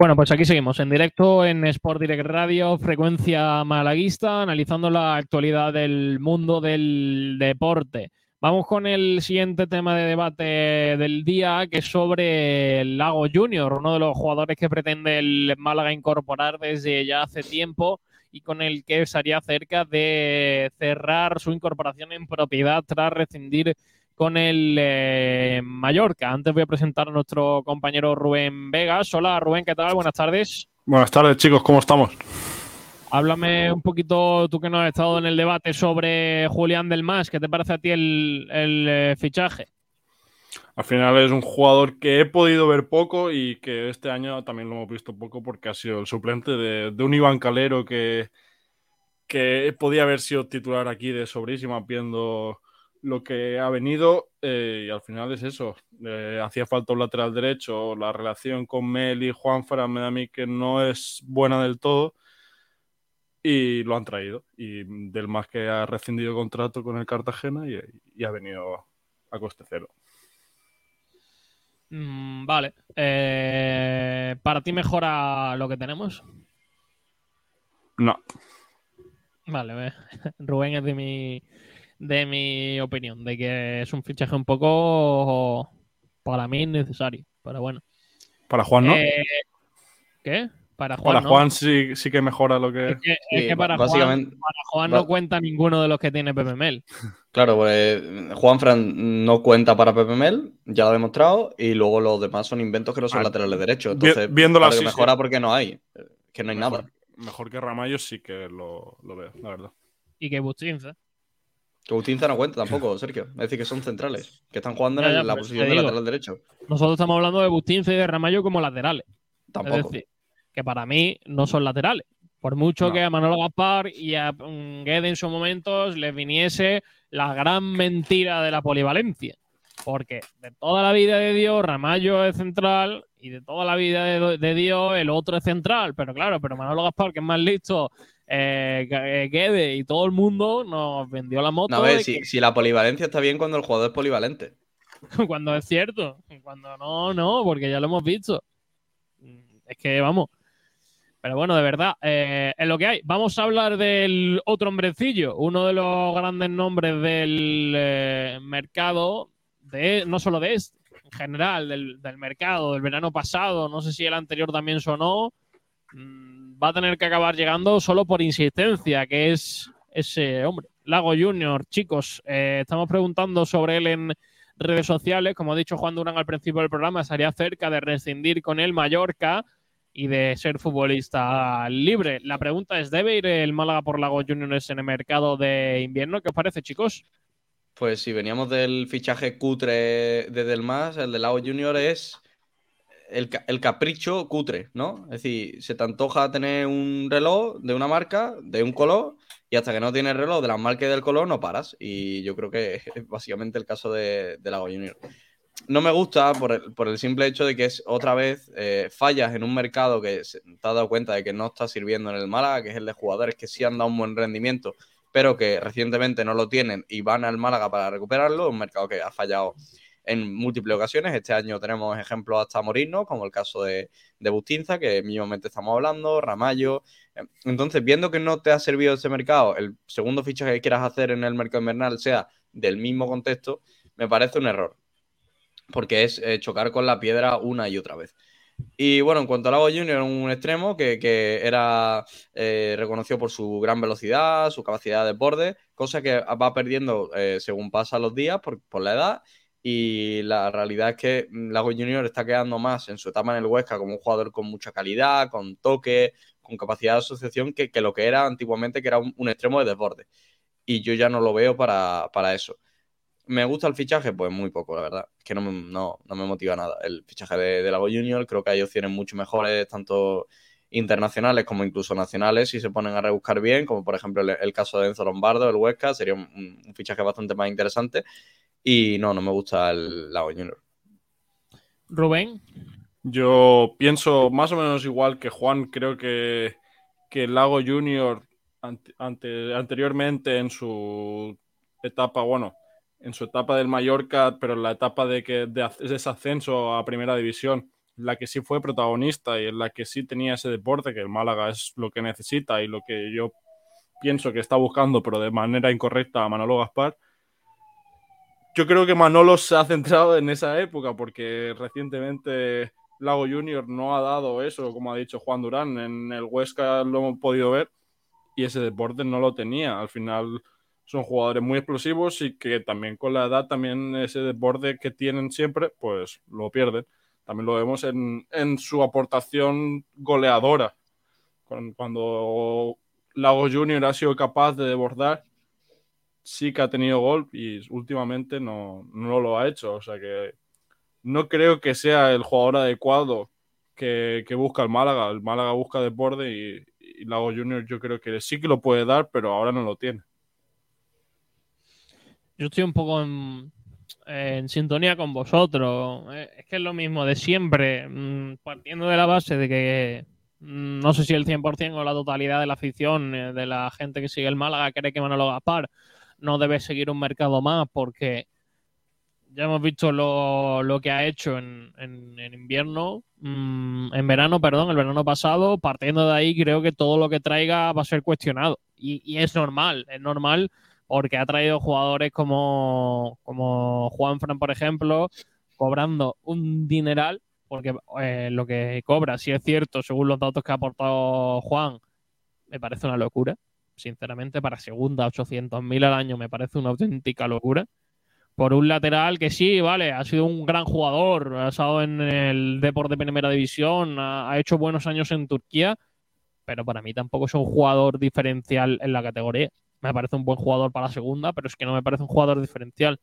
Bueno, pues aquí seguimos en directo en Sport Direct Radio, frecuencia malaguista, analizando la actualidad del mundo del deporte. Vamos con el siguiente tema de debate del día, que es sobre Lago Junior, uno de los jugadores que pretende el Málaga incorporar desde ya hace tiempo y con el que estaría cerca de cerrar su incorporación en propiedad tras rescindir con el eh, Mallorca. Antes voy a presentar a nuestro compañero Rubén Vegas. Hola Rubén, ¿qué tal? Buenas tardes. Buenas tardes chicos, ¿cómo estamos? Háblame un poquito, tú que no has estado en el debate, sobre Juan Delmas. ¿Qué te parece a ti el, el eh, fichaje? Al final es un jugador que he podido ver poco y que este año también lo hemos visto poco porque ha sido el suplente de, de un Iván Calero que, que podía haber sido titular aquí de sobrísima viendo lo que ha venido, eh, y al final es eso, eh, hacía falta un lateral derecho. La relación con Mel y Juan Fran me da a mí que no es buena del todo, y lo han traído. Y Delmas, que ha rescindido contrato con el Cartagena y, y ha venido a coste cero. Mm, vale. Eh, ¿Para ti mejora lo que tenemos? No. Vale, Rubén es de mi, de mi opinión, de que es un fichaje un poco, para mí, innecesario, pero bueno. Para Juan, ¿no? Eh, ¿Qué? Para Juan, para Juan no. sí, sí que mejora lo que... Es que, es que para, básicamente, Juan, para Juan no cuenta ninguno de los que tiene Pepe Mel. Claro, pues Juan Fran no cuenta para Pepe Mel, ya lo ha demostrado, y luego los demás son inventos que no son ah, laterales derechos. Entonces, viéndolo así, mejora sí. Porque no hay, que no hay mejor, nada. Mejor que Ramallo sí que lo, lo veo, la verdad. Y que Bustinza. Que Bustinza no cuenta tampoco, Sergio. Es decir, que son centrales, que están jugando en ya, ya, la posición de digo, lateral derecho. Nosotros estamos hablando de Bustinza y de Ramallo como laterales. Tampoco. Es decir, que para mí no son laterales. Por mucho no. que a Manolo Gaspar y a Guede en sus momentos les viniese la gran mentira de la polivalencia. Porque de toda la vida de Dios, Ramallo es central y de toda la vida de, de Dios, el otro es central. Pero claro, pero Manolo Gaspar, que es más listo, eh, Guede y todo el mundo nos vendió la moto. No, a ver, si, que... si la polivalencia está bien cuando el jugador es polivalente. Cuando es cierto. Cuando no, no, porque ya lo hemos visto. Es que vamos... Pero bueno, de verdad, eh, es lo que hay. Vamos a hablar del otro hombrecillo, uno de los grandes nombres del eh, mercado, de, no solo de este, en general, del, del mercado, del verano pasado, no sé si el anterior también sonó, mmm, va a tener que acabar llegando solo por insistencia, que es ese hombre, Lago Junior. Chicos, eh, estamos preguntando sobre él en redes sociales, como ha dicho Juan Durán al principio del programa, estaría cerca de rescindir con el Mallorca y de ser futbolista libre. La pregunta es, ¿debe ir el Málaga por Lago Juniors en el mercado de invierno? ¿Qué os parece, chicos? Pues si veníamos del fichaje cutre de Delmas, el de Lago Juniors es el, el capricho cutre, ¿no? Es decir, se te antoja tener un reloj de una marca, de un color, y hasta que no tienes el reloj de la marca y del color no paras. Y yo creo que es básicamente el caso de, de Lago Juniors. No me gusta por el, por el simple hecho de que es otra vez eh, fallas en un mercado que se, te has dado cuenta de que no está sirviendo en el Málaga, que es el de jugadores que sí han dado un buen rendimiento, pero que recientemente no lo tienen y van al Málaga para recuperarlo. Un mercado que ha fallado en múltiples ocasiones. Este año tenemos ejemplos hasta morirnos, como el caso de, de Bustinza, que mismamente estamos hablando, Ramallo. Entonces, viendo que no te ha servido ese mercado, el segundo fichaje que quieras hacer en el mercado invernal sea del mismo contexto, me parece un error. Porque es eh, chocar con la piedra una y otra vez. Y bueno, en cuanto a Lago Junior, un extremo que, que era eh, reconocido por su gran velocidad, su capacidad de borde, cosa que va perdiendo eh, según pasan los días por, por la edad. Y la realidad es que Lago Junior está quedando más en su etapa en el Huesca como un jugador con mucha calidad, con toque, con capacidad de asociación, que, que lo que era antiguamente, que era un, un extremo de desborde. Y yo ya no lo veo para, para eso. ¿Me gusta el fichaje? Pues muy poco, la verdad. Es que no me, no, no me motiva nada el fichaje de, de Lago Junior. Creo que hay opciones mucho mejores, tanto internacionales como incluso nacionales, si se ponen a rebuscar bien, como por ejemplo el, el caso de Enzo Lombardo, el Huesca. Sería un, un fichaje bastante más interesante. Y no, no me gusta el Lago Junior. Rubén. Yo pienso más o menos igual que Juan. Creo que, que el Lago Junior ante, ante, anteriormente en su etapa, bueno, en su etapa del Mallorca, pero en la etapa de, que, de ese ascenso a Primera División, la que sí fue protagonista y en la que sí tenía ese deporte, que el Málaga es lo que necesita y lo que yo pienso que está buscando, pero de manera incorrecta, a Manolo Gaspar. Yo creo que Manolo se ha centrado en esa época, porque recientemente Lago Junior no ha dado eso, como ha dicho Juan Durán. En el Huesca lo hemos podido ver y ese deporte no lo tenía. Al final... son jugadores muy explosivos y que también con la edad, también ese desborde que tienen siempre, pues lo pierden. También lo vemos en, en su aportación goleadora. Cuando Lago Junior ha sido capaz de desbordar, sí que ha tenido gol y últimamente no, no lo ha hecho. O sea que no creo que sea el jugador adecuado que, que busca el Málaga. El Málaga busca desborde y, y Lago Junior yo creo que sí que lo puede dar, pero ahora no lo tiene. Yo estoy un poco en, en sintonía con vosotros. Es que es lo mismo de siempre, partiendo de la base de que no sé si el cien por ciento o la totalidad de la afición, de la gente que sigue el Málaga, cree que Manolo Gaspar no debe seguir un mercado más, porque ya hemos visto lo, lo que ha hecho en, en, en invierno, mmm, en verano, perdón, el verano pasado. Partiendo de ahí, creo que todo lo que traiga va a ser cuestionado. Y, y es normal, es normal, porque ha traído jugadores como, como Juan Fran, por ejemplo, cobrando un dineral, porque eh, lo que cobra, si es cierto, según los datos que ha aportado Juan, me parece una locura. Sinceramente, para segunda, ochocientos mil al año, me parece una auténtica locura. Por un lateral que sí, vale, ha sido un gran jugador, ha estado en el Depor de Primera División, ha, ha hecho buenos años en Turquía, pero para mí tampoco es un jugador diferencial en la categoría. Me parece un buen jugador para la segunda, pero es que no me parece un jugador diferencial.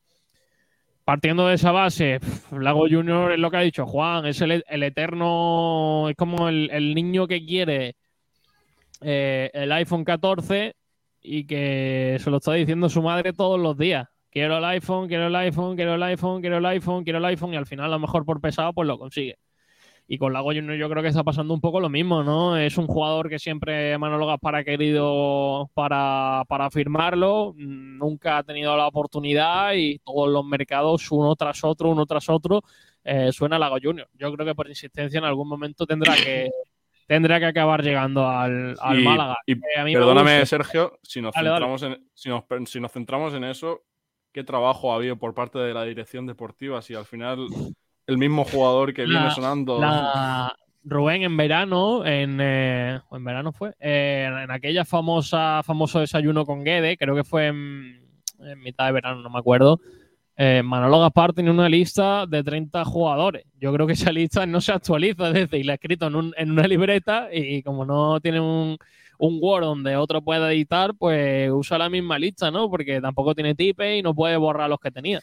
Partiendo de esa base, pff, Lago Junior es lo que ha dicho Juan, es el, el eterno, es como el, el niño que quiere eh, el iPhone catorce y que se lo está diciendo su madre todos los días. Quiero el iPhone, quiero el iPhone, quiero el iPhone, quiero el iPhone, quiero el iPhone, y al final a lo mejor por pesado pues lo consigue. Y con Lago Junior yo creo que está pasando un poco lo mismo, ¿no? Es un jugador que siempre Manolo Gaspar ha querido para, para firmarlo, nunca ha tenido la oportunidad y todos los mercados, uno tras otro, uno tras otro, eh, suena Lago Junior. Yo creo que por insistencia en algún momento tendrá que... Tendrá que acabar llegando al, al y, Málaga. Y a mí perdóname, Sergio, si nos, dale, centramos dale. En, si, nos, si nos centramos en eso, qué trabajo ha habido por parte de la dirección deportiva, si al final el mismo jugador que la, viene sonando... La... Rubén, en verano, en eh, en verano fue, eh, en aquella famosa famoso desayuno con Guede, creo que fue en, en mitad de verano, no me acuerdo, eh, Manolo Gaspar tenía una lista de treinta jugadores. Yo creo que esa lista no se actualiza, es decir, la ha escrito en, un, en una libreta y como no tiene un... un Word donde otro pueda editar, pues usa la misma lista, ¿no? Porque tampoco tiene tipe y no puede borrar los que tenía.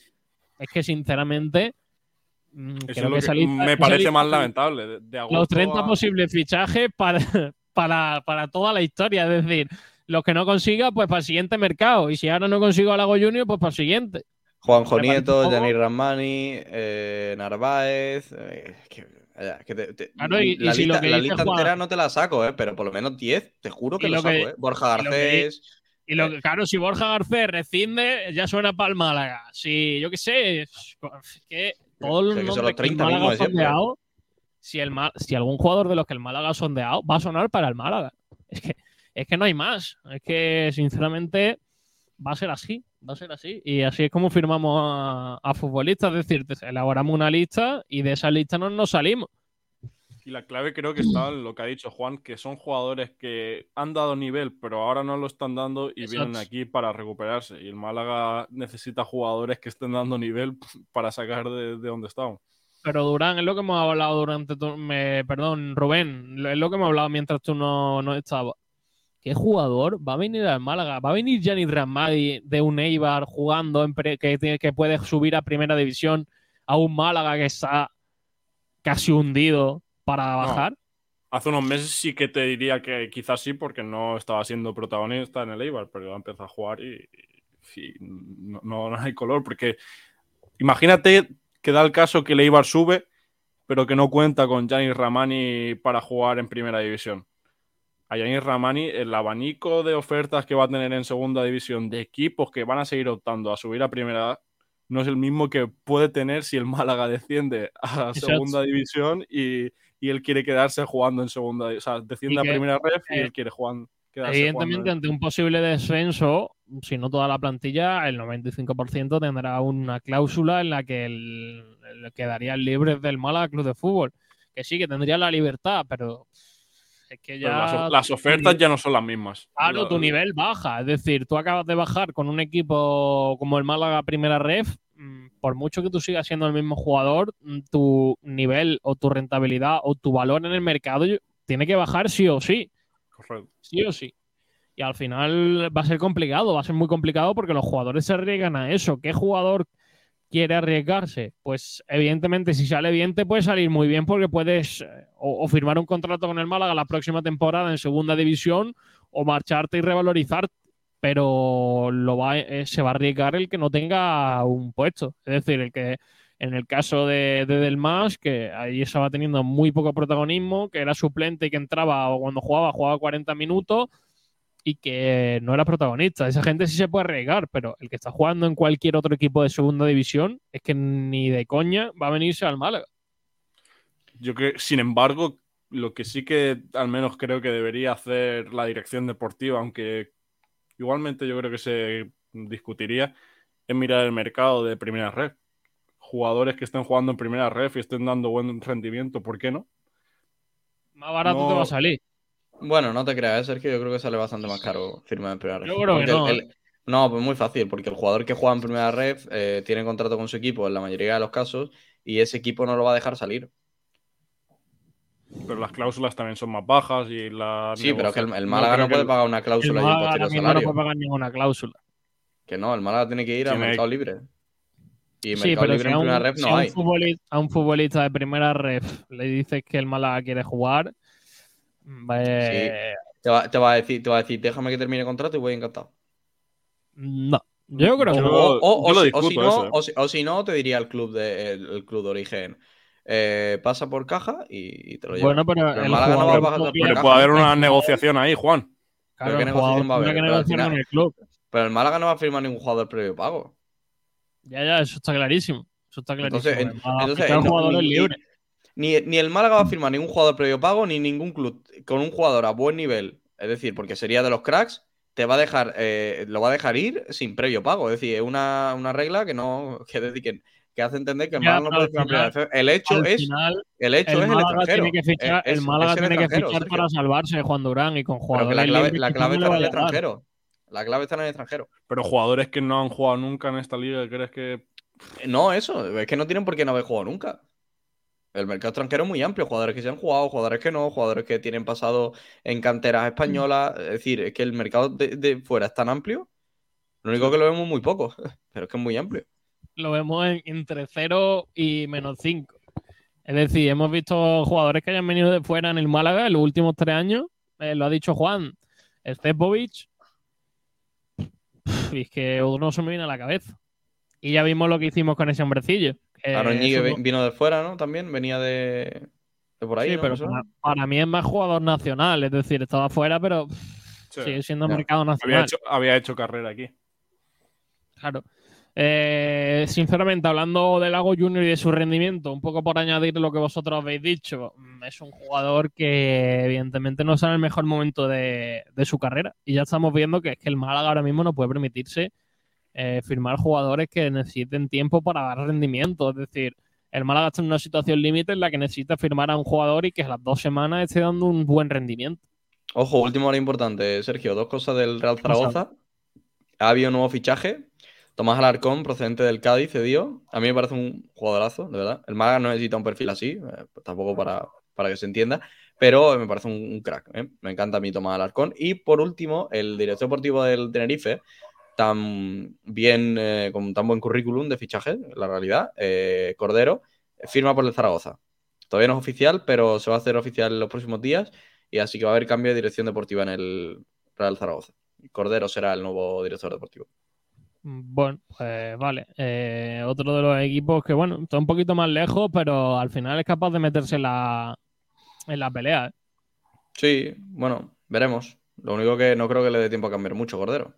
Es que, sinceramente, eso creo que, que esa lista... Me parece más lamentable. De, de los treinta a... posibles fichajes para, para, para toda la historia. Es decir, los que no consiga, pues para el siguiente mercado. Y si ahora no consigo a Lago Junior, pues para el siguiente. Juanjo Nieto, Denis Rahmani, eh, Narváez... Eh, que... Que te, te, claro, y, la, y si lista, la lista Juan, entera no te la saco, eh, pero por lo menos diez, te juro que lo, lo saco. Que, eh. Borja Garcés. Y lo que, y lo que eh. claro, si Borja Garcés rescinde, ya suena para el Málaga. Si yo qué sé, es que todos los nombres que el Málaga ha sondeado, si, el, si algún jugador de los que el Málaga ha sondeado, va a sonar para el Málaga. Es que, es que no hay más. Es que, sinceramente, va a ser así. Va a ser así. Y así es como firmamos a, a futbolistas. Es decir, elaboramos una lista y de esa lista no nos salimos. Y la clave creo que está en lo que ha dicho Juan, que son jugadores que han dado nivel, pero ahora no lo están dando y exacto, vienen aquí para recuperarse. Y el Málaga necesita jugadores que estén dando nivel para sacar de, de donde estamos. Pero Durán, es lo que hemos hablado durante... Tu, me, perdón, Rubén, es lo que hemos hablado mientras tú no, no estabas. ¿Qué jugador va a venir al Málaga? ¿Va a venir Gianni Rahmani de un Eibar jugando en pre- que, que puede subir a Primera División a un Málaga que está casi hundido para bajar? No. Hace unos meses sí que te diría que quizás sí, porque no estaba siendo protagonista en el Eibar, pero empezó a jugar y, y no, no, no hay color. Porque imagínate que da el caso que el Eibar sube, pero que no cuenta con Gianni Rahmani para jugar en Primera División. A Giannis Rahmani, el abanico de ofertas que va a tener en segunda división de equipos que van a seguir optando a subir a primera no es el mismo que puede tener si el Málaga desciende a segunda exacto, división y, y él quiere quedarse jugando en segunda, o sea, desciende a primera ref y él quiere jugar, quedarse evidentemente jugando. Ante un posible descenso, si no toda la plantilla, el noventa y cinco por ciento tendrá una cláusula en la que el, el quedarían libres del Málaga Club de Fútbol, que sí, que tendría la libertad, pero... Es que ya las, las ofertas ya no son las mismas. Claro, tu nivel baja. Es decir, tú acabas de bajar con un equipo como el Málaga Primera Ref. Por mucho que tú sigas siendo el mismo jugador, tu nivel o tu rentabilidad o tu valor en el mercado tiene que bajar sí o sí. Correcto. Sí o sí. Y al final va a ser complicado, va a ser muy complicado porque los jugadores se arriesgan a eso. ¿Qué jugador quiere arriesgarse? Pues evidentemente si sale bien te puede salir muy bien porque puedes eh, o, o firmar un contrato con el Málaga la próxima temporada en segunda división o marcharte y revalorizarte, pero lo va, eh, se va a arriesgar el que no tenga un puesto, es decir, el que En el caso de, de Delmas, que ahí estaba teniendo muy poco protagonismo, que era suplente y que entraba o cuando jugaba, jugaba cuarenta minutos y que no era protagonista. Esa gente sí se puede arriesgar, pero el que está jugando en cualquier otro equipo de segunda división es que ni de coña va a venirse al Málaga. Yo creo, sin embargo, lo que sí que al menos creo que debería hacer la dirección deportiva, aunque igualmente yo creo que se discutiría, es mirar el mercado de primera red. Jugadores que estén jugando en primera ref y estén dando buen rendimiento, ¿por qué no? Más barato no... te va a salir. Bueno, no te creas, Sergio, yo creo que sale bastante más caro firmar en primera ref. Yo creo que no. El, el... No, pues muy fácil, porque el jugador que juega en primera ref eh, tiene contrato con su equipo en la mayoría de los casos y ese equipo no lo va a dejar salir. Pero las cláusulas también son más bajas y la... Sí, pero que el, el Málaga no, no puede el... pagar una cláusula y un posterior salario. No puede pagar ninguna cláusula. Que no, el Málaga tiene que ir al mercado libre. Y sí, pero si, a un, ref no si hay. Futbolista, a un futbolista de primera ref le dices que el Málaga quiere jugar, eh... sí. te, va, te, va a decir, te va a decir, déjame que termine el contrato y voy encantado. No, yo creo que no. O, o, o, si, o, si, no eso, eh. o, si, o si no, te diría el club de, el, el club de origen. Eh, pasa por caja y, y te lo lleva. Bueno, pero, pero el Málaga no va a bajar por pero caja. Puede haber una negociación ahí, Juan. Claro, ¿qué negociación va a haber? Pero, final, en el club. Pero el Málaga no va a firmar ningún jugador previo pago. Ya, ya, eso está clarísimo. Eso está clarísimo. Entonces, ah, entonces no, jugadores ni, libres. Ni, ni el Málaga va a firmar ningún jugador previo pago ni ningún club con un jugador a buen nivel, es decir, porque sería de los cracks, te va a dejar, eh, lo va a dejar ir sin previo pago. Es decir, es una, una regla que no que, que, que hace entender que el Málaga no puede firmar. El hecho es final, el hecho el es el extranjero. Tiene que fichar, es, el Málaga tiene que fichar Sergio. Para salvarse de Juan Durán y con jugadores. La clave, la clave está en el extranjero. La clave está en el extranjero. Pero jugadores que no han jugado nunca en esta liga, ¿crees que...? No, eso. Es que no tienen por qué no haber jugado nunca. El mercado extranjero es muy amplio. Jugadores que se han jugado, jugadores que no, jugadores que tienen pasado en canteras españolas. Es decir, es que el mercado de, de fuera es tan amplio. Lo único que lo vemos muy poco, pero es que es muy amplio. Lo vemos en, entre cero y menos cinco. Es decir, hemos visto jugadores que hayan venido de fuera en el Málaga en los últimos tres años. Eh, lo ha dicho Juan. Stefanovic. Y es que uno se me viene a la cabeza. Y ya vimos lo que hicimos con ese hombrecillo. Aroñigue eh, somos... vino de fuera, ¿no? También venía de, de por ahí. Sí, ¿no? Pero para, para mí es más jugador nacional. Es decir, estaba fuera, pero sí. Sigue siendo claro. Mercado nacional. Había hecho, había hecho carrera aquí. Claro. Eh, sinceramente, hablando de Lago Junior y de su rendimiento, un poco por añadir lo que vosotros habéis dicho, es un jugador que evidentemente no está en el mejor momento de, de su carrera y ya estamos viendo que es que el Málaga ahora mismo no puede permitirse eh, firmar jugadores que necesiten tiempo para dar rendimiento. Es decir, el Málaga está en una situación límite en la que necesita firmar a un jugador y que a las dos semanas esté dando un buen rendimiento. Ojo, última hora importante, Sergio, dos cosas del Real Zaragoza. Ha habido un nuevo fichaje, Tomás Alarcón, procedente del Cádiz, cedió. A mí me parece un jugadorazo, de verdad. El Málaga no necesita un perfil así, eh, tampoco para, para que se entienda, pero me parece un, un crack. Eh. Me encanta a mí Tomás Alarcón. Y por último, el director deportivo del Tenerife, tan bien, eh, con tan buen currículum de fichaje, la realidad, eh, Cordero, firma por el Zaragoza. Todavía no es oficial, pero se va a hacer oficial en los próximos días, y así que va a haber cambio de dirección deportiva en el Real Zaragoza. Cordero será el nuevo director deportivo. Bueno, pues vale. Eh, otro de los equipos que, bueno, está un poquito más lejos, pero al final es capaz de meterse en la, en la pelea. ¿eh? Sí, bueno, veremos. Lo único que no creo que le dé tiempo a cambiar mucho, Cordero.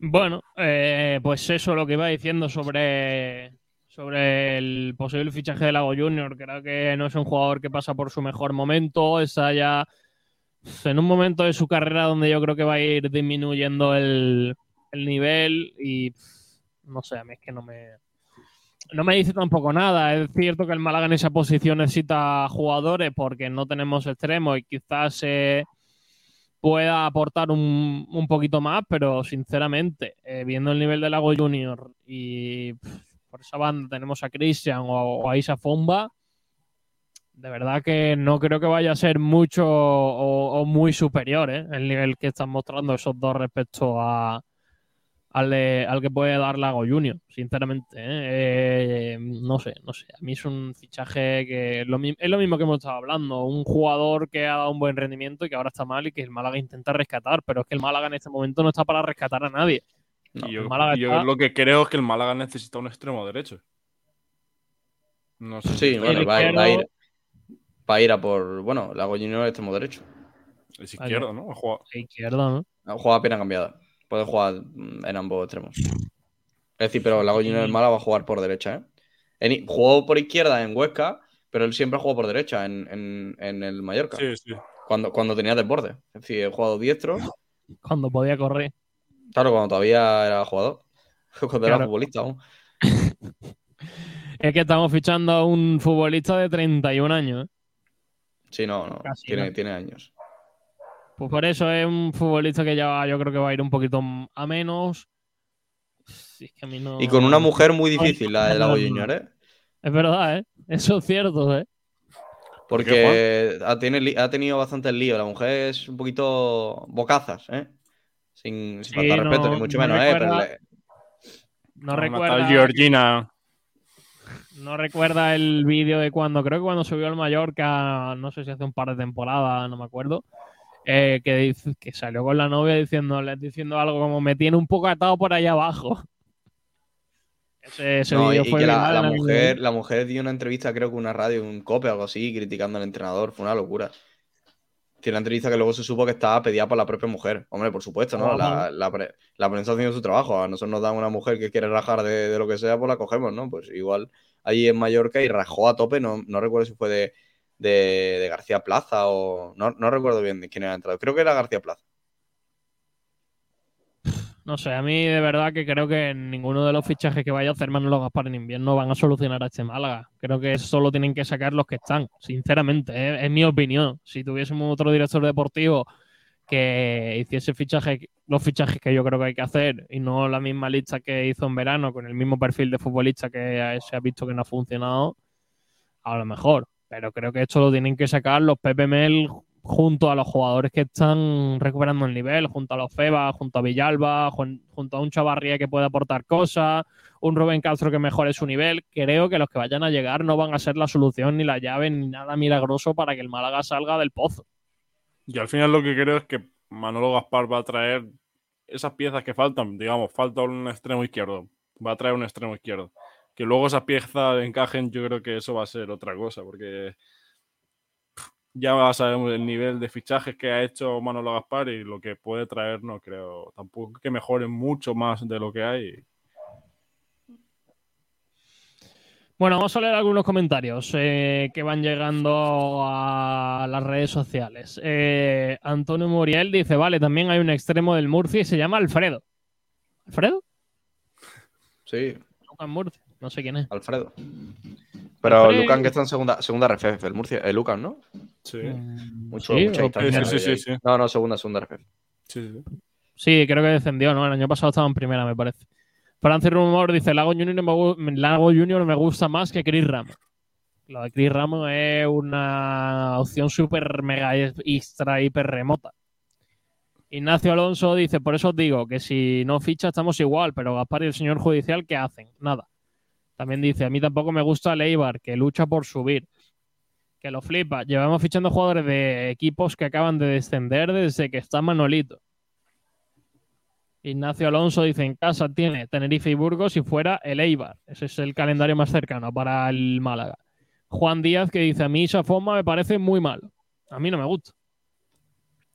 Bueno, eh, pues eso lo que iba diciendo sobre, sobre el posible fichaje de Lago Junior. Creo que no es un jugador que pasa por su mejor momento, está ya... en un momento de su carrera donde yo creo que va a ir disminuyendo el, el nivel y no sé, a mí es que no me no me dice tampoco nada. Es cierto que el Málaga en esa posición necesita jugadores porque no tenemos extremos y quizás eh, pueda aportar un, un poquito más, pero sinceramente eh, viendo el nivel de Lago Junior y pff, por esa banda tenemos a Christian o, o a Isa Fomba. De verdad que no creo que vaya a ser mucho o, o muy superior ¿eh? el nivel que están mostrando esos dos respecto a al, de, al que puede dar Lago Junior, sinceramente. ¿eh? Eh, no sé, no sé. A mí es un fichaje que es lo, es lo mismo que hemos estado hablando. Un jugador que ha dado un buen rendimiento y que ahora está mal y que el Málaga intenta rescatar, pero es que el Málaga en este momento no está para rescatar a nadie. No, y yo, Málaga yo está... lo que creo es que el Málaga necesita un extremo derecho. No sé. Sí, bueno, va, izquierdo... va, a ir, va a ir a por... Bueno, Lago Junior es extremo derecho. Es izquierdo, ¿no? Juega... Es izquierdo, ¿no? Juega a pierna cambiada. Puede jugar en ambos extremos. Es decir, pero Lago Junior del Málaga va a jugar por derecha, ¿eh? En... Jugó por izquierda en Huesca, pero él siempre jugó por derecha en, en, en el Mallorca. Sí, sí. Cuando, cuando tenía desborde. Es decir, he jugado diestro. Cuando podía correr. Claro, cuando todavía era jugador. Cuando claro. era futbolista aún. Es que estamos fichando a un futbolista de treinta y un años. ¿Eh? Sí, no, no. Casi, tiene, no. tiene años. Pues por eso es un futbolista que ya yo creo que va a ir un poquito a menos. Si es que a mí no... Y con una mujer muy difícil, Ay, la de Lago Junior, ¿eh? Es verdad, ¿eh? Eso es cierto, ¿eh? Porque ha tenido bastantes líos. La mujer es un poquito bocazas, ¿eh? Sin, sin sí, faltar no, respeto, ni mucho no menos, recuerda, ¿eh? Pero le... No recuerda... Georgina. No recuerda el vídeo de cuando... Creo que cuando subió al Mallorca, no sé si hace un par de temporadas, no me acuerdo, eh, que, que salió con la novia diciéndole, diciendo algo como me tiene un poco atado por allá abajo. Ese, ese no, y fue que la, la, mujer, la mujer dio una entrevista, creo que una radio, un cope o algo así, criticando al entrenador. Fue una locura. Tiene una entrevista que luego se supo que estaba pedida por la propia mujer. Hombre, por supuesto, ¿no? La, la, pre, la prensa haciendo su trabajo. A nosotros nos dan una mujer que quiere rajar de, de lo que sea, pues la cogemos, ¿no? Pues igual allí en Mallorca y rajó a tope. No, no recuerdo si fue de, de, de García Plaza o... No, no recuerdo bien quién era el entrenador. Creo que era García Plaza. No sé, a mí de verdad que creo que ninguno de los fichajes que vaya a hacer Manolo Gaspar en invierno van a solucionar a este Málaga. Creo que solo tienen que sacar los que están, sinceramente, ¿eh? Es mi opinión. Si tuviésemos otro director deportivo que hiciese fichajes, los fichajes que yo creo que hay que hacer y no la misma lista que hizo en verano con el mismo perfil de futbolista que se ha visto que no ha funcionado, a lo mejor. Pero creo que esto lo tienen que sacar los Pepe Mel... junto a los jugadores que están recuperando el nivel, junto a los Febas, junto a Villalba, junto a un Chavarría que puede aportar cosas, un Rubén Castro que mejore su nivel. Creo que los que vayan a llegar no van a ser la solución ni la llave ni nada milagroso para que el Málaga salga del pozo. Y al final lo que creo es que Manolo Gaspar va a traer esas piezas que faltan, digamos, falta un extremo izquierdo, va a traer un extremo izquierdo. Que luego esas piezas encajen, yo creo que eso va a ser otra cosa, porque... Ya sabemos el nivel de fichajes que ha hecho Manolo Gaspar y lo que puede traer, no creo. Tampoco que mejoren mucho más de lo que hay. Bueno, vamos a leer algunos comentarios eh, que van llegando a las redes sociales. Eh, Antonio Muriel dice, vale, también hay un extremo del Murcia y se llama Alfredo. ¿Alfredo? Sí. Lucas Murcia, no sé quién es. Alfredo. Pero Alfredo... Lucas, que está en segunda, segunda R F F, el Murcia, el Lucas, ¿no? Sí. Mucho, sí, mucha distancia. Sí, sí, sí. No, no, segunda, segunda R F F. Sí, sí, sí. Sí, creo que descendió, ¿no? El año pasado estaba en primera, me parece. Francis Rumor dice, Lago Junior me, Lago Junior me gusta más que Chris Ramos. Lo de Chris Ramos es una opción súper mega extra, hiper remota. Ignacio Alonso dice, por eso os digo que si no ficha estamos igual, pero Gaspar y el señor judicial, ¿qué hacen? Nada. También dice, a mí tampoco me gusta el Eibar, que lucha por subir, que lo flipa. Llevamos fichando jugadores de equipos que acaban de descender desde que está Manolito. Ignacio Alonso dice, en casa tiene Tenerife y Burgos y fuera el Eibar. Ese es el calendario más cercano para el Málaga. Juan Díaz que dice, a mí esa forma me parece muy malo. A mí no me gusta.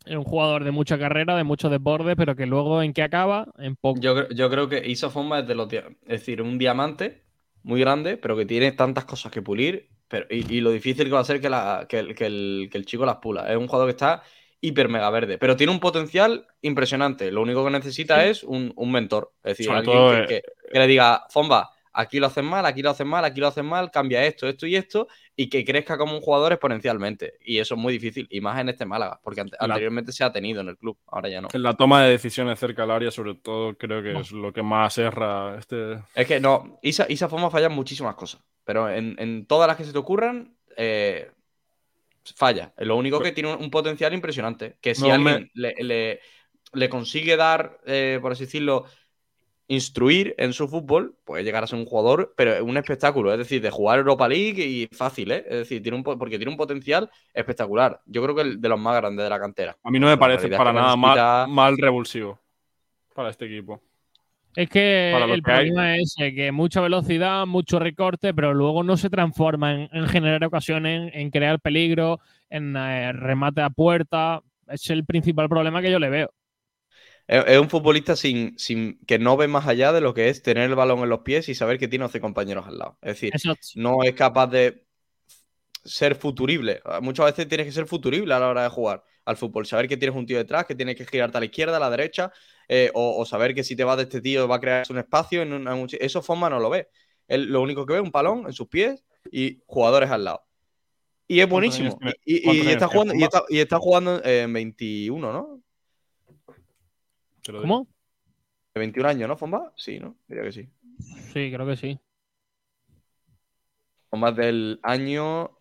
Es un jugador de mucha carrera, de muchos desbordes, pero que luego en qué acaba, en poco. Yo, yo creo que Isofomba es de los... Es decir, un diamante... muy grande, pero que tiene tantas cosas que pulir pero, y, y lo difícil que va a ser que, la, que, que, el, que el chico las pula. Es un jugador que está hiper mega verde, pero tiene un potencial impresionante. Lo único que necesita sí. es un, un mentor. Es decir, alguien todo, que, eh... que, que le diga, Fomba, aquí lo haces mal, aquí lo haces mal, aquí lo haces mal, cambia esto, esto y esto, y que crezca como un jugador exponencialmente. Y eso es muy difícil, y más en este Málaga, porque ante, la... anteriormente se ha tenido en el club, ahora ya no. En la toma de decisiones cerca al área, sobre todo, creo que no. es lo que más erra. Este... Es que no, Isa, Isa Foma falla muchísimas cosas, pero en, en todas las que se te ocurran, eh, falla. Lo único que tiene un, un potencial impresionante, que si no, alguien me... le, le, le consigue dar, eh, por así decirlo, instruir en su fútbol, puede llegar a ser un jugador, pero es un espectáculo, es decir, de jugar Europa League y fácil, ¿eh? Es decir, tiene un po- porque tiene un potencial espectacular. Yo creo que el de los más grandes de la cantera. A mí no me parece para nada necesita... mal, mal revulsivo para este equipo. Es que el problema hay. es que mucha velocidad, mucho recorte, pero luego no se transforma en, en generar ocasiones, en, en crear peligro, en eh, remate a puerta. Es el principal problema que yo le veo. Es, es un futbolista sin, sin que no ve más allá de lo que es tener el balón en los pies y saber que tiene once compañeros al lado. Es decir, Exacto. no es capaz de ser futurible. Muchas veces tienes que ser futurible a la hora de jugar al fútbol. Saber que tienes un tío detrás, que tienes que girarte a la izquierda, a la derecha... Eh, o, o saber que si te vas de este tío va a crearse un espacio en un, en un, eso Fonma no lo ve. Él, lo único que ve es un palón en sus pies y jugadores al lado, y es buenísimo y, y, y, está, jugando, y, está, y está jugando en veintiuno, ¿no? ¿Cómo? De veintiún años, ¿no, Fonma? Sí, ¿no? Diría que sí. Sí, creo que sí. Fonma del año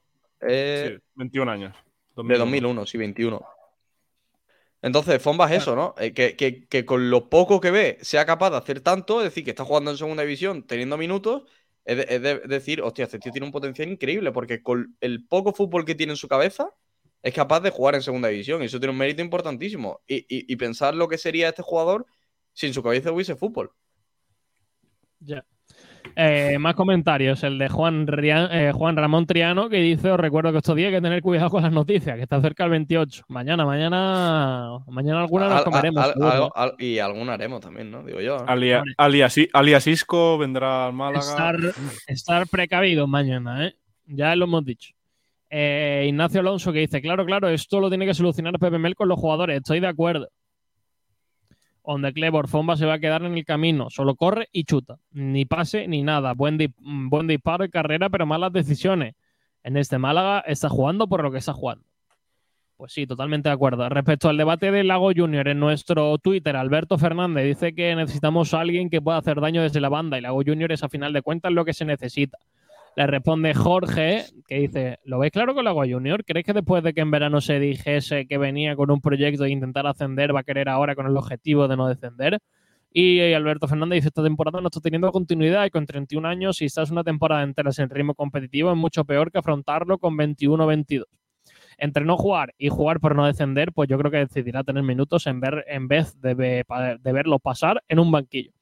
eh, sí, veintiún años dos mil uno. De dos mil uno, sí, veintiuno. Entonces, Fonba es eso, ¿no? Eh, que, que, que con lo poco que ve sea capaz de hacer tanto, es decir, que está jugando en segunda división teniendo minutos, es, de, es de decir, hostia, este tío tiene un potencial increíble, porque con el poco fútbol que tiene en su cabeza es capaz de jugar en segunda división, y eso tiene un mérito importantísimo. Y, y, y pensar lo que sería este jugador si en su cabeza hubiese fútbol. Ya. Eh, más comentarios. El de Juan, Rian, eh, Juan Ramón Triano, que dice: os recuerdo que estos días hay que tener cuidado con las noticias, que está cerca el veintiocho. Mañana, mañana, mañana alguna nos comeremos. Al, al, al, al, y alguna haremos también, ¿no? Digo yo. ¿No? Alia, alias, alias Isco vendrá al Málaga. Estar, estar precavidos mañana, ¿eh? Ya lo hemos dicho. Eh, Ignacio Alonso, que dice: claro, claro, esto lo tiene que solucionar Pepe Mel con los jugadores. Estoy de acuerdo. Donde Clebor Fonba se va a quedar en el camino. Solo corre y chuta. Ni pase ni nada. Buen, di- buen disparo y carrera, pero malas decisiones. En este Málaga está jugando por lo que está jugando. Pues sí, totalmente de acuerdo. Respecto al debate de Lago Junior, en nuestro Twitter, Alberto Fernández dice que necesitamos a alguien que pueda hacer daño desde la banda. Y Lago Junior es, a final de cuentas, lo que se necesita. Le responde Jorge, que dice: ¿lo veis claro con Lago Junior? ¿Crees que después de que en verano se dijese que venía con un proyecto de intentar ascender, va a querer ahora con el objetivo de no descender? Y, y Alberto Fernández dice: esta temporada no está teniendo continuidad y con treinta y un años, si estás una temporada entera sin ritmo competitivo, es mucho peor que afrontarlo con veintiuno veintidós. Entre no jugar y jugar por no descender, pues yo creo que decidirá tener minutos en, ver, en vez de, de verlos pasar en un banquillo.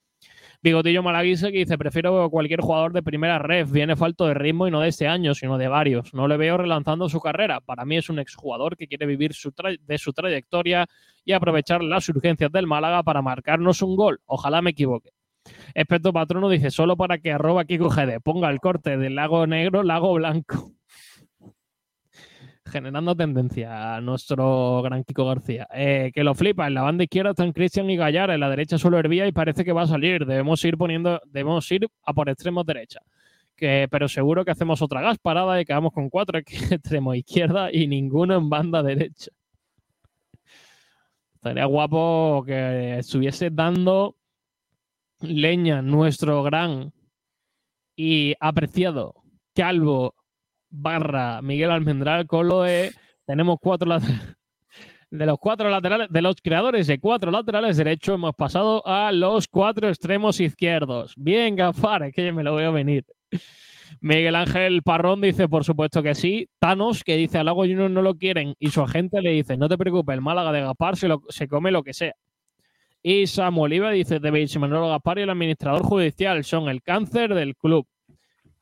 Bigotillo Malaguise, que dice: prefiero cualquier jugador de primera ref, viene falto de ritmo y no de este año, sino de varios. No le veo relanzando su carrera. Para mí es un exjugador que quiere vivir su tra- de su trayectoria y aprovechar las urgencias del Málaga para marcarnos un gol. Ojalá me equivoque. Espectro Patrono dice: solo para que arroba Kiko G D ponga el corte del Lago Negro, Lago Blanco. Generando tendencia a nuestro gran Kiko García. Eh, que lo flipa. En la banda izquierda están Cristian y Gallara. En la derecha solo Hervías y parece que va a salir. Debemos ir poniendo, debemos ir a por extremos derecha. Que, pero seguro que hacemos otra gasparada y quedamos con cuatro extremos izquierda y ninguno en banda derecha. Estaría guapo que estuviese dando leña nuestro gran y apreciado Calvo barra Miguel Almendral con lo de tenemos cuatro laterales, de los cuatro laterales, de los creadores de cuatro laterales derechos hemos pasado a los cuatro extremos izquierdos. Bien, Gafar, es que yo me lo veo venir. Miguel Ángel Parrón dice: por supuesto que sí. Thanos, que dice: a Lago Junior no lo quieren, y su agente le dice: no te preocupes, el Málaga de Gaspar se, lo, se come lo que sea. Y Samuel Iba dice: debéis Manolo Gaspar y el administrador judicial son el cáncer del club.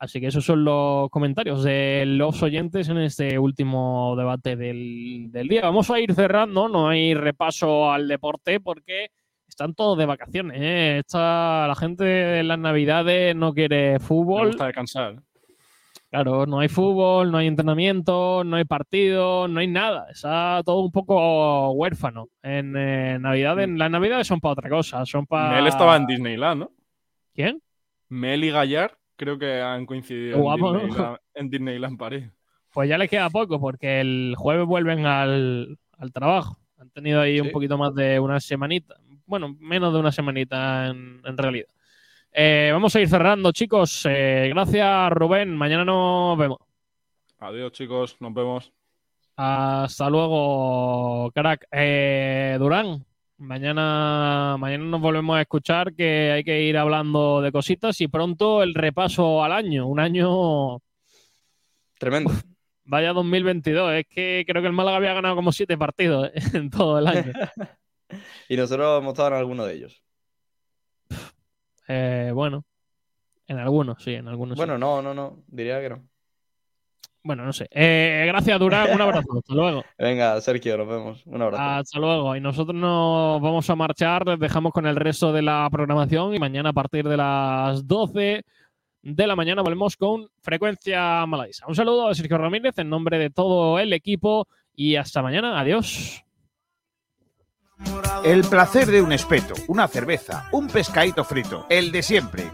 Así que esos son los comentarios de los oyentes en este último debate del, del día. Vamos a ir cerrando, no hay repaso al deporte porque están todos de vacaciones, ¿eh? Está, la gente de las Navidades no quiere fútbol. Me gusta descansar. Claro, no hay fútbol, no hay entrenamiento, no hay partido, no hay nada. Está todo un poco huérfano. En eh, Navidades, sí. Las Navidades son para otra cosa. Son para... Mel estaba en Disneyland, ¿no? ¿Quién? Mel y Gallar. Creo que han coincidido guapo, en, Disneyland, ¿no? En Disneyland París. Pues ya les queda poco, porque el jueves vuelven al, al trabajo. Han tenido ahí sí. un poquito más de una semanita. Bueno, menos de una semanita en, en realidad. Eh, vamos a ir cerrando, chicos. Eh, gracias, Rubén. Mañana nos vemos. Adiós, chicos. Nos vemos. Hasta luego, crack. Eh, Durán. Mañana, mañana nos volvemos a escuchar, que hay que ir hablando de cositas y pronto el repaso al año. Un año... Tremendo. Uf, vaya dos mil veintidós. Es que creo que el Málaga había ganado como siete partidos en todo el año. Y nosotros hemos estado en alguno de ellos. Eh, bueno, en algunos, sí, en algunos. Bueno, sí. no, no, no, diría que no. Bueno, no sé. Eh, gracias, Durán. Un abrazo. Hasta luego. Venga, Sergio, nos vemos. Un abrazo. Hasta luego. Y nosotros nos vamos a marchar. Les dejamos con el resto de la programación. Y mañana a partir de las doce de la mañana volvemos con Frecuencia Malaguisa. Un saludo a Sergio Ramírez en nombre de todo el equipo. Y hasta mañana. Adiós. El placer de un espeto, una cerveza, un pescadito frito, el de siempre.